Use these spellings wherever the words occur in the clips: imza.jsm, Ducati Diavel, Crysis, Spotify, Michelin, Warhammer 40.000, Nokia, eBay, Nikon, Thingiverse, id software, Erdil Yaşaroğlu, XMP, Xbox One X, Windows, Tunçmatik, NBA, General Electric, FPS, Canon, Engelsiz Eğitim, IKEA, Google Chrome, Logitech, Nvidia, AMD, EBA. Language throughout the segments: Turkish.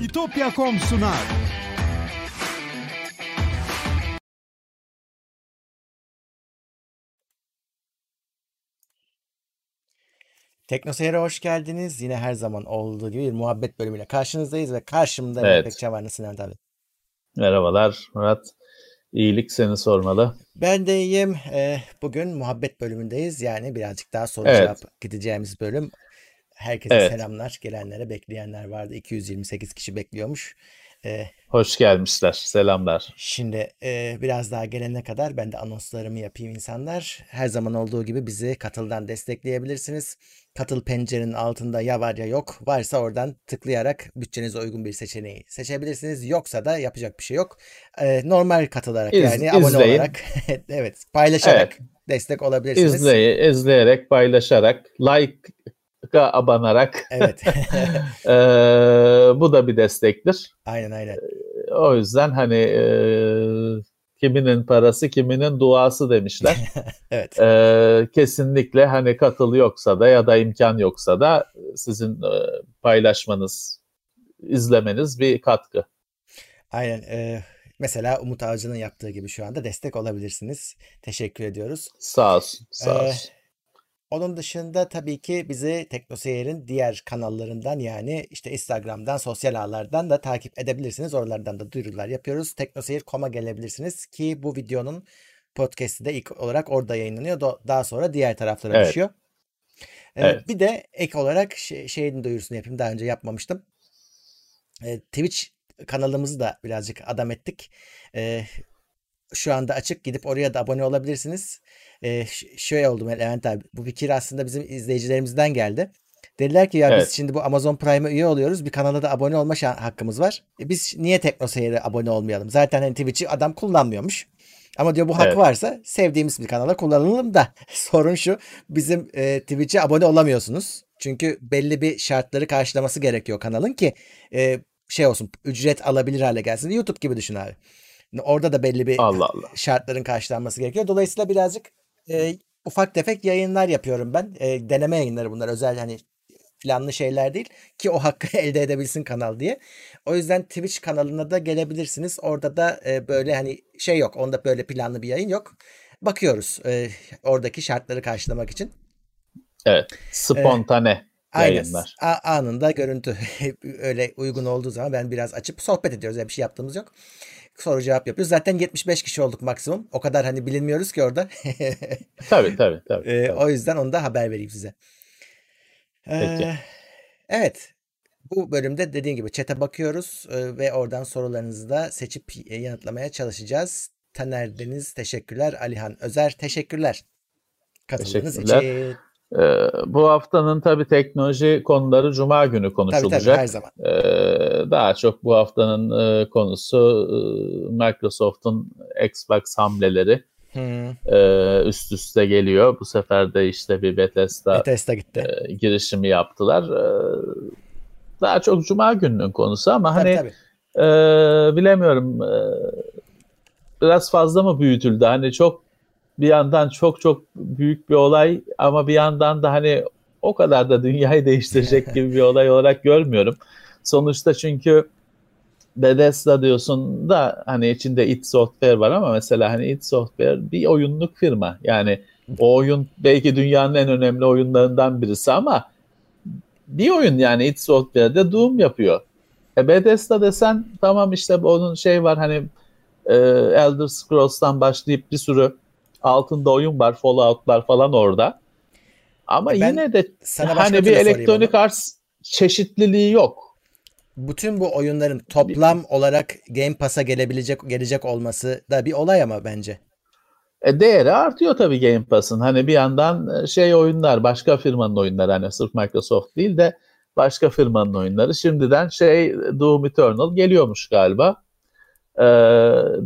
itopya.com sunar. TeknoSeyir'e hoş geldiniz. Yine her zaman olduğu gibi bir muhabbet bölümüyle karşınızdayız ve karşımda evet. Mehmet Çavarlı Sinan abi. Merhabalar Murat. İyilik seni sormalı. Ben de iyiyim. Bugün muhabbet bölümündeyiz. Yani birazcık daha soru cevap gideceğimiz bölüm. Herkese selamlar. Gelenlere bekleyenler vardı. 228 kişi bekliyormuş. Hoş gelmişler. Selamlar. Şimdi biraz daha gelene kadar ben de anonslarımı yapayım insanlar. Her zaman olduğu gibi bizi Katıl'dan destekleyebilirsiniz. Katıl pencerenin altında ya var ya yok. Varsa oradan tıklayarak bütçenize uygun bir seçeneği seçebilirsiniz. Yoksa da yapacak bir şey yok. Normal katılarak abone olarak paylaşarak destek olabilirsiniz. İzleyerek, paylaşarak, like'a abanarak. Evet. Bu da bir destektir. Aynen. O yüzden hani kiminin parası, kiminin duası demişler. Evet. Kesinlikle hani katıl yoksa da ya da imkan yoksa da sizin paylaşmanız, izlemeniz bir katkı. Aynen. Mesela Umut Avcı'nın yaptığı gibi şu anda destek olabilirsiniz. Teşekkür ediyoruz. Sağ olsun. Sağ olsun. Onun dışında tabii ki bizi TeknoSeyir'in diğer kanallarından yani işte Instagram'dan, sosyal ağlardan da takip edebilirsiniz. Oralardan da duyurular yapıyoruz. TeknoSeyir.com'a gelebilirsiniz ki bu videonun podcast'i de ilk olarak orada yayınlanıyor. Daha sonra diğer taraflara düşüyor. Bir de ek olarak şeyin duyurusunu yapayım. Daha önce yapmamıştım. Twitch kanalımızı da birazcık adam ettik. Şu anda açık. Gidip oraya da abone olabilirsiniz. Şöyle oldu Levent abi. Bu fikir aslında bizim izleyicilerimizden geldi. Dediler ki ya biz şimdi bu Amazon Prime'a üye oluyoruz. Bir kanala da abone olma hakkımız var. Biz niye TeknoSeyir'e abone olmayalım? Zaten hani Twitch'i adam kullanmıyormuş. Ama diyor bu hak varsa sevdiğimiz bir kanala kullanalım da sorun şu. Bizim Twitch'e abone olamıyorsunuz. Çünkü belli bir şartları karşılaması gerekiyor kanalın ki ücret alabilir hale gelsin. YouTube gibi düşün abi. Orada da belli bir şartların karşılanması gerekiyor. Dolayısıyla birazcık ufak tefek yayınlar yapıyorum ben. Deneme yayınları bunlar. Özel hani planlı şeyler değil ki o hakkı elde edebilsin kanal diye. O yüzden Twitch kanalına da gelebilirsiniz. Orada da böyle hani şey yok. Onda böyle planlı bir yayın yok. Bakıyoruz oradaki şartları karşılamak için. Evet. Spontane yayınlar. Aynen. Anında görüntü. Öyle uygun olduğu zaman ben biraz açıp sohbet ediyoruz. Yani bir şey yaptığımız yok. Soru cevap yapıyoruz. Zaten 75 kişi olduk maksimum. O kadar hani bilinmiyoruz ki orada. Tabii. O yüzden onu da haber vereyim size. Peki. Evet. Bu bölümde dediğim gibi chat'e bakıyoruz ve oradan sorularınızı da seçip yanıtlamaya çalışacağız. Taner Deniz teşekkürler. Alihan Özer teşekkürler. Katıldığınız için. Bu haftanın tabii teknoloji konuları Cuma günü konuşulacak. Tabii her zaman. Daha çok bu haftanın konusu Microsoft'un Xbox hamleleri üst üste geliyor. Bu sefer de işte bir Bethesda gitti. Girişimi yaptılar. Daha çok Cuma gününün konusu ama tabii. Bilemiyorum biraz fazla mı büyütüldü? Hani çok bir yandan çok büyük bir olay ama bir yandan da hani o kadar da dünyayı değiştirecek gibi bir olay olarak görmüyorum. Sonuçta çünkü Bethesda diyorsun da hani içinde id software var ama mesela hani id software bir oyunluk firma. Yani o oyun belki dünyanın en önemli oyunlarından birisi ama bir oyun yani id software'de Doom yapıyor. Bethesda desen tamam işte onun şey var hani Elder Scrolls'tan başlayıp bir sürü altında oyun var, Fallout'lar falan orada. Ama yine de hani bir elektronik arts çeşitliliği yok. Bütün bu oyunların toplam olarak Game Pass'a gelecek olması da bir olay ama bence. Değeri artıyor tabii Game Pass'ın. Hani bir yandan oyunlar, başka firmanın oyunları hani sırf Microsoft değil de başka firmanın oyunları. Şimdiden Doom Eternal geliyormuş galiba.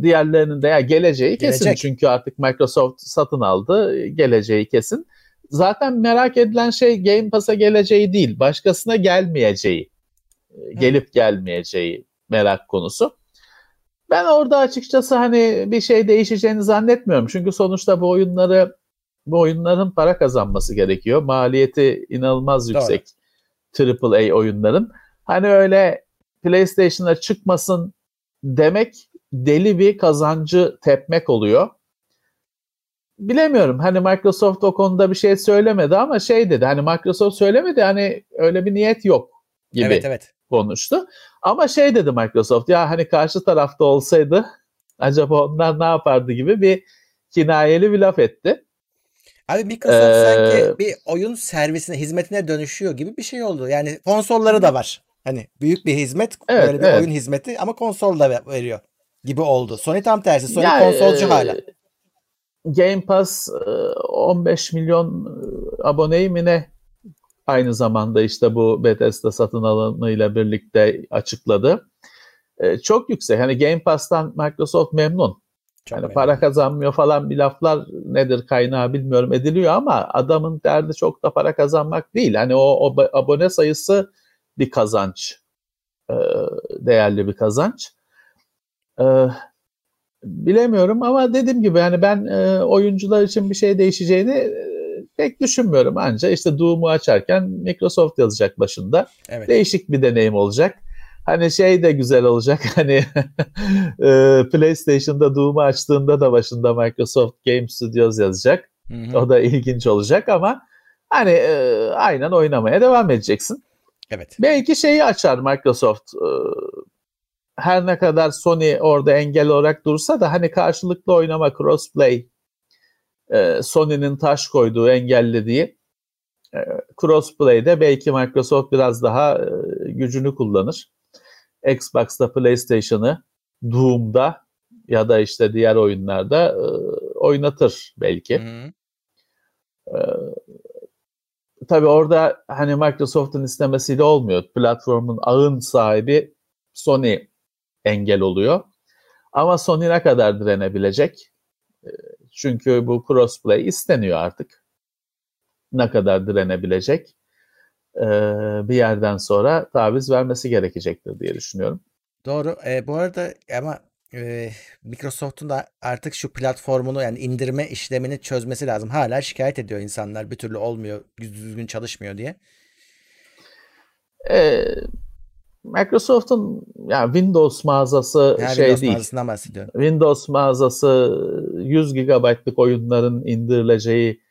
Diğerlerinin de geleceği kesin çünkü artık Microsoft satın aldı, geleceği kesin. Zaten merak edilen Game Pass'a geleceği değil, başkasına gelmeyeceği, gelip gelmeyeceği merak konusu. Ben orada açıkçası hani bir değişeceğini zannetmiyorum çünkü sonuçta bu oyunların para kazanması gerekiyor. Maliyeti inanılmaz yüksek AAA oyunların. Hani öyle PlayStation'a çıkmasın demek deli bir kazancı tepmek oluyor. Bilemiyorum. Hani Microsoft o konuda bir şey söylemedi ama şey dedi. Hani Microsoft söylemedi. Hani öyle bir niyet yok gibi konuştu. Ama şey dedi Microsoft. Ya hani karşı tarafta olsaydı acaba onlar ne yapardı gibi bir kinayeli bir laf etti. Abi Microsoft sanki bir oyun servisine, hizmetine dönüşüyor gibi bir şey oldu. Yani konsolları da var. Hani büyük bir hizmet, böyle bir oyun hizmeti ama konsol da veriyor gibi oldu. Sony tam tersi. Sony yani, konsolcu hala. Game Pass 15 milyon aboneyi mi ne? Aynı zamanda işte bu Bethesda satın alımıyla birlikte açıkladı. Çok yüksek. Hani Game Pass'tan Microsoft memnun. Yani para kazanmıyor falan bir laflar nedir kaynağı bilmiyorum ediliyor ama adamın derdi çok da para kazanmak değil. Hani o abone sayısı bir kazanç. Değerli bir kazanç. Bilemiyorum ama dediğim gibi yani ben oyuncular için bir şey değişeceğini pek düşünmüyorum. Anca işte Doom'u açarken Microsoft yazacak başında. Evet. Değişik bir deneyim olacak. Hani şey de güzel olacak hani PlayStation'da Doom'u açtığında da başında Microsoft Game Studios yazacak. Hı-hı. O da ilginç olacak ama hani aynen oynamaya devam edeceksin. Evet. Belki şeyi açar Microsoft. Her ne kadar Sony orada engel olarak dursa da hani karşılıklı oynama, crossplay, Sony'nin taş koyduğu, engellediği crossplay'de belki Microsoft biraz daha gücünü kullanır. Xbox'ta, PlayStation'ı, Doom'da ya da işte diğer oyunlarda oynatır belki. Tabii orada hani Microsoft'un istemesiyle olmuyor. Platformun ağın sahibi Sony engel oluyor. Ama Sony ne kadar direnebilecek? Çünkü bu crossplay isteniyor artık. Ne kadar direnebilecek? Bir yerden sonra taviz vermesi gerekecektir diye düşünüyorum. Doğru. Bu arada ama Microsoft'un da artık şu platformunu yani indirme işlemini çözmesi lazım. Hala şikayet ediyor insanlar. Bir türlü olmuyor, düzgün çalışmıyor diye. Microsoft'un yani Windows mağazası yani şey Windows değil. Windows mağazası 100 GB'lık oyunların indirileceği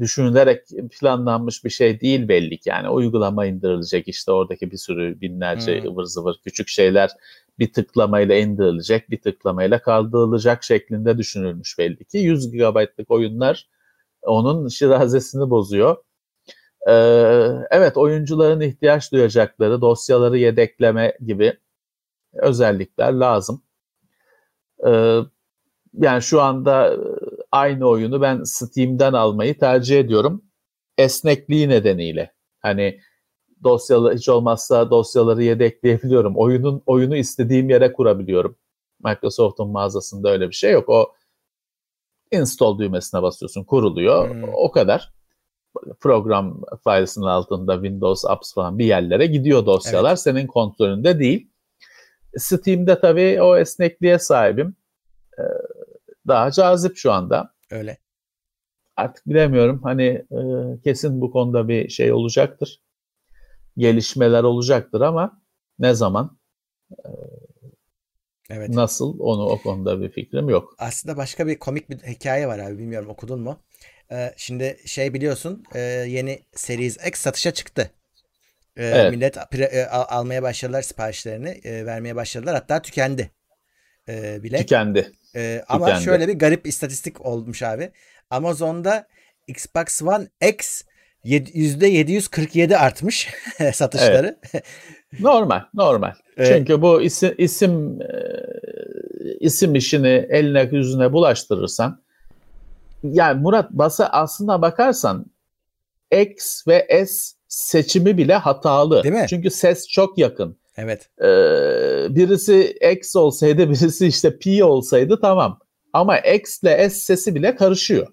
düşünülerek planlanmış bir şey değil belli ki. Yani uygulama indirilecek işte oradaki bir sürü binlerce ıvır zıvır küçük şeyler bir tıklamayla indirilecek, bir tıklamayla kaldırılacak şeklinde düşünülmüş belli ki. 100 GB'lık oyunlar onun şirazesini bozuyor. Evet, oyuncuların ihtiyaç duyacakları dosyaları yedekleme gibi özellikler lazım. Yani şu anda aynı oyunu ben Steam'den almayı tercih ediyorum. Esnekliği nedeniyle. Hani dosyaları hiç olmazsa dosyaları yedekleyebiliyorum. Oyunu istediğim yere kurabiliyorum. Microsoft'un mağazasında öyle bir şey yok. O install düğmesine basıyorsun, kuruluyor. O kadar. Program failsinin altında Windows Apps falan bir yerlere gidiyor dosyalar. Evet. Senin kontrolünde değil. Steam'de tabii o esnekliğe sahibim. Daha cazip şu anda. Öyle. Artık bilemiyorum. Hani kesin bu konuda bir şey olacaktır. Gelişmeler olacaktır ama ne zaman? Nasıl? O konuda bir fikrim yok. Aslında başka bir komik bir hikaye var abi. Bilmiyorum okudun mu? Şimdi şey biliyorsun yeni Series X satışa çıktı. Millet almaya başladılar siparişlerini vermeye başladılar. Hatta tükendi bile. Ama şöyle bir garip istatistik olmuş abi. Amazon'da Xbox One X %747 artmış satışları. Evet. Normal. Çünkü bu isim işini eline yüzüne bulaştırırsan. Yani Murat basa aslında bakarsan X ve S seçimi bile hatalı. Değil mi? Çünkü ses çok yakın. Evet. Birisi X olsaydı birisi işte P olsaydı tamam. Ama X ile S sesi bile karışıyor.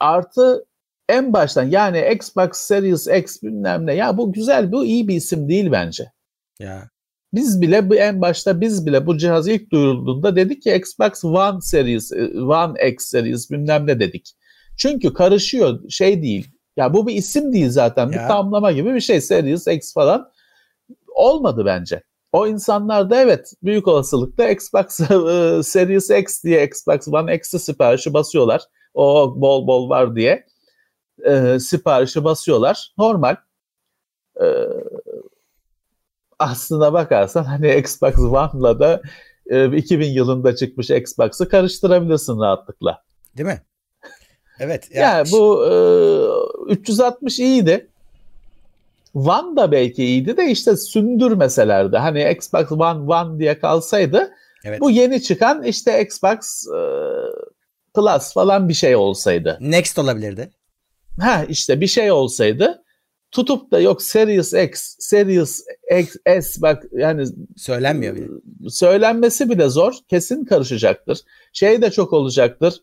Artı en baştan yani Xbox Series X bilmem ne. Ya bu güzel, bu iyi bir isim değil bence. Ya. Biz bile bu cihaz ilk duyurulduğunda dedik ki Xbox One X Series bilmem ne dedik. Çünkü karışıyor şey değil. Ya bu bir isim değil zaten. Bir tamlama gibi bir şey Series X falan. olmadı bence. O insanlar da evet büyük olasılıkla Xbox Series X diye Xbox One X'e siparişi basıyorlar. O bol bol var diye siparişi basıyorlar. Normal. Aslına bakarsan hani Xbox One'la da 2000 yılında çıkmış Xbox'ı karıştırabilirsin rahatlıkla. Değil mi? Evet. Yani bu 360 iyiydi. One da belki iyiydi de işte sündürmeselerdi. Hani Xbox One diye kalsaydı evet. Bu yeni çıkan işte Xbox Plus falan bir şey olsaydı. Next olabilirdi. Ha işte bir şey olsaydı tutup da yok Series X, Series XS bak yani söylenmiyor bile. Söylenmesi bile zor. Kesin karışacaktır. Şey de çok olacaktır.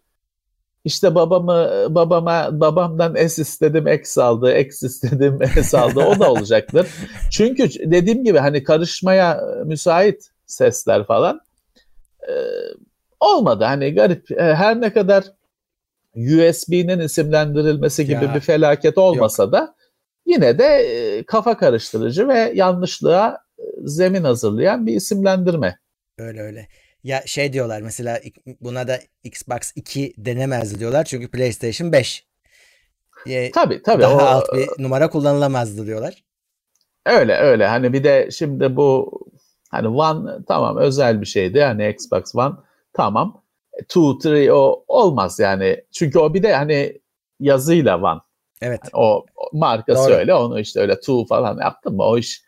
İşte babamdan S istedim X aldı, X istedim S aldı. O da olacaktır. Çünkü dediğim gibi hani karışmaya müsait sesler falan olmadı. Hani garip her ne kadar USB'nin isimlendirilmesi gibi ya, bir felaket olmasa yok. Da yine de kafa karıştırıcı ve yanlışlığa zemin hazırlayan bir isimlendirme. Öyle öyle. Ya şey diyorlar mesela buna da Xbox 2 denemezdi diyorlar çünkü PlayStation 5. Tabii. Daha alt bir numara kullanılamazdı diyorlar. Öyle. Hani bir de şimdi bu hani One tamam özel bir şeydi. Hani Xbox One tamam. 2, 3 o olmaz yani. Çünkü o bir de hani yazıyla One. Evet. Yani o markası doğru. Öyle. Onu işte öyle 2 falan yaptın mı o iş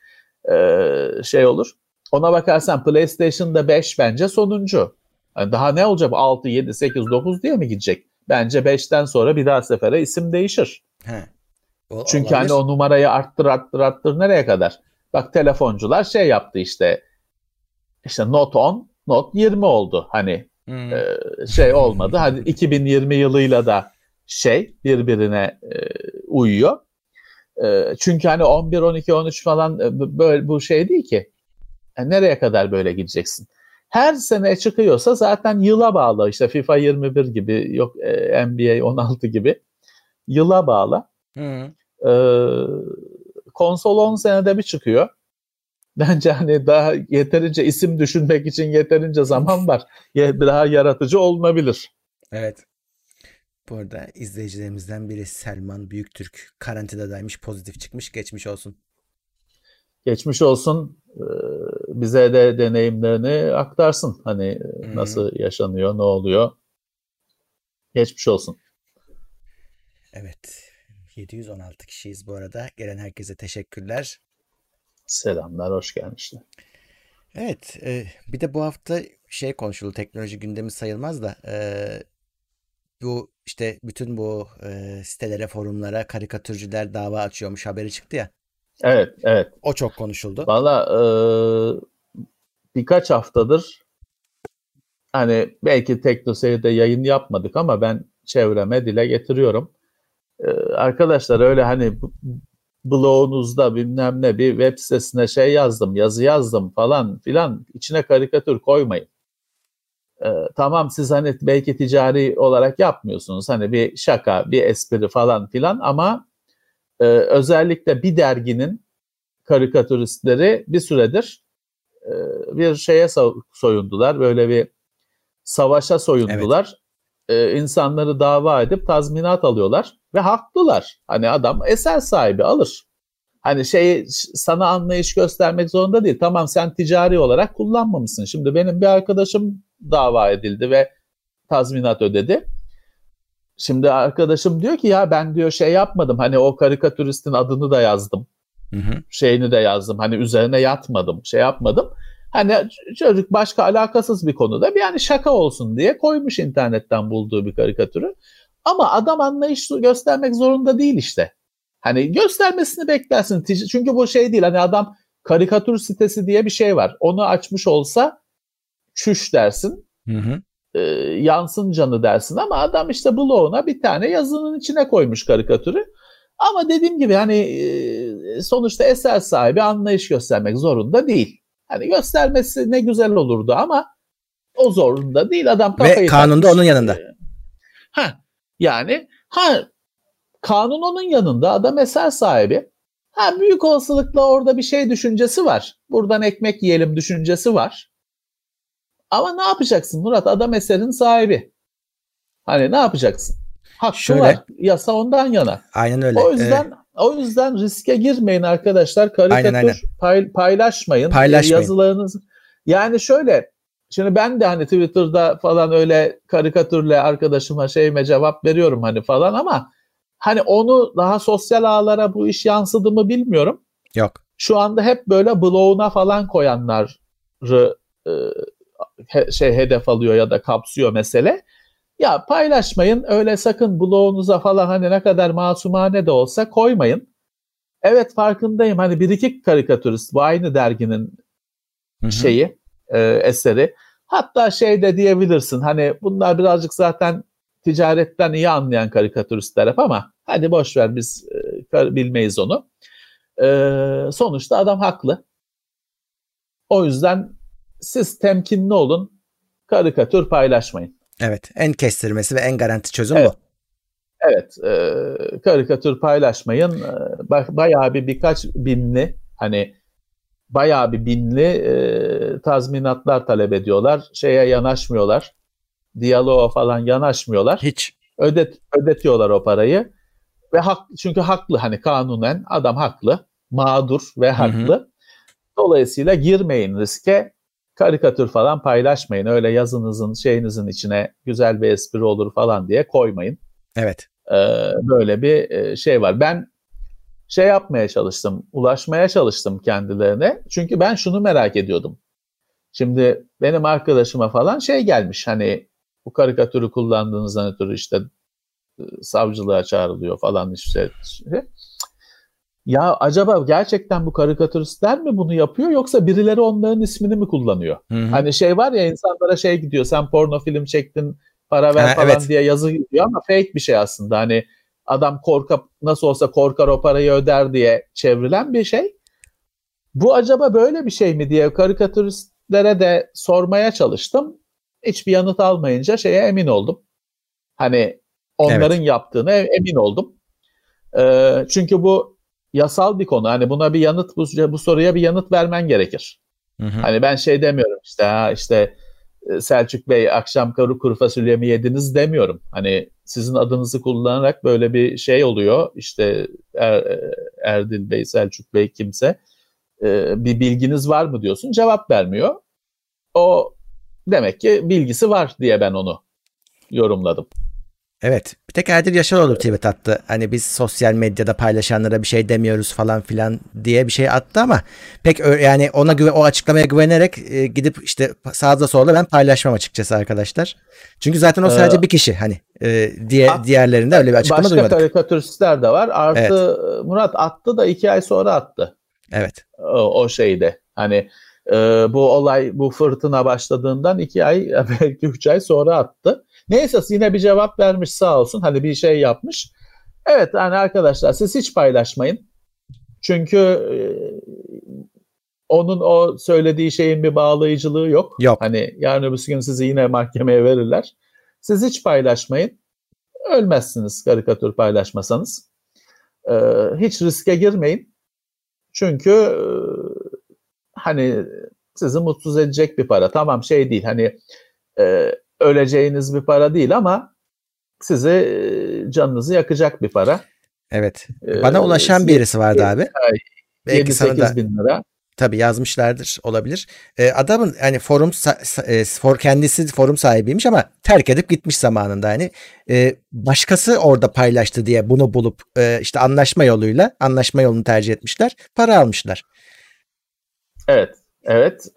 şey olur. Ona bakarsan PlayStation'da 5 bence sonuncu. Yani daha ne olacak? 6, 7, 8, 9 diye mi gidecek? Bence 5'ten sonra bir daha sefere isim değişir. He. Çünkü olabilir. Hani o numarayı arttır nereye kadar? Bak telefoncular şey yaptı işte Note 10, Note 20 oldu. Hani şey olmadı. Hadi 2020 yılıyla da şey birbirine uyuyor. Çünkü hani 11, 12, 13 falan böyle bu şey değil ki. Yani nereye kadar böyle gideceksin? Her sene çıkıyorsa zaten yıla bağlı. İşte FIFA 21 gibi, yok NBA 16 gibi. Yıla bağlı. Konsol 10 senede bir çıkıyor. Bence hani daha yeterince isim düşünmek için yeterince zaman var. Daha yaratıcı olunabilir. Evet. Bu arada izleyicilerimizden biri Selman Büyüktürk karantinadaymış, pozitif çıkmış. Geçmiş olsun. Geçmiş olsun. Bize de deneyimlerini aktarsın. Hani nasıl yaşanıyor, ne oluyor? Geçmiş olsun. Evet. 716 kişiyiz bu arada. Gelen herkese teşekkürler. Selamlar, hoş gelmişler. Evet. Bir de bu hafta şey konuşuldu. Teknoloji gündemi sayılmaz da bu işte bütün bu sitelere, forumlara karikatürcüler dava açıyormuş haberi çıktı ya. Evet. O çok konuşuldu. Valla birkaç haftadır hani belki TeknoSeyir'de yayın yapmadık ama ben çevreme dile getiriyorum. Arkadaşlar öyle hani blogunuzda bilmem ne bir web sitesine şey yazdım, yazı yazdım falan filan içine karikatür koymayın. Tamam siz hani belki ticari olarak yapmıyorsunuz. Hani bir şaka, bir espri falan filan ama özellikle bir derginin karikatüristleri bir süredir bir şeye soyundular. Böyle bir savaşa soyundular. Evet. İnsanları dava edip tazminat alıyorlar ve haklılar. Hani adam eser sahibi alır. Hani sana anlayış göstermek zorunda değil. Tamam sen ticari olarak kullanmamışsın. Şimdi benim bir arkadaşım dava edildi ve tazminat ödedi. Şimdi arkadaşım diyor ki ya ben diyor şey yapmadım hani o karikatüristin adını da yazdım. Şeyini de yazdım hani üzerine yatmadım şey yapmadım. Hani çocuk başka alakasız bir konuda bir yani şaka olsun diye koymuş internetten bulduğu bir karikatürü. Ama adam anlayış göstermek zorunda değil işte. Hani göstermesini beklersin çünkü bu şey değil hani adam karikatür sitesi diye bir şey var. Onu açmış olsa çüş dersin. Yansın canı dersin ama adam işte bloğuna bir tane yazının içine koymuş karikatürü. Ama dediğim gibi hani sonuçta eser sahibi anlayış göstermek zorunda değil. Hani göstermesi ne güzel olurdu ama o zorunda değil. Adam kafayı ve kanunda onun yanında. Yani kanun onun yanında adam eser sahibi. Ha, büyük olasılıkla orada bir şey düşüncesi var. Buradan ekmek yiyelim düşüncesi var. Ama ne yapacaksın Murat? Adam eserin sahibi. Hani ne yapacaksın? Hakkı şöyle, var. Yasa ondan yana. Aynen öyle. O yüzden riske girmeyin arkadaşlar. Karikatür aynen. Paylaşmayın. Yazılarınızı. Yani şöyle. Şimdi ben de hani Twitter'da falan öyle karikatürle arkadaşıma cevap veriyorum hani falan ama hani onu daha sosyal ağlara bu iş yansıdı mı bilmiyorum. Yok. Şu anda hep böyle bloğuna falan koyanları hedef alıyor ya da kapsıyor mesele. Ya paylaşmayın öyle, sakın bloğunuza falan hani ne kadar masumane de olsa koymayın. Evet, farkındayım hani bir iki karikatürist bu aynı derginin şeyi, eseri. Hatta de diyebilirsin hani bunlar birazcık zaten ticaretten iyi anlayan karikatüristler hep ama hadi boşver biz bilmeyiz onu. Sonuçta adam haklı. O yüzden siz temkinli olun, karikatür paylaşmayın. Evet, en kestirmesi ve en garanti çözüm bu. Evet, karikatür paylaşmayın. Bayağı birkaç binli tazminatlar talep ediyorlar. Şeye yanaşmıyorlar. Diyaloğa falan yanaşmıyorlar. Hiç. Ödetiyorlar o parayı. Ve çünkü haklı hani kanunen adam haklı. Mağdur ve haklı. Hı-hı. Dolayısıyla girmeyin riske. Karikatür falan paylaşmayın. Öyle yazınızın içine güzel bir espri olur falan diye koymayın. Evet. Böyle bir şey var. Ben yapmaya çalıştım. Ulaşmaya çalıştım kendilerine. Çünkü ben şunu merak ediyordum. Şimdi benim arkadaşıma falan gelmiş. Hani bu karikatürü kullandığınızdan ötürü işte savcılığa çağrılıyor falan işte. Ya acaba gerçekten bu karikatüristler mi bunu yapıyor yoksa birileri onların ismini mi kullanıyor? Hı-hı. Hani var ya insanlara gidiyor, sen porno film çektin para ver falan evet. diye yazı gidiyor ama fake bir şey aslında. Hani adam nasıl olsa korkar o parayı öder diye çevrilen bir şey. Bu acaba böyle bir şey mi diye karikatüristlere de sormaya çalıştım. Hiçbir yanıt almayınca emin oldum. Hani onların evet. yaptığını emin oldum. Çünkü bu yasal bir konu. Hani buna bir yanıt, bu soruya bir yanıt vermen gerekir. Hı hı. Hani ben demiyorum işte Selçuk Bey akşam kuru fasulyemi yediniz demiyorum. Hani sizin adınızı kullanarak böyle bir oluyor. İşte Erdin Bey, Selçuk Bey kimse bir bilginiz var mı diyorsun. Cevap vermiyor. O demek ki bilgisi var diye ben onu yorumladım. Evet. Bir tek Erdil Yaşaroğlu tweet attı. Hani biz sosyal medyada paylaşanlara bir şey demiyoruz falan filan diye bir şey attı ama pek yani ona o açıklamaya güvenerek gidip işte sağda solda ben paylaşmam açıkçası arkadaşlar. Çünkü zaten o sadece bir kişi diğerlerinde öyle bir açıklama duymadık. Başka karikatüristler de var. Artı evet. Murat attı da 2 ay sonra attı. Evet. O şeyde. Hani bu olay, bu fırtına başladığından 2 ay belki 3 ay sonra attı. Neyse yine bir cevap vermiş sağ olsun. Hani bir yapmış. Evet hani arkadaşlar siz hiç paylaşmayın. Çünkü onun o söylediği şeyin bir bağlayıcılığı yok. Yok. Hani yarın öbür gün sizi yine mahkemeye verirler. Siz hiç paylaşmayın. Ölmezsiniz karikatür paylaşmasanız. Hiç riske girmeyin. Çünkü hani sizi mutsuz edecek bir para. Tamam değil hani... öleceğiniz bir para değil ama sizi canınızı yakacak bir para. Evet. Bana ulaşan birisi vardı abi. 7-8 bin lira. Tabii yazmışlardır, olabilir. Adamın kendisi forum sahibiymiş ama terk edip gitmiş zamanında başkası orada paylaştı diye bunu bulup işte anlaşma yolunu tercih etmişler. Para almışlar. Evet. Evet.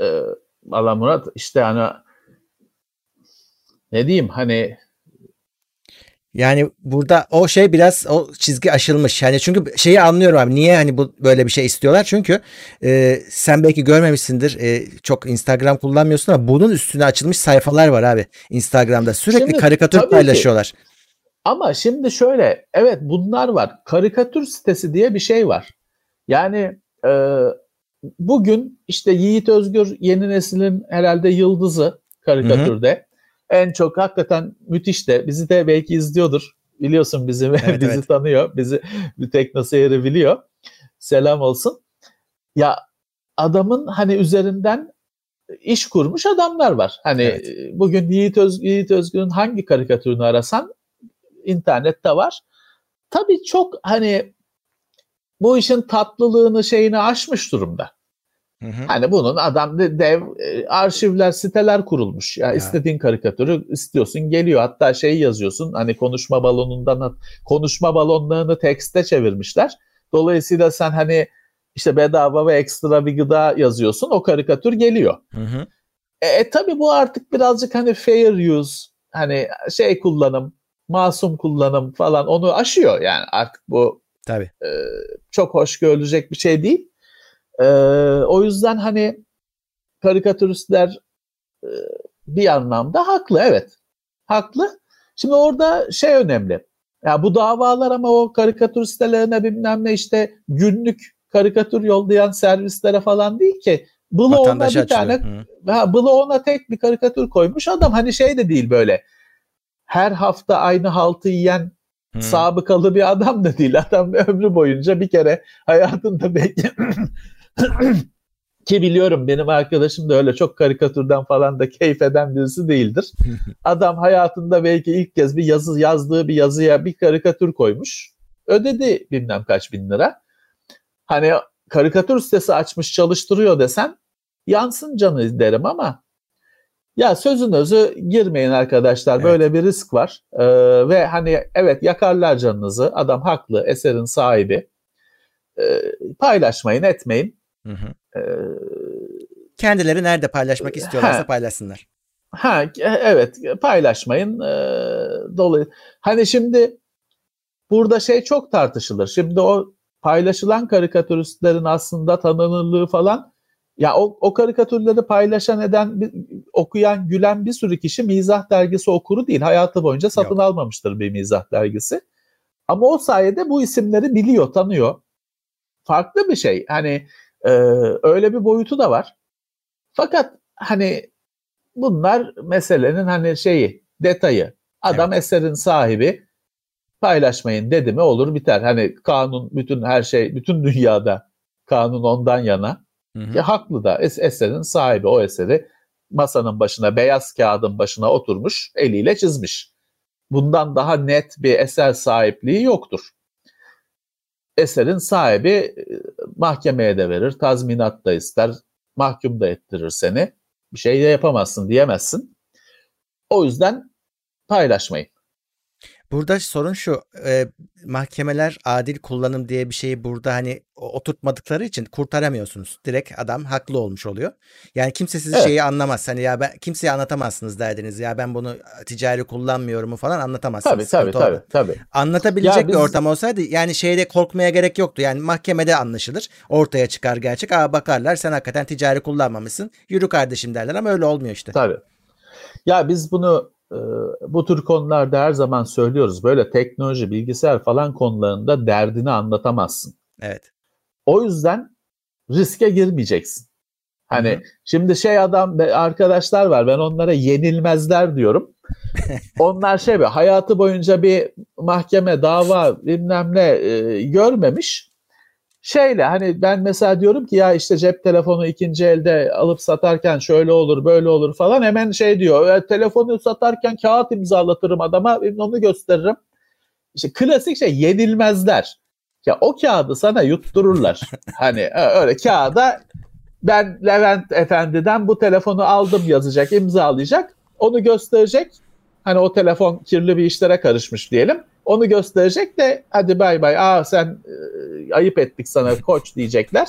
Valla Murat ne diyeyim yani burada o biraz o çizgi aşılmış. Çünkü anlıyorum abi. Niye bu böyle bir şey istiyorlar? Çünkü sen belki görmemişsindir. Çok Instagram kullanmıyorsun ama bunun üstüne açılmış sayfalar var abi. Instagram'da sürekli karikatür paylaşıyorlar. Ama şimdi evet bunlar var. Karikatür sitesi diye bir var. Yani bugün Yiğit Özgür yeni neslin herhalde yıldızı karikatürde. Hı-hı. En çok hakikaten müthiş de bizi de belki izliyordur. Biliyorsun bizi tanıyor. Bizi bir Tekno Seyir'i biliyor. selam olsun. Ya adamın hani üzerinden iş kurmuş adamlar var. Hani evet. Bugün Yiğit Özgür'ün hangi karikatürünü arasan internette var. Tabii çok hani bu işin tatlılığını şeyini aşmış durumda. Hı hı. Hani bunun adam dev arşivler, siteler kurulmuş. Ya yani istediğin karikatürü istiyorsun, geliyor. Hatta şey yazıyorsun. Hani konuşma balonundan konuşma balonlarını tekste çevirmişler. Dolayısıyla sen hani işte bedava ve ekstra bir gıda yazıyorsun. O karikatür geliyor. Hı hı. Tabii bu artık birazcık hani fair use, hani şey kullanım, masum kullanım falan onu aşıyor. Yani artık bu tabii. Çok hoş görülecek bir şey değil. O yüzden hani karikatüristler bir anlamda haklı, evet. Haklı. Şimdi orada şey önemli. Ya bu davalar ama o karikatür sitelerine bilmem ne işte günlük karikatür yollayan servislere falan değil ki. Bloğuna bir tane, bloğuna tek bir karikatür koymuş adam, hani şey de değil böyle. Her hafta aynı haltı yiyen sabıkalı bir adam da değil. Adam ömrü boyunca bir kere hayatında belki ki biliyorum benim arkadaşım da öyle çok karikatürden falan da keyif eden birisi değildir. Adam hayatında belki ilk kez bir yazdığı bir yazıya bir karikatür koymuş. Ödedi bilmem kaç bin lira. Hani karikatür sitesi açmış çalıştırıyor desen yansın canı derim ama ya sözün özü girmeyin arkadaşlar. Evet. Böyle bir risk var. Ve hani evet yakarlar canınızı. Adam haklı, eserin sahibi. Paylaşmayın, etmeyin. Hı hı. Kendileri nerede paylaşmak istiyorlarsa paylaşsınlar. Evet, paylaşmayın. Hani şimdi burada şey çok tartışılır. Şimdi o paylaşılan karikatüristlerin aslında tanınırlığı falan. Ya o karikatürleri paylaşan eden, okuyan, gülen bir sürü kişi mizah dergisi okuru değil. Hayatı boyunca satın almamıştır bir mizah dergisi. Ama o sayede bu isimleri biliyor, tanıyor. Farklı bir şey. Hani öyle bir boyutu da var. Fakat hani bunlar meselenin hani şeyi, detayı. Adam eserin sahibi, paylaşmayın dedi mi olur biter. Hani kanun, bütün her şey, bütün dünyada kanun ondan yana. Hı hı. Ki haklı da, eserin sahibi o eseri masanın başına, beyaz kağıdın başına oturmuş, eliyle çizmiş. Bundan daha net bir eser sahipliği yoktur. Eserin sahibi mahkemeye de verir, tazminat da ister, mahkum da ettirir seni. Bir şey de yapamazsın, diyemezsin. O yüzden paylaşmayın. Burada sorun şu, mahkemeler adil kullanım diye bir şeyi burada hani oturtmadıkları için kurtaramıyorsunuz. Direkt adam haklı olmuş oluyor. Yani kimse sizi şeyi anlamaz. Hani ya ben, kimseye anlatamazsınız derdiniz. Ya ben bunu ticari kullanmıyorum falan anlatamazsınız. Tabii. Anlatabilecek ya bir ortam olsaydı yani şeyde korkmaya gerek yoktu. Yani mahkemede anlaşılır. Ortaya çıkar gerçek. Aa bakarlar sen hakikaten ticari kullanmamışsın. Yürü kardeşim derler ama öyle olmuyor işte. Tabii. Ya biz bunu bu tür konularda her zaman söylüyoruz. Böyle teknoloji, bilgisayar falan konularında derdini anlatamazsın. Evet. O yüzden riske girmeyeceksin. Hani şimdi şey adam arkadaşlar var. Ben onlara yenilmezler diyorum. Onlar şey böyle hayatı boyunca bir mahkeme, dava bilmem ne görmemiş. Şeyle hani ben mesela diyorum ki ya işte cep telefonu ikinci elde alıp satarken şöyle olur böyle olur falan hemen şey diyor telefonu satarken kağıt imzalatırım adama onu gösteririm. İşte klasik şey yenilmezler. Ya o kağıdı sana yuttururlar. Hani öyle kağıda ben Levent Efendi'den bu telefonu aldım yazacak, imzalayacak, onu gösterecek. Hani o telefon kirli bir işlere karışmış diyelim. Onu gösterecek de hadi bay bay aa sen ayıp ettik sana koç diyecekler.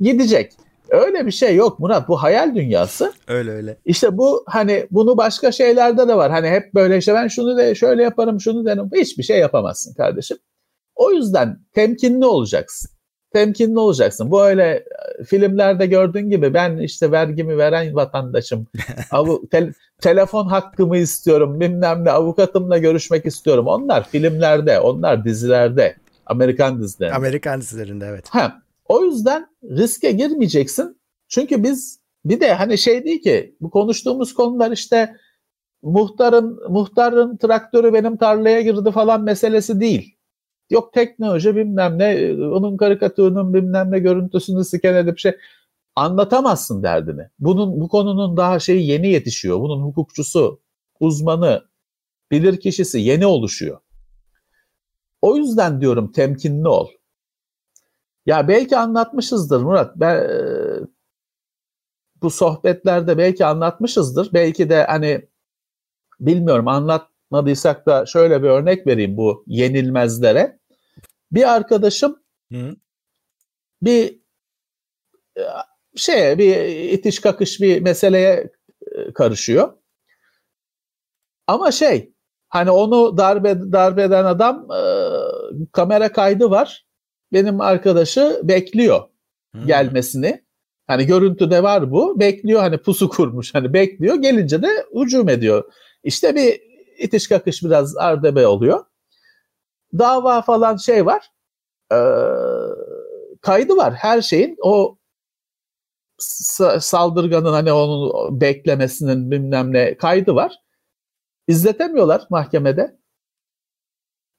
Gidecek. Öyle bir şey yok Murat. Bu hayal dünyası. Öyle. İşte bu hani bunu başka şeylerde de var. Hani hep böyle işte ben şunu de şöyle yaparım şunu derim. Hiçbir şey yapamazsın kardeşim. O yüzden temkinli olacaksın. Temkinli olacaksın. Bu öyle filmlerde gördüğün gibi ben işte vergimi veren vatandaşım. Telefon hakkımı istiyorum. Bilmem ne avukatımla görüşmek istiyorum. Onlar filmlerde, onlar dizilerde. Amerikan dizilerinde evet. O yüzden riske girmeyeceksin. Çünkü biz bir de hani şey değil ki bu konuştuğumuz konular işte muhtarın traktörü benim tarlaya girdi falan meselesi değil. Yok teknoloji bilmem ne, onun karikatürünün bilmem ne görüntüsünü sken edip şey anlatamazsın derdini. Bunun, bu konunun daha şeyi yeni yetişiyor. Bunun hukukçusu, uzmanı, bilirkişisi yeni oluşuyor. O yüzden diyorum temkinli ol. Ya belki anlatmışızdır Murat. Ben, bu sohbetlerde belki anlatmışızdır. Belki de hani bilmiyorum, anlatmadıysak da şöyle bir örnek vereyim bu yenilmezlere. Bir arkadaşım bir şeye, bir itiş kakış bir meseleye karışıyor. Ama şey, hani onu darbe eden adam, kamera kaydı var. Benim arkadaşı bekliyor gelmesini. Hani görüntüde var bu. Bekliyor, hani pusu kurmuş. Hani bekliyor. Gelince de hücum ediyor. İşte bir itiş kakış, biraz ardebe oluyor. Dava falan şey var. Kaydı var her şeyin. O saldırganın hani onun beklemesinin bilmem ne kaydı var. İzletemiyorlar mahkemede.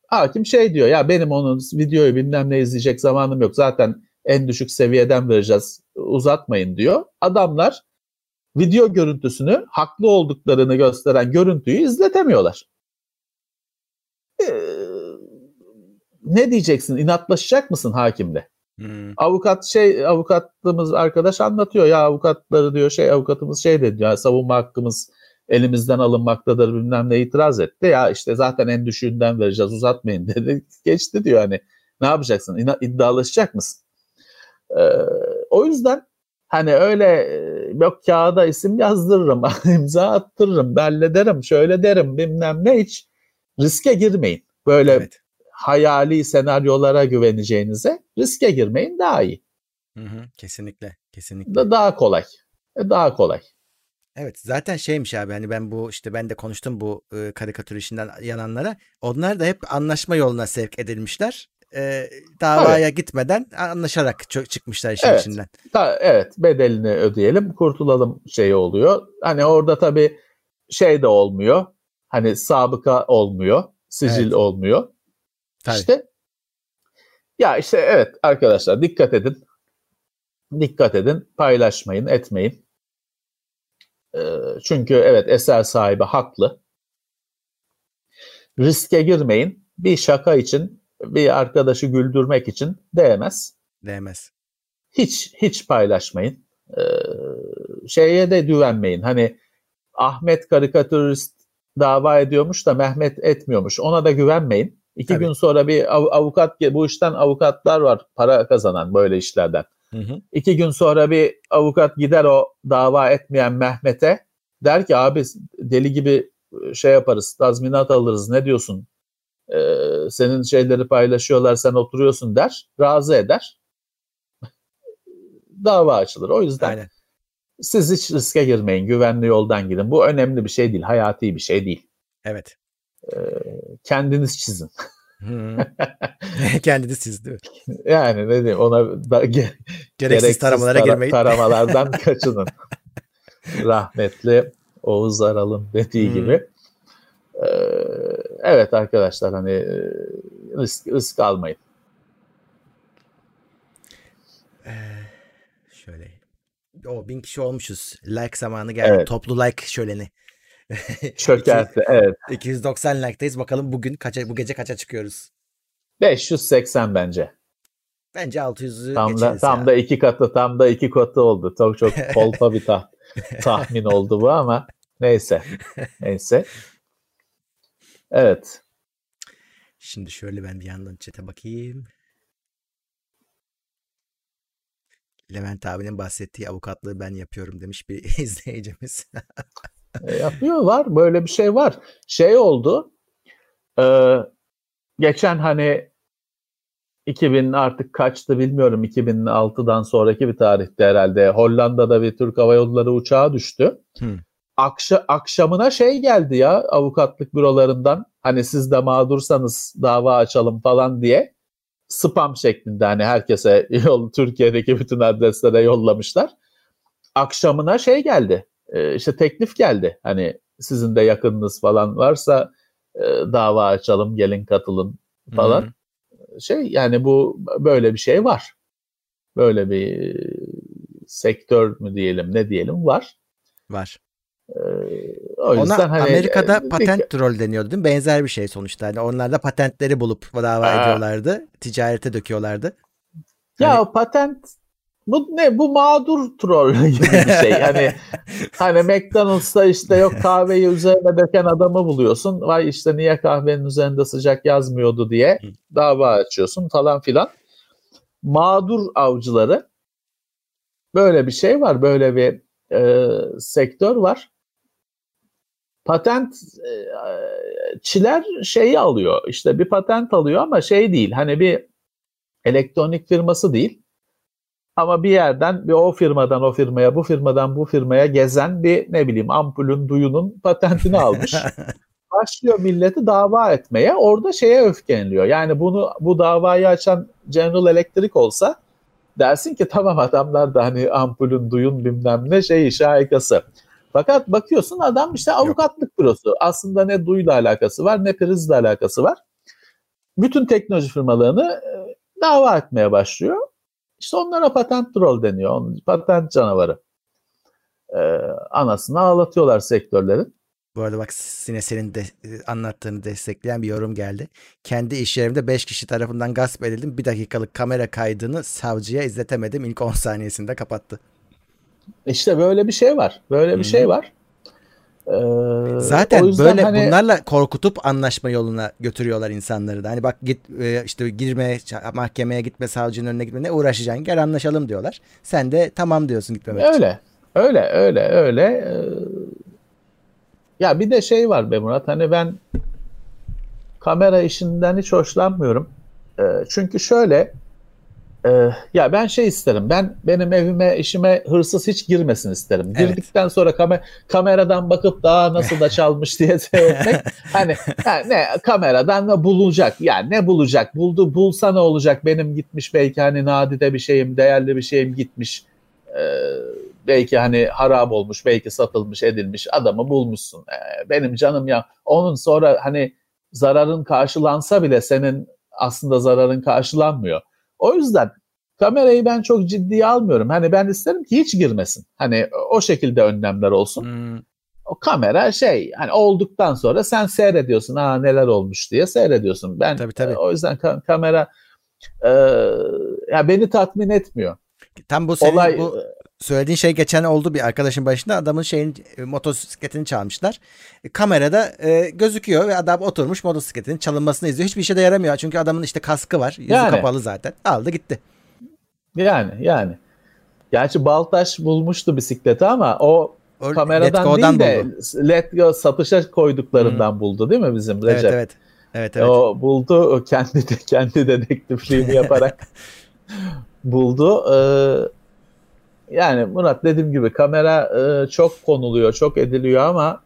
Hakim şey diyor, ya benim onun videoyu bilmem ne izleyecek zamanım yok. Zaten en düşük seviyeden vereceğiz, uzatmayın diyor. Adamlar video görüntüsünü, haklı olduklarını gösteren görüntüyü izletemiyorlar. Ne diyeceksin? İnatlaşacak mısın hakimle? Avukatımız arkadaş anlatıyor, ya avukatları diyor, şey avukatımız şey dedi, ya savunma hakkımız elimizden alınmaktadır bilmem ne, itiraz etti. Ya işte zaten en düşüğünden vereceğiz, uzatmayın dedi. Geçti diyor, hani ne yapacaksın? İddialaşacak mısın? O yüzden hani öyle yok kağıda isim yazdırırım, imza attırırım, hallederim, şöyle derim bilmem ne, hiç riske girmeyin. Böyle hayali senaryolara güveneceğinize riske girmeyin, daha iyi. Kesinlikle, kesinlikle. Daha kolay. Daha kolay. Evet, zaten şeymiş abi, hani ben bu işte ben de konuştum bu karikatür işinden yananlara. Onlar da hep anlaşma yoluna sevk edilmişler. Davaya gitmeden anlaşarak çıkmışlar işin içinden. Evet, bedelini ödeyelim, kurtulalım şeyi oluyor. Hani orada tabii şey de olmuyor. Hani sabıka olmuyor, sicil olmuyor. Tabii. İşte ya işte evet arkadaşlar, dikkat edin. Dikkat edin, paylaşmayın, etmeyin. Çünkü evet, eser sahibi haklı. Riske girmeyin. Bir şaka için, bir arkadaşı güldürmek için değmez. Değmez. Hiç paylaşmayın. Şeye de güvenmeyin. Hani Ahmet karikatürist dava ediyormuş da Mehmet etmiyormuş. Ona da güvenmeyin. İki gün sonra bir avukat, bu işten avukatlar var para kazanan böyle işlerden. İki gün sonra bir avukat gider o dava etmeyen Mehmet'e, der ki abi deli gibi şey yaparız, tazminat alırız, ne diyorsun, senin şeyleri paylaşıyorlar, sen oturuyorsun der, razı eder, dava açılır. O yüzden siz hiç riske girmeyin, güvenli yoldan gidin. Bu önemli bir şey değil, hayati bir şey değil. Evet. Kendiniz çizin. Kendiniz siz değil mi? Yani ne diyeyim, ona da gereksiz taramalara girmeyin. Taramalardan kaçının. Rahmetli Oğuz Aral'ın dediği gibi. Evet arkadaşlar, hani risk almayın. Şöyle. O 1000 kişi olmuşuz. Like zamanı geldi. Evet. Toplu like şöleni. Çökertti, evet. 290 like'dayız. Bakalım bugün kaça, bu gece kaça çıkıyoruz? 580 bence. Bence 600'ü geçeriz. Tam da iki katı, oldu. Çok kolpa bir tahmin oldu bu ama neyse. Neyse. Evet. Şimdi şöyle ben bir yandan chat'e bakayım. Levent abinin bahsettiği avukatlığı ben yapıyorum demiş bir izleyicimiz. Yapıyor, var böyle bir şey var. Şey oldu, geçen hani 2000 artık kaçtı bilmiyorum, 2006'dan sonraki bir tarihte herhalde Hollanda'da bir Türk Hava Yolları uçağı düştü. Akşamına şey geldi ya, avukatlık bürolarından hani siz de mağdursanız dava açalım falan diye spam şeklinde hani herkese Türkiye'deki bütün adreslere yollamışlar. Akşamına şey geldi. İşte teklif geldi. Hani sizin de yakınınız falan varsa dava açalım, gelin katılın falan. şey yani bu böyle bir şey var. Böyle bir sektör mü diyelim ne diyelim var. Var. O yüzden ona hani, Amerika'da patent troll deniyordu değil mi? Benzer bir şey sonuçta. Yani onlar da patentleri bulup dava ediyorlardı. Ticarete döküyorlardı. Ya hani... patent bu ne? Bu mağdur troll gibi bir şey. Hani hani McDonald's'ta işte yok kahveyi üzerine döken adamı buluyorsun. Vay işte niye kahvenin üzerinde sıcak yazmıyordu diye dava açıyorsun falan filan. Mağdur avcıları. Böyle bir şey var. Böyle bir sektör var. Patentçiler şeyi alıyor. İşte bir patent alıyor ama şey değil. Hani bir elektronik firması değil. Ama bir yerden bir o firmadan o firmaya, bu firmadan bu firmaya gezen bir ne bileyim ampulün, duyunun patentini almış. Başlıyor milleti dava etmeye. Orada şeye öfkeleniliyor. Yani bunu bu davayı açan General Electric olsa dersin ki tamam adamlar da hani ampulün, duyun bilmem ne şeyi şahikası. Fakat bakıyorsun adam işte avukatlık bürosu. Aslında ne duyuyla alakası var ne prizle alakası var. Bütün teknoloji firmalarını dava etmeye başlıyor. İşte onlara patent troll deniyor. Patent canavarı. Anasını ağlatıyorlar sektörlerin. Bu arada bak yine senin de anlattığını destekleyen bir yorum geldi. Kendi iş yerimde 5 kişi tarafından gasp edildim. Bir dakikalık kamera kaydını savcıya izletemedim. İlk 10 saniyesinde kapattı. İşte böyle bir şey var. Böyle bir şey var. Zaten böyle hani... bunlarla korkutup anlaşma yoluna götürüyorlar insanları da. Hani bak git işte girme, mahkemeye gitme, savcının önüne gitme. Ne uğraşacaksın? Gel anlaşalım diyorlar. Sen de tamam diyorsun gitmemek öyle, için. Öyle. Ya bir de şey var be Murat, hani ben kamera işinden hiç hoşlanmıyorum. Çünkü şöyle, ya ben şey isterim, benim evime, işime hırsız hiç girmesin isterim. Evet. Girdikten sonra kameradan bakıp daha nasıl da çalmış diye seyretmek, hani ne kameradan ne bulacak, yani ne bulacak, bulsa ne olacak, benim gitmiş belki hani nadide bir şeyim, değerli bir şeyim gitmiş. Belki hani harap olmuş, belki satılmış, edilmiş adamı bulmuşsun. Benim canım ya. Onun sonra hani zararın karşılansa bile senin aslında zararın karşılanmıyor. O yüzden kamerayı ben çok ciddiye almıyorum. Hani ben isterim ki hiç girmesin. Hani o şekilde önlemler olsun. O kamera şey hani olduktan sonra sen seyrediyorsun. Ha neler olmuş diye seyrediyorsun. Ben tabii. O yüzden kamera ya beni tatmin etmiyor. Tam bu senin olay, bu söylediğin şey geçen oldu bir arkadaşın başında adamın motosikletini çalmışlar. Kamerada gözüküyor ve adam oturmuş motosikletinin çalınmasını izliyor. Hiçbir işe de yaramıyor çünkü adamın işte kaskı var. Yüzü yani, kapalı zaten. Aldı gitti. Yani. Gerçi Baltaş bulmuştu bisikleti ama o kameradan değil de Letgo satışa koyduklarından buldu değil mi bizim Recep? Evet. O buldu o kendi dedektifliğini yaparak buldu. Yani Murat dediğim gibi kamera çok konuluyor, çok ediliyor ama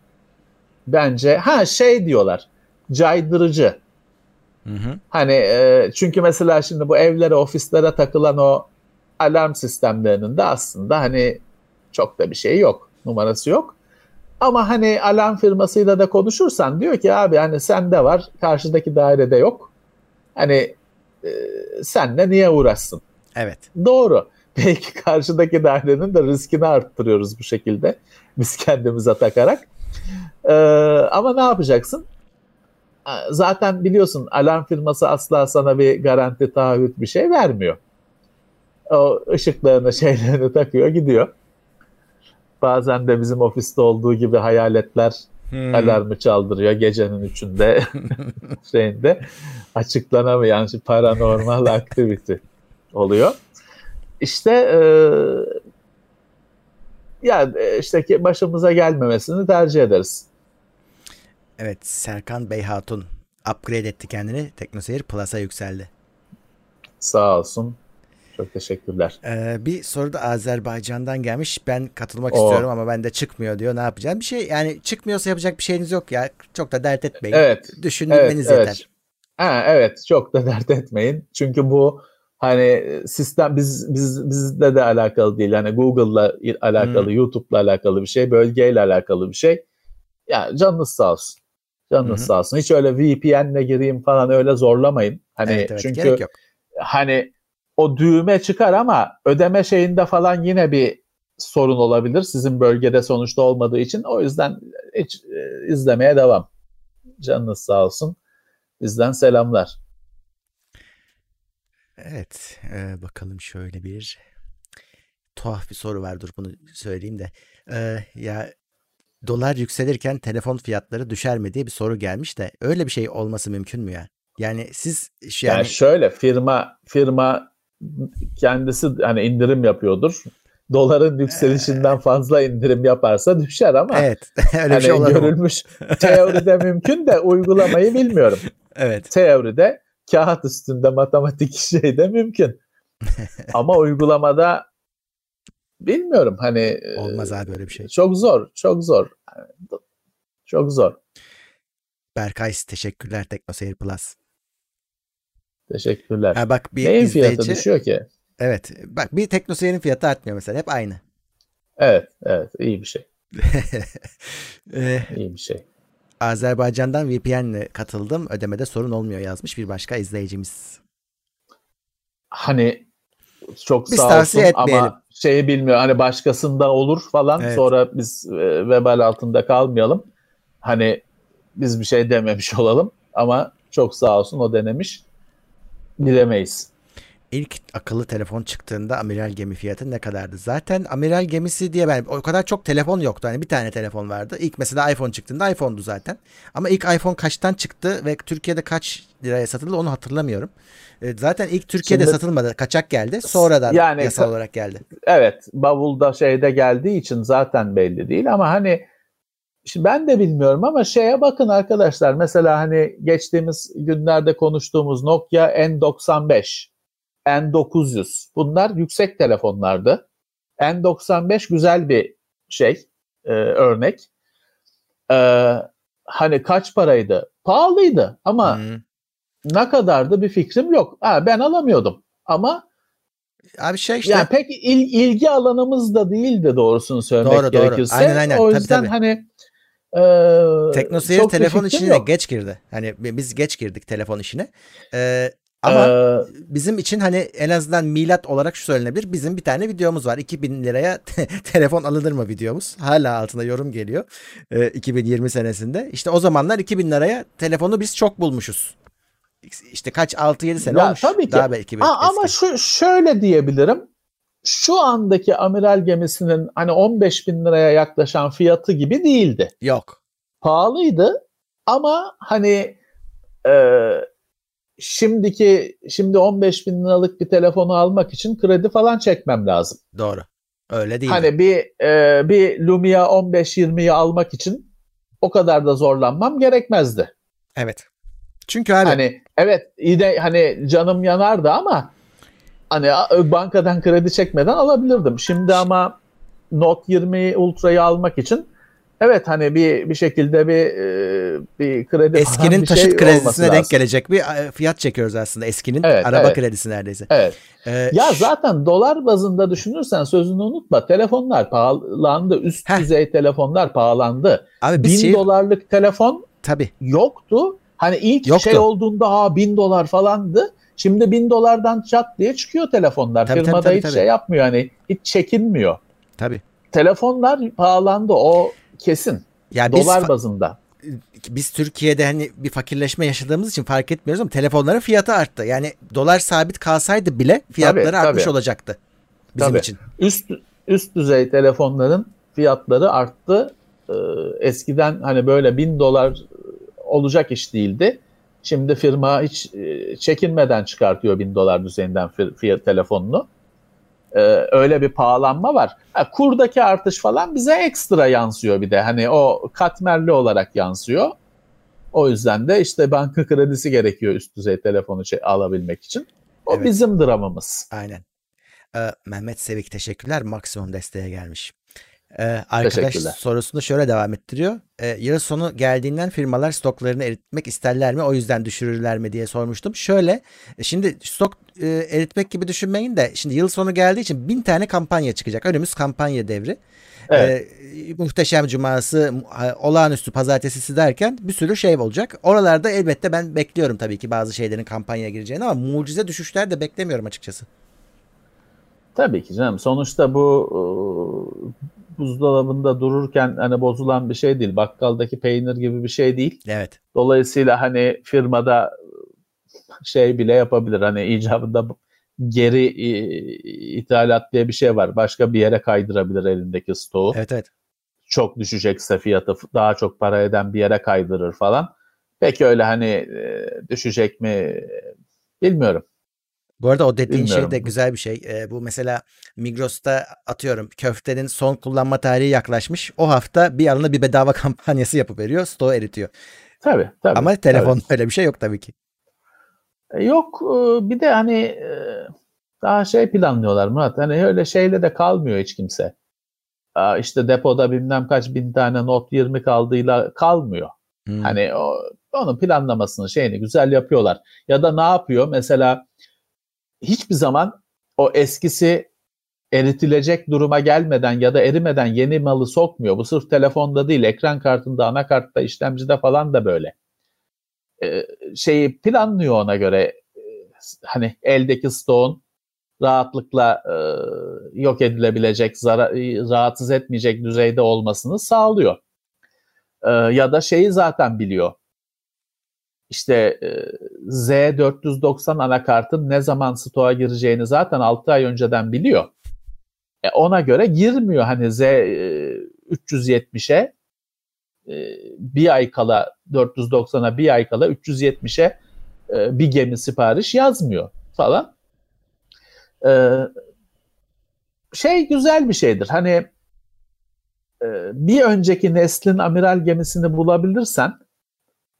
bence şey diyorlar caydırıcı. Hani çünkü mesela şimdi bu evlere, ofislere takılan o alarm sistemlerinin de aslında hani çok da bir şey yok, numarası yok. Ama hani alarm firmasıyla da konuşursan diyor ki abi hani sende var, karşıdaki dairede yok. Hani senle niye uğraşsın? Evet. Doğru. Belki karşıdaki dairenin de riskini arttırıyoruz bu şekilde. Biz kendimize takarak. Ama ne yapacaksın? Zaten biliyorsun alarm firması asla sana bir garanti, taahhüt bir şey vermiyor. O ışıklarını, şeylerini takıyor, gidiyor. Bazen de bizim ofiste olduğu gibi hayaletler alarmı çaldırıyor gecenin 3'ünde şeyinde. Açıklanamayan paranormal activity oluyor. İşte işte başımıza gelmemesini tercih ederiz. Evet, Serkan Beyhatun upgrade etti kendini. Teknoseyir Plus'a yükseldi. Sağ olsun. Çok teşekkürler. Bir soru da Azerbaycan'dan gelmiş. Ben katılmak istiyorum ama bende çıkmıyor diyor. Ne yapacağım? Bir şey yani çıkmıyorsa yapacak bir şeyiniz yok ya. Çok da dert etmeyin. Evet. Düşünmeniz yeter. Evet, çok da dert etmeyin. Çünkü bu hani sistem bizle de alakalı değil. Hani Google'la alakalı, YouTube'la alakalı bir şey, bölgeyle alakalı bir şey. Yani canınız sağ olsun. Canınız sağ olsun. Hiç öyle VPN'le gireyim falan öyle zorlamayın. Hani evet, çünkü hani o düğme çıkar ama ödeme şeyinde falan yine bir sorun olabilir. Sizin bölgede sonuçta olmadığı için. O yüzden hiç izlemeye devam. Canınız sağ olsun. Bizden selamlar. Evet. Bakalım şöyle bir tuhaf bir soru var. Dur bunu söyleyeyim de. Ya dolar yükselirken telefon fiyatları düşer mi diye bir soru gelmiş de öyle bir şey olması mümkün mü ya? Yani siz yani şöyle firma kendisi hani indirim yapıyordur. Doların yükselişinden fazla indirim yaparsa düşer ama evet, öyle hani şey görülmüş teoride mümkün de uygulamayı bilmiyorum. Evet. Teoride kağıt üstünde matematik şey de mümkün. Ama uygulamada bilmiyorum hani olmaz abi böyle bir şey. Çok zor. Çok zor. Berkay teşekkürler TeknoSeyir Plus. Teşekkürler. Ha bak bir neyin izleyici fiyatı düşüyor ki? Evet. Bak bir TeknoSeyir'in fiyatı artmıyor mesela. Hep aynı. Evet. İyi bir şey. İyi bir şey. Azerbaycan'dan VPN'le katıldım. Ödemede sorun olmuyor yazmış bir başka izleyicimiz. Hani çok biz sağ olsun etmeyelim. Ama şeyi bilmiyor. Hani başkasında olur falan. Evet. Sonra biz vebal altında kalmayalım. Hani biz bir şey dememiş olalım. Ama çok sağ olsun o denemiş. Bilemeyiz. İlk akıllı telefon çıktığında amiral gemi fiyatı ne kadardı? Zaten amiral gemisi diye ben o kadar çok telefon yoktu. Hani bir tane telefon vardı. İlk mesela iPhone çıktığında iPhone'du zaten. Ama ilk iPhone kaçtan çıktı ve Türkiye'de kaç liraya satıldı onu hatırlamıyorum. Zaten ilk Türkiye'de şimdi satılmadı. Kaçak geldi. Sonradan yani yasal olarak geldi. Evet. Bavulda şeyde geldiği için zaten belli değil ama hani ben de bilmiyorum ama şeye bakın arkadaşlar. Mesela hani geçtiğimiz günlerde konuştuğumuz Nokia N95, N900. Bunlar yüksek telefonlardı. N95 güzel bir şey, örnek. Hani kaç paraydı? Pahalıydı ama ne kadardı bir fikrim yok. Ben alamıyordum ama abi şey işte yani pek ilgi alanımız da değildi doğrusunu söylemek gerekirse. Aynen. O yüzden tabii. Hani TeknoSeyir telefon işine geç girdi. Hani biz geç girdik telefon işine. Ama bizim için hani en azından milat olarak şu söylenebilir. Bizim bir tane videomuz var. 2000 liraya telefon alınır mı videomuz. Hala altında yorum geliyor. 2020 senesinde. İşte o zamanlar 2000 liraya telefonu biz çok bulmuşuz. İşte kaç 6-7 sene ya olmuş. Tabii ki. Daha belki ama şöyle diyebilirim. Şu andaki amiral gemisinin hani 15.000 liraya yaklaşan fiyatı gibi değildi. Yok. Pahalıydı ama hani şimdi 15.000 liralık bir telefonu almak için kredi falan çekmem lazım. Doğru. Öyle değil. Hani bir Lumia 15-20'yi almak için o kadar da zorlanmam gerekmezdi. Evet. Çünkü abi hani evet iyi de hani canım yanardı ama hani bankadan kredi çekmeden alabilirdim. Şimdi ama Note 20 Ultra'yı almak için evet hani bir şekilde bir kredi eskinin taşıt şey kredisine denk lazım. Gelecek bir fiyat çekiyoruz aslında eskinin araba kredisi neredeyse. Evet. Ya zaten dolar bazında düşünürsen sözünü unutma telefonlar pahalandı üst düzey telefonlar pahalandı. Abi 1000 dolarlık telefon tabii yoktu. Hani ilk yoktu. Şey olduğunda 1000 dolar falandı. Şimdi 1000 dolardan çat diye çıkıyor telefonlar. Tabii, firmada tabii, hiç tabii. Şey yapmıyor hani hiç çekinmiyor. Tabii. Telefonlar pahalandı o kesin. Ya dolar bazında. Biz Türkiye'de hani bir fakirleşme yaşadığımız için fark etmiyoruz ama telefonların fiyatı arttı. Yani dolar sabit kalsaydı bile fiyatları artmış olacaktı bizim için. Üst düzey telefonların fiyatları arttı. Eskiden hani böyle 1000 dolar olacak iş değildi. Şimdi firma hiç çekinmeden çıkartıyor 1000 dolar düzeyinden fiyat telefonunu. Öyle bir pahalanma var. Kurdaki artış falan bize ekstra yansıyor bir de. Hani o katmerli olarak yansıyor. O yüzden de işte banka kredisi gerekiyor üst düzey telefonu alabilmek için. O bizim dramımız. Aynen. Mehmet Sevik teşekkürler. Maksimum desteğe gelmiş. Arkadaş sorusunu şöyle devam ettiriyor. Yıl sonu geldiğinden firmalar stoklarını eritmek isterler mi? O yüzden düşürürler mi diye sormuştum. Şöyle, şimdi stok eritmek gibi düşünmeyin de, şimdi yıl sonu geldiği için 1000 tane kampanya çıkacak. Önümüz kampanya devri. Evet. Muhteşem cuması, olağanüstü pazartesisi derken bir sürü şey olacak. Oralarda elbette ben bekliyorum tabii ki bazı şeylerin kampanyaya gireceğini, ama mucize düşüşler de beklemiyorum açıkçası. Tabii ki canım. Sonuçta bu buzdolabında dururken hani bozulan bir şey değil. Bakkaldaki peynir gibi bir şey değil. Evet. Dolayısıyla hani firmada şey bile yapabilir. Hani icabında geri ithalat diye bir şey var. Başka bir yere kaydırabilir elindeki stoğu. Evet, evet. Çok düşecekse fiyatı, daha çok para eden bir yere kaydırır falan. Peki öyle hani düşecek mi bilmiyorum. Bu arada o dediğin şey de güzel bir şey. Bu mesela Migros'ta atıyorum köftenin son kullanma tarihi yaklaşmış. O hafta bir yanına bir bedava kampanyası yapıveriyor. Stoğu eritiyor. Tabii, tabii. Ama telefonda öyle bir şey yok tabii ki. Yok, bir de hani daha şey planlıyorlar Murat. Hani öyle şeyle de kalmıyor hiç kimse. İşte depoda bilmem kaç 1000 tane not 20 kaldığıyla kalmıyor. Hmm. Hani onun planlamasını şeyini güzel yapıyorlar. Ya da ne yapıyor mesela, hiçbir zaman o eskisi eritilecek duruma gelmeden ya da erimeden yeni malı sokmuyor. Bu sırf telefonda değil, ekran kartında, anakartta, işlemcide falan da böyle. Şeyi planlıyor ona göre. Hani eldeki stoğun rahatlıkla yok edilebilecek, rahatsız etmeyecek düzeyde olmasını sağlıyor. Ya da şeyi zaten biliyor. İşte Z490 anakartın ne zaman stoğa gireceğini zaten 6 ay önceden biliyor. Ona göre girmiyor. Hani Z370'e bir ay kala, 490'a bir ay kala 370'e bir gemi sipariş yazmıyor falan. Şey güzel bir şeydir. Hani bir önceki neslin amiral gemisini bulabilirsen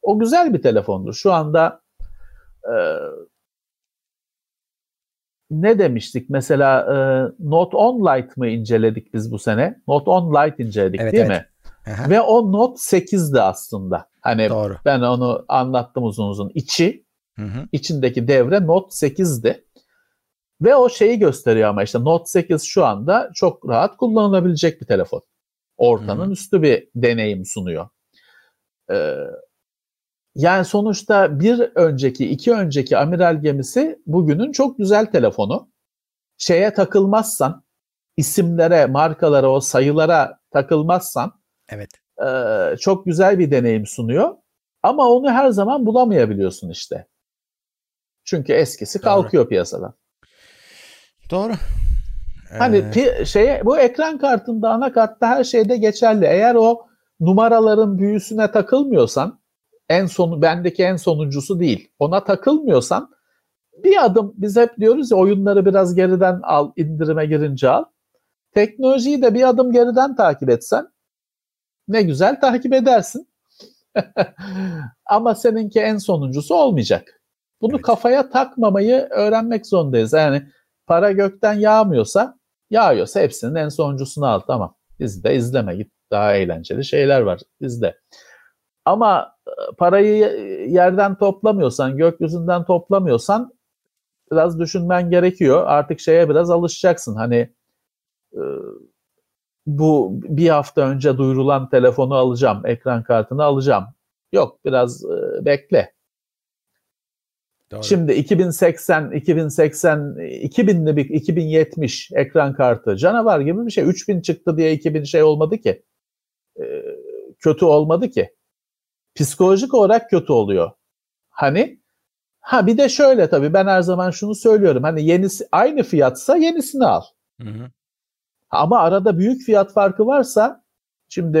o güzel bir telefondur. Şu anda ne demiştik? Mesela Note 10 Lite mı inceledik biz bu sene? Note 10 Lite inceledik, evet, değil mi? Aha. Ve o Note 8'di aslında. Hani doğru. Ben onu anlattım uzun uzun. İçindeki devre Note 8'di. Ve o şeyi gösteriyor ama işte Note 8 şu anda çok rahat kullanılabilecek bir telefon. Ortanın üstü bir deneyim sunuyor. Yani sonuçta bir önceki, iki önceki amiral gemisi bugünün çok güzel telefonu. Şeye takılmazsan, isimlere, markalara, o sayılara takılmazsan, evet, çok güzel bir deneyim sunuyor. Ama onu her zaman bulamayabiliyorsun işte. Çünkü eskisi kalkıyor piyasadan. Doğru. Hani bu ekran kartında, anakartta, her şeyde geçerli. Eğer o numaraların büyüsüne takılmıyorsan, bendeki en sonuncusu değil. Ona takılmıyorsan bir adım, biz hep diyoruz ya oyunları biraz geriden al, indirime girince al. Teknolojiyi de bir adım geriden takip etsen ne güzel takip edersin. Ama seninki en sonuncusu olmayacak. Bunu kafaya takmamayı öğrenmek zorundayız. Yani para gökten yağıyorsa hepsinin en sonuncusunu al. Tamam, izle, izleme git. Daha eğlenceli şeyler var, izle. Ama parayı yerden toplamıyorsan, gökyüzünden toplamıyorsan biraz düşünmen gerekiyor. Artık şeye biraz alışacaksın. Hani bu bir hafta önce duyurulan telefonu alacağım, ekran kartını alacağım. Yok, biraz bekle. Doğru. Şimdi 2080, 2000'li bir 2070 ekran kartı canavar gibi bir şey. 3000 çıktı diye 2000 şey olmadı ki. Kötü olmadı ki. Psikolojik olarak kötü oluyor. Hani bir de şöyle, tabii ben her zaman şunu söylüyorum. Hani yenisi aynı fiyatsa yenisini al. Hı-hı. Ama arada büyük fiyat farkı varsa, şimdi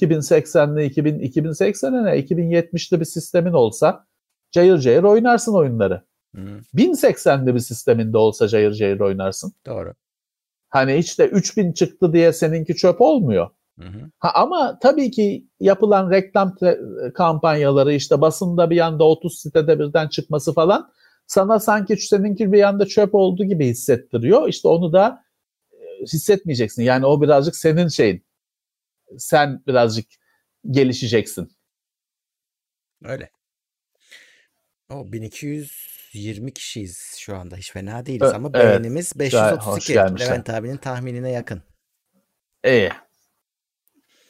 2080'li 2070'li bir sistemin olsa cayır cayır oynarsın oyunları. Hı-hı. 1080'li bir sisteminde olsa cayır cayır oynarsın. Doğru. Hani hiç de 3000 çıktı diye seninki çöp olmuyor. Ama tabii ki yapılan reklam kampanyaları, işte basında bir yanda 30 sitede birden çıkması falan, sana sanki seninki bir yanda çöp olduğu gibi hissettiriyor. İşte onu da hissetmeyeceksin. Yani o birazcık senin şeyin, sen birazcık gelişeceksin. Öyle. O 1220 kişiyiz şu anda. Hiç fena değiliz ama evet, beğenimiz 532. Levent abinin tahminine yakın. İyi.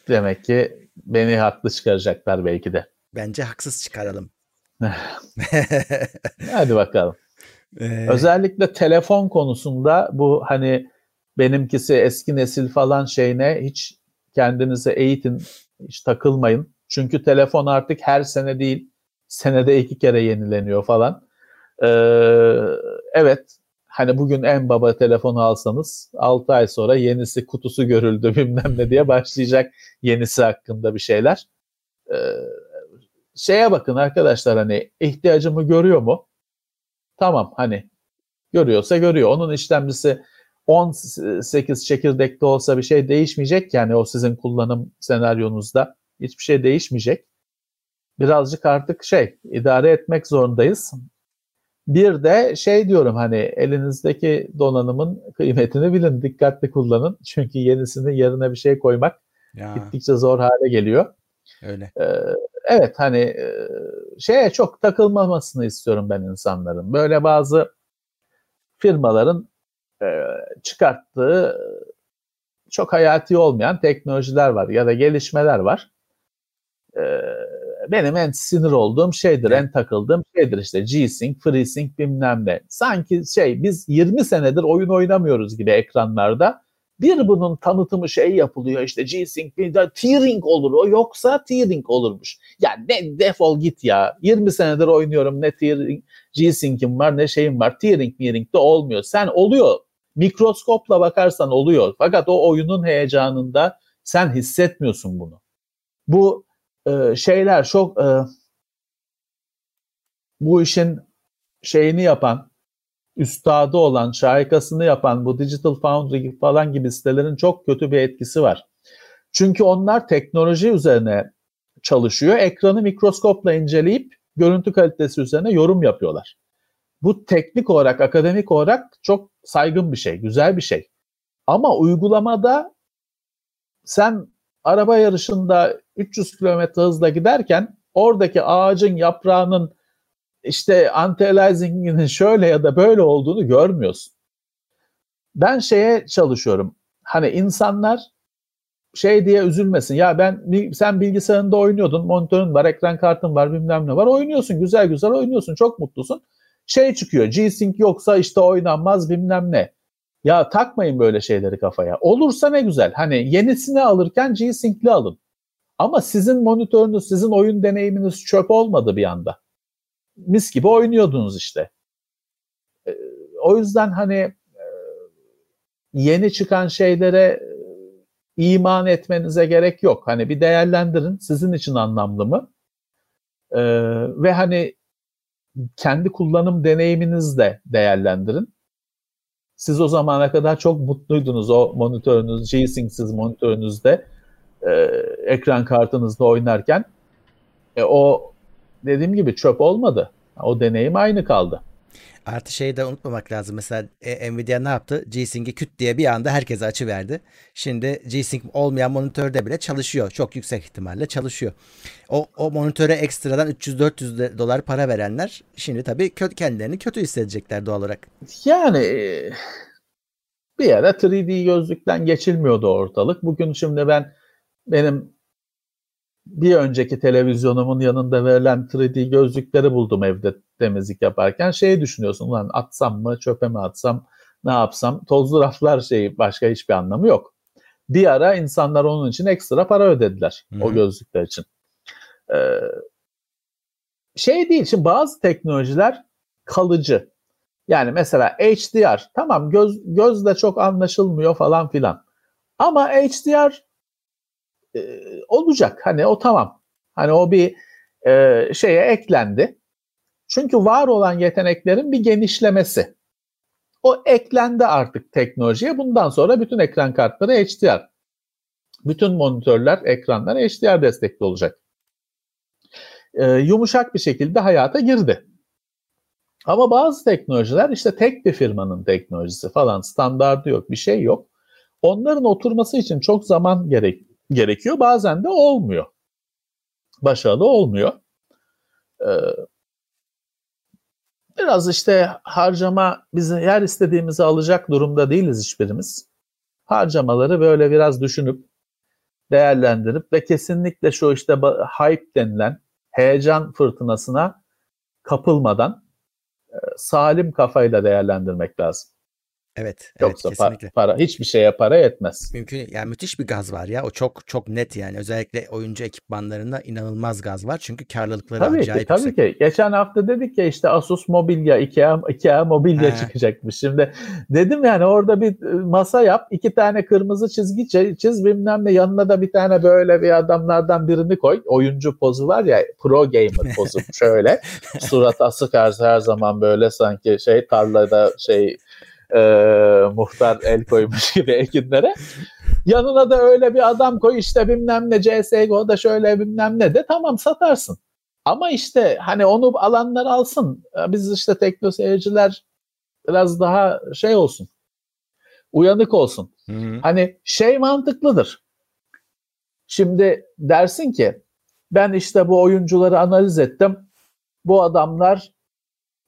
Demek ki beni haklı çıkaracaklar belki de. Bence haksız çıkaralım. Hadi bakalım. Özellikle telefon konusunda bu hani benimkisi eski nesil falan şeyine hiç kendinizi eğitin, hiç takılmayın. Çünkü telefon artık her sene değil, senede 2 kere yenileniyor falan. Evet, hani bugün en baba telefonu alsanız 6 ay sonra yenisi, kutusu görüldü bilmem ne diye başlayacak yenisi hakkında bir şeyler. Şeye bakın arkadaşlar, hani ihtiyacımı görüyor mu? Tamam, hani görüyorsa görüyor. Onun işlemcisi 18 çekirdekli olsa bir şey değişmeyecek. Yani o sizin kullanım senaryonuzda hiçbir şey değişmeyecek. Birazcık artık şey, idare etmek zorundayız. Bir de şey diyorum, hani elinizdeki donanımın kıymetini bilin, dikkatli kullanın. Çünkü yenisini yerine bir şey koymak gittikçe zor hale geliyor. Öyle. Evet, hani şeye çok takılmamasını istiyorum ben insanların. Böyle bazı firmaların çıkarttığı çok hayati olmayan teknolojiler var ya da gelişmeler var. Benim en sinir olduğum şeydir, en takıldığım şeydir işte G-Sync, FreeSync bilmem ne. Sanki şey, biz 20 senedir oyun oynamıyoruz gibi ekranlarda. Bir bunun tanıtımı şey yapılıyor işte G-Sync, T-Ring olur o, yoksa T-Ring olurmuş. Ya ne, defol git ya, 20 senedir oynuyorum, ne T-Ring, G-Sync'im var ne şeyim var, T-Ring, T-Ring de olmuyor. Sen oluyor, mikroskopla bakarsan oluyor, fakat o oyunun heyecanında sen hissetmiyorsun bunu. Bu şeyler çok bu işin şeyini yapan, üstadı olan, şarkısını yapan bu Digital Foundry falan gibi sitelerin çok kötü bir etkisi var. Çünkü onlar teknoloji üzerine çalışıyor. Ekranı mikroskopla inceleyip görüntü kalitesi üzerine yorum yapıyorlar. Bu teknik olarak, akademik olarak çok saygın bir şey, güzel bir şey. Ama uygulamada sen araba yarışında 300 km hızla giderken oradaki ağacın yaprağının işte anti-aliasing'inin şöyle ya da böyle olduğunu görmüyorsun. Ben şeye çalışıyorum. Hani insanlar şey diye üzülmesin. Ya sen bilgisayarında oynuyordun, monitörün var, ekran kartın var, bilmem ne var. Oynuyorsun, güzel güzel oynuyorsun, çok mutlusun. Şey çıkıyor, G-Sync yoksa işte oynanmaz bilmem ne. Ya takmayın böyle şeyleri kafaya. Olursa ne güzel. Hani yenisini alırken G-Sync'li alın. Ama sizin monitörünüz, sizin oyun deneyiminiz çöp olmadı bir anda. Mis gibi oynuyordunuz işte. O yüzden hani yeni çıkan şeylere iman etmenize gerek yok. Hani bir değerlendirin, sizin için anlamlı mı? Ve hani kendi kullanım deneyiminizi de değerlendirin. Siz o zamana kadar çok mutluydunuz o monitörünüz, G-Sync'siz monitörünüzde, ekran kartınızla oynarken. O dediğim gibi çöp olmadı. O deneyim aynı kaldı. Artı şeyi de unutmamak lazım. Mesela Nvidia ne yaptı? G-Sync'i küt diye bir anda herkese açıverdi. Şimdi G-Sync olmayan monitörde bile çalışıyor. Çok yüksek ihtimalle çalışıyor. O monitöre ekstradan $300-400 para verenler şimdi tabii kendilerini kötü hissedecekler doğal olarak. Yani bir ara 3D gözlükten geçilmiyordu ortalık. Bugün şimdi benim bir önceki televizyonumun yanında verilen 3D gözlükleri buldum evde temizlik yaparken. Şeyi düşünüyorsun, ulan atsam mı, çöpe mi atsam, ne yapsam, tozlu raflar şeyi, başka hiçbir anlamı yok. Bir ara insanlar onun için ekstra para ödediler, o gözlükler için. Şey değil, şimdi bazı teknolojiler kalıcı. Yani mesela HDR, tamam gözle çok anlaşılmıyor falan filan. Ama HDR olacak. Hani o tamam. Hani o bir şeye eklendi. Çünkü var olan yeteneklerin bir genişlemesi. O eklendi artık teknolojiye. Bundan sonra bütün ekran kartları HDR. Bütün monitörler, ekranlar HDR destekli olacak. Yumuşak bir şekilde hayata girdi. Ama bazı teknolojiler işte tek bir firmanın teknolojisi falan, standardı yok, bir şey yok. Onların oturması için çok zaman gerekiyor. gerekiyor. Bazen de olmuyor. Başarılı olmuyor. Biraz işte harcama, biz her istediğimizi alacak durumda değiliz hiçbirimiz. Harcamaları böyle biraz düşünüp, değerlendirip ve kesinlikle şu işte hype denilen heyecan fırtınasına kapılmadan salim kafayla değerlendirmek lazım. Evet, yoksa kesinlikle. Para, hiçbir şeye para yetmez. Mümkün, yani müthiş bir gaz var ya, o çok çok net yani, özellikle oyuncu ekipmanlarında inanılmaz gaz var çünkü karlılıkları tabii acayip ki, yüksek. Tabii ki. Geçen hafta dedik ya işte Asus mobilya, IKEA mobilya çıkacakmış. Şimdi dedim yani orada bir masa yap, 2 tane kırmızı çizgi çiz bilmem ne, yanına da bir tane böyle bir adamlardan birini koy. Oyuncu pozu var ya, pro gamer pozu şöyle. Surat asık her zaman böyle sanki şey tarlada şey muhtar el koymuş gibi ekinlere. Yanına da öyle bir adam koy işte bilmem ne, CSGO'da şöyle bilmem ne de, tamam satarsın. Ama işte hani onu alanlar alsın. Biz işte tekno seyirciler biraz daha şey olsun. Uyanık olsun. Hı-hı. Hani şey mantıklıdır. Şimdi dersin ki ben işte bu oyuncuları analiz ettim. Bu adamlar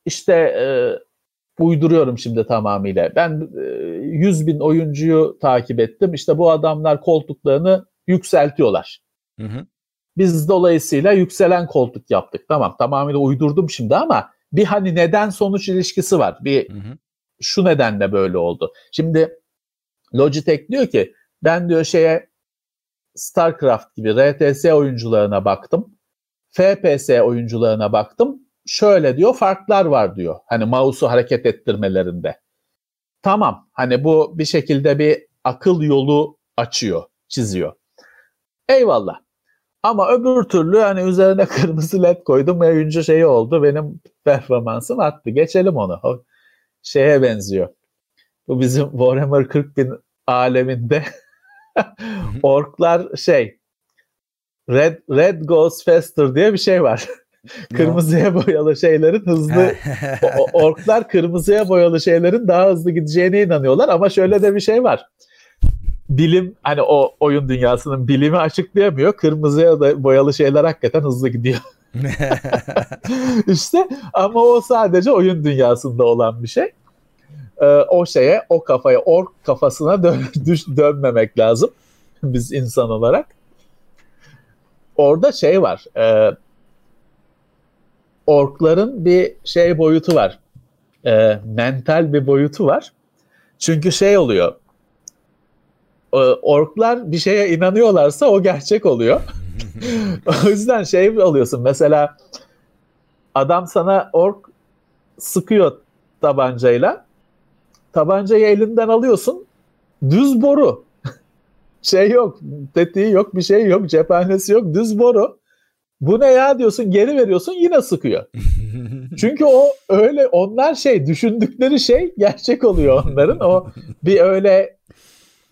işte uyduruyorum şimdi tamamıyla. Ben 100 bin oyuncuyu takip ettim. İşte bu adamlar koltuklarını yükseltiyorlar. Hı hı. Biz dolayısıyla yükselen koltuk yaptık. Tamam, tamamıyla uydurdum şimdi ama bir hani neden sonuç ilişkisi var. Bir hı hı. Şu nedenle böyle oldu. Şimdi Logitech diyor ki ben diyor şeye StarCraft gibi RTS oyuncularına baktım. FPS oyuncularına baktım. Şöyle diyor, farklar var diyor. Hani mouse'u hareket ettirmelerinde. Tamam, hani bu bir şekilde bir akıl yolu açıyor, çiziyor. Eyvallah. Ama öbür türlü hani üzerine kırmızı led koydum, oyuncu şeyi oldu, benim performansım arttı. Geçelim onu. O şeye benziyor. Bu bizim Warhammer 40.000 aleminde orklar şey, red goes faster diye bir şey var. Kırmızıya boyalı şeylerin hızlı orklar kırmızıya boyalı şeylerin daha hızlı gideceğine inanıyorlar ama şöyle de bir şey var. Bilim, hani o oyun dünyasının bilimi açıklayamıyor. Kırmızıya boyalı şeyler hakikaten hızlı gidiyor. İşte ama o sadece oyun dünyasında olan bir şey. O şeye, o kafaya, ork kafasına dönmemek lazım biz insan olarak. Orada şey var. Orkların bir şey boyutu var. Mental bir boyutu var. Çünkü şey oluyor. Orklar bir şeye inanıyorlarsa o gerçek oluyor. O yüzden şey oluyorsun. Mesela adam sana ork sıkıyor tabancayla. Tabancayı elinden alıyorsun. Düz boru. Şey yok. Tetiği yok. Bir şey yok. Cephanesi yok. Düz boru. Bu ne ya diyorsun, geri veriyorsun, yine sıkıyor. Çünkü o öyle, onlar şey, düşündükleri şey gerçek oluyor onların. O bir öyle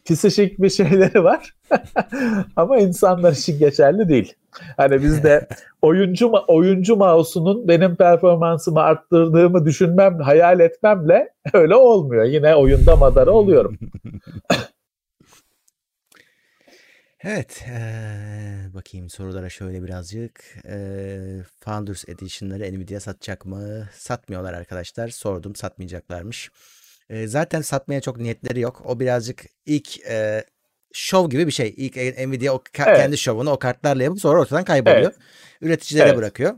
psişik bir şeyleri var. Ama insanlar için geçerli değil. Hani bizde oyuncu mouse'unun benim performansımı arttırdığımı düşünmem, hayal etmemle öyle olmuyor. Yine oyunda madara oluyorum. Evet, bakayım sorulara şöyle birazcık. Founders Edition'ları Nvidia satacak mı? Satmıyorlar arkadaşlar. Sordum, satmayacaklarmış. Zaten satmaya çok niyetleri yok. O birazcık ilk şov gibi bir şey. İlk Nvidia kendi şovunu o kartlarla yapıp sonra ortadan kayboluyor. Evet. Üreticilere bırakıyor.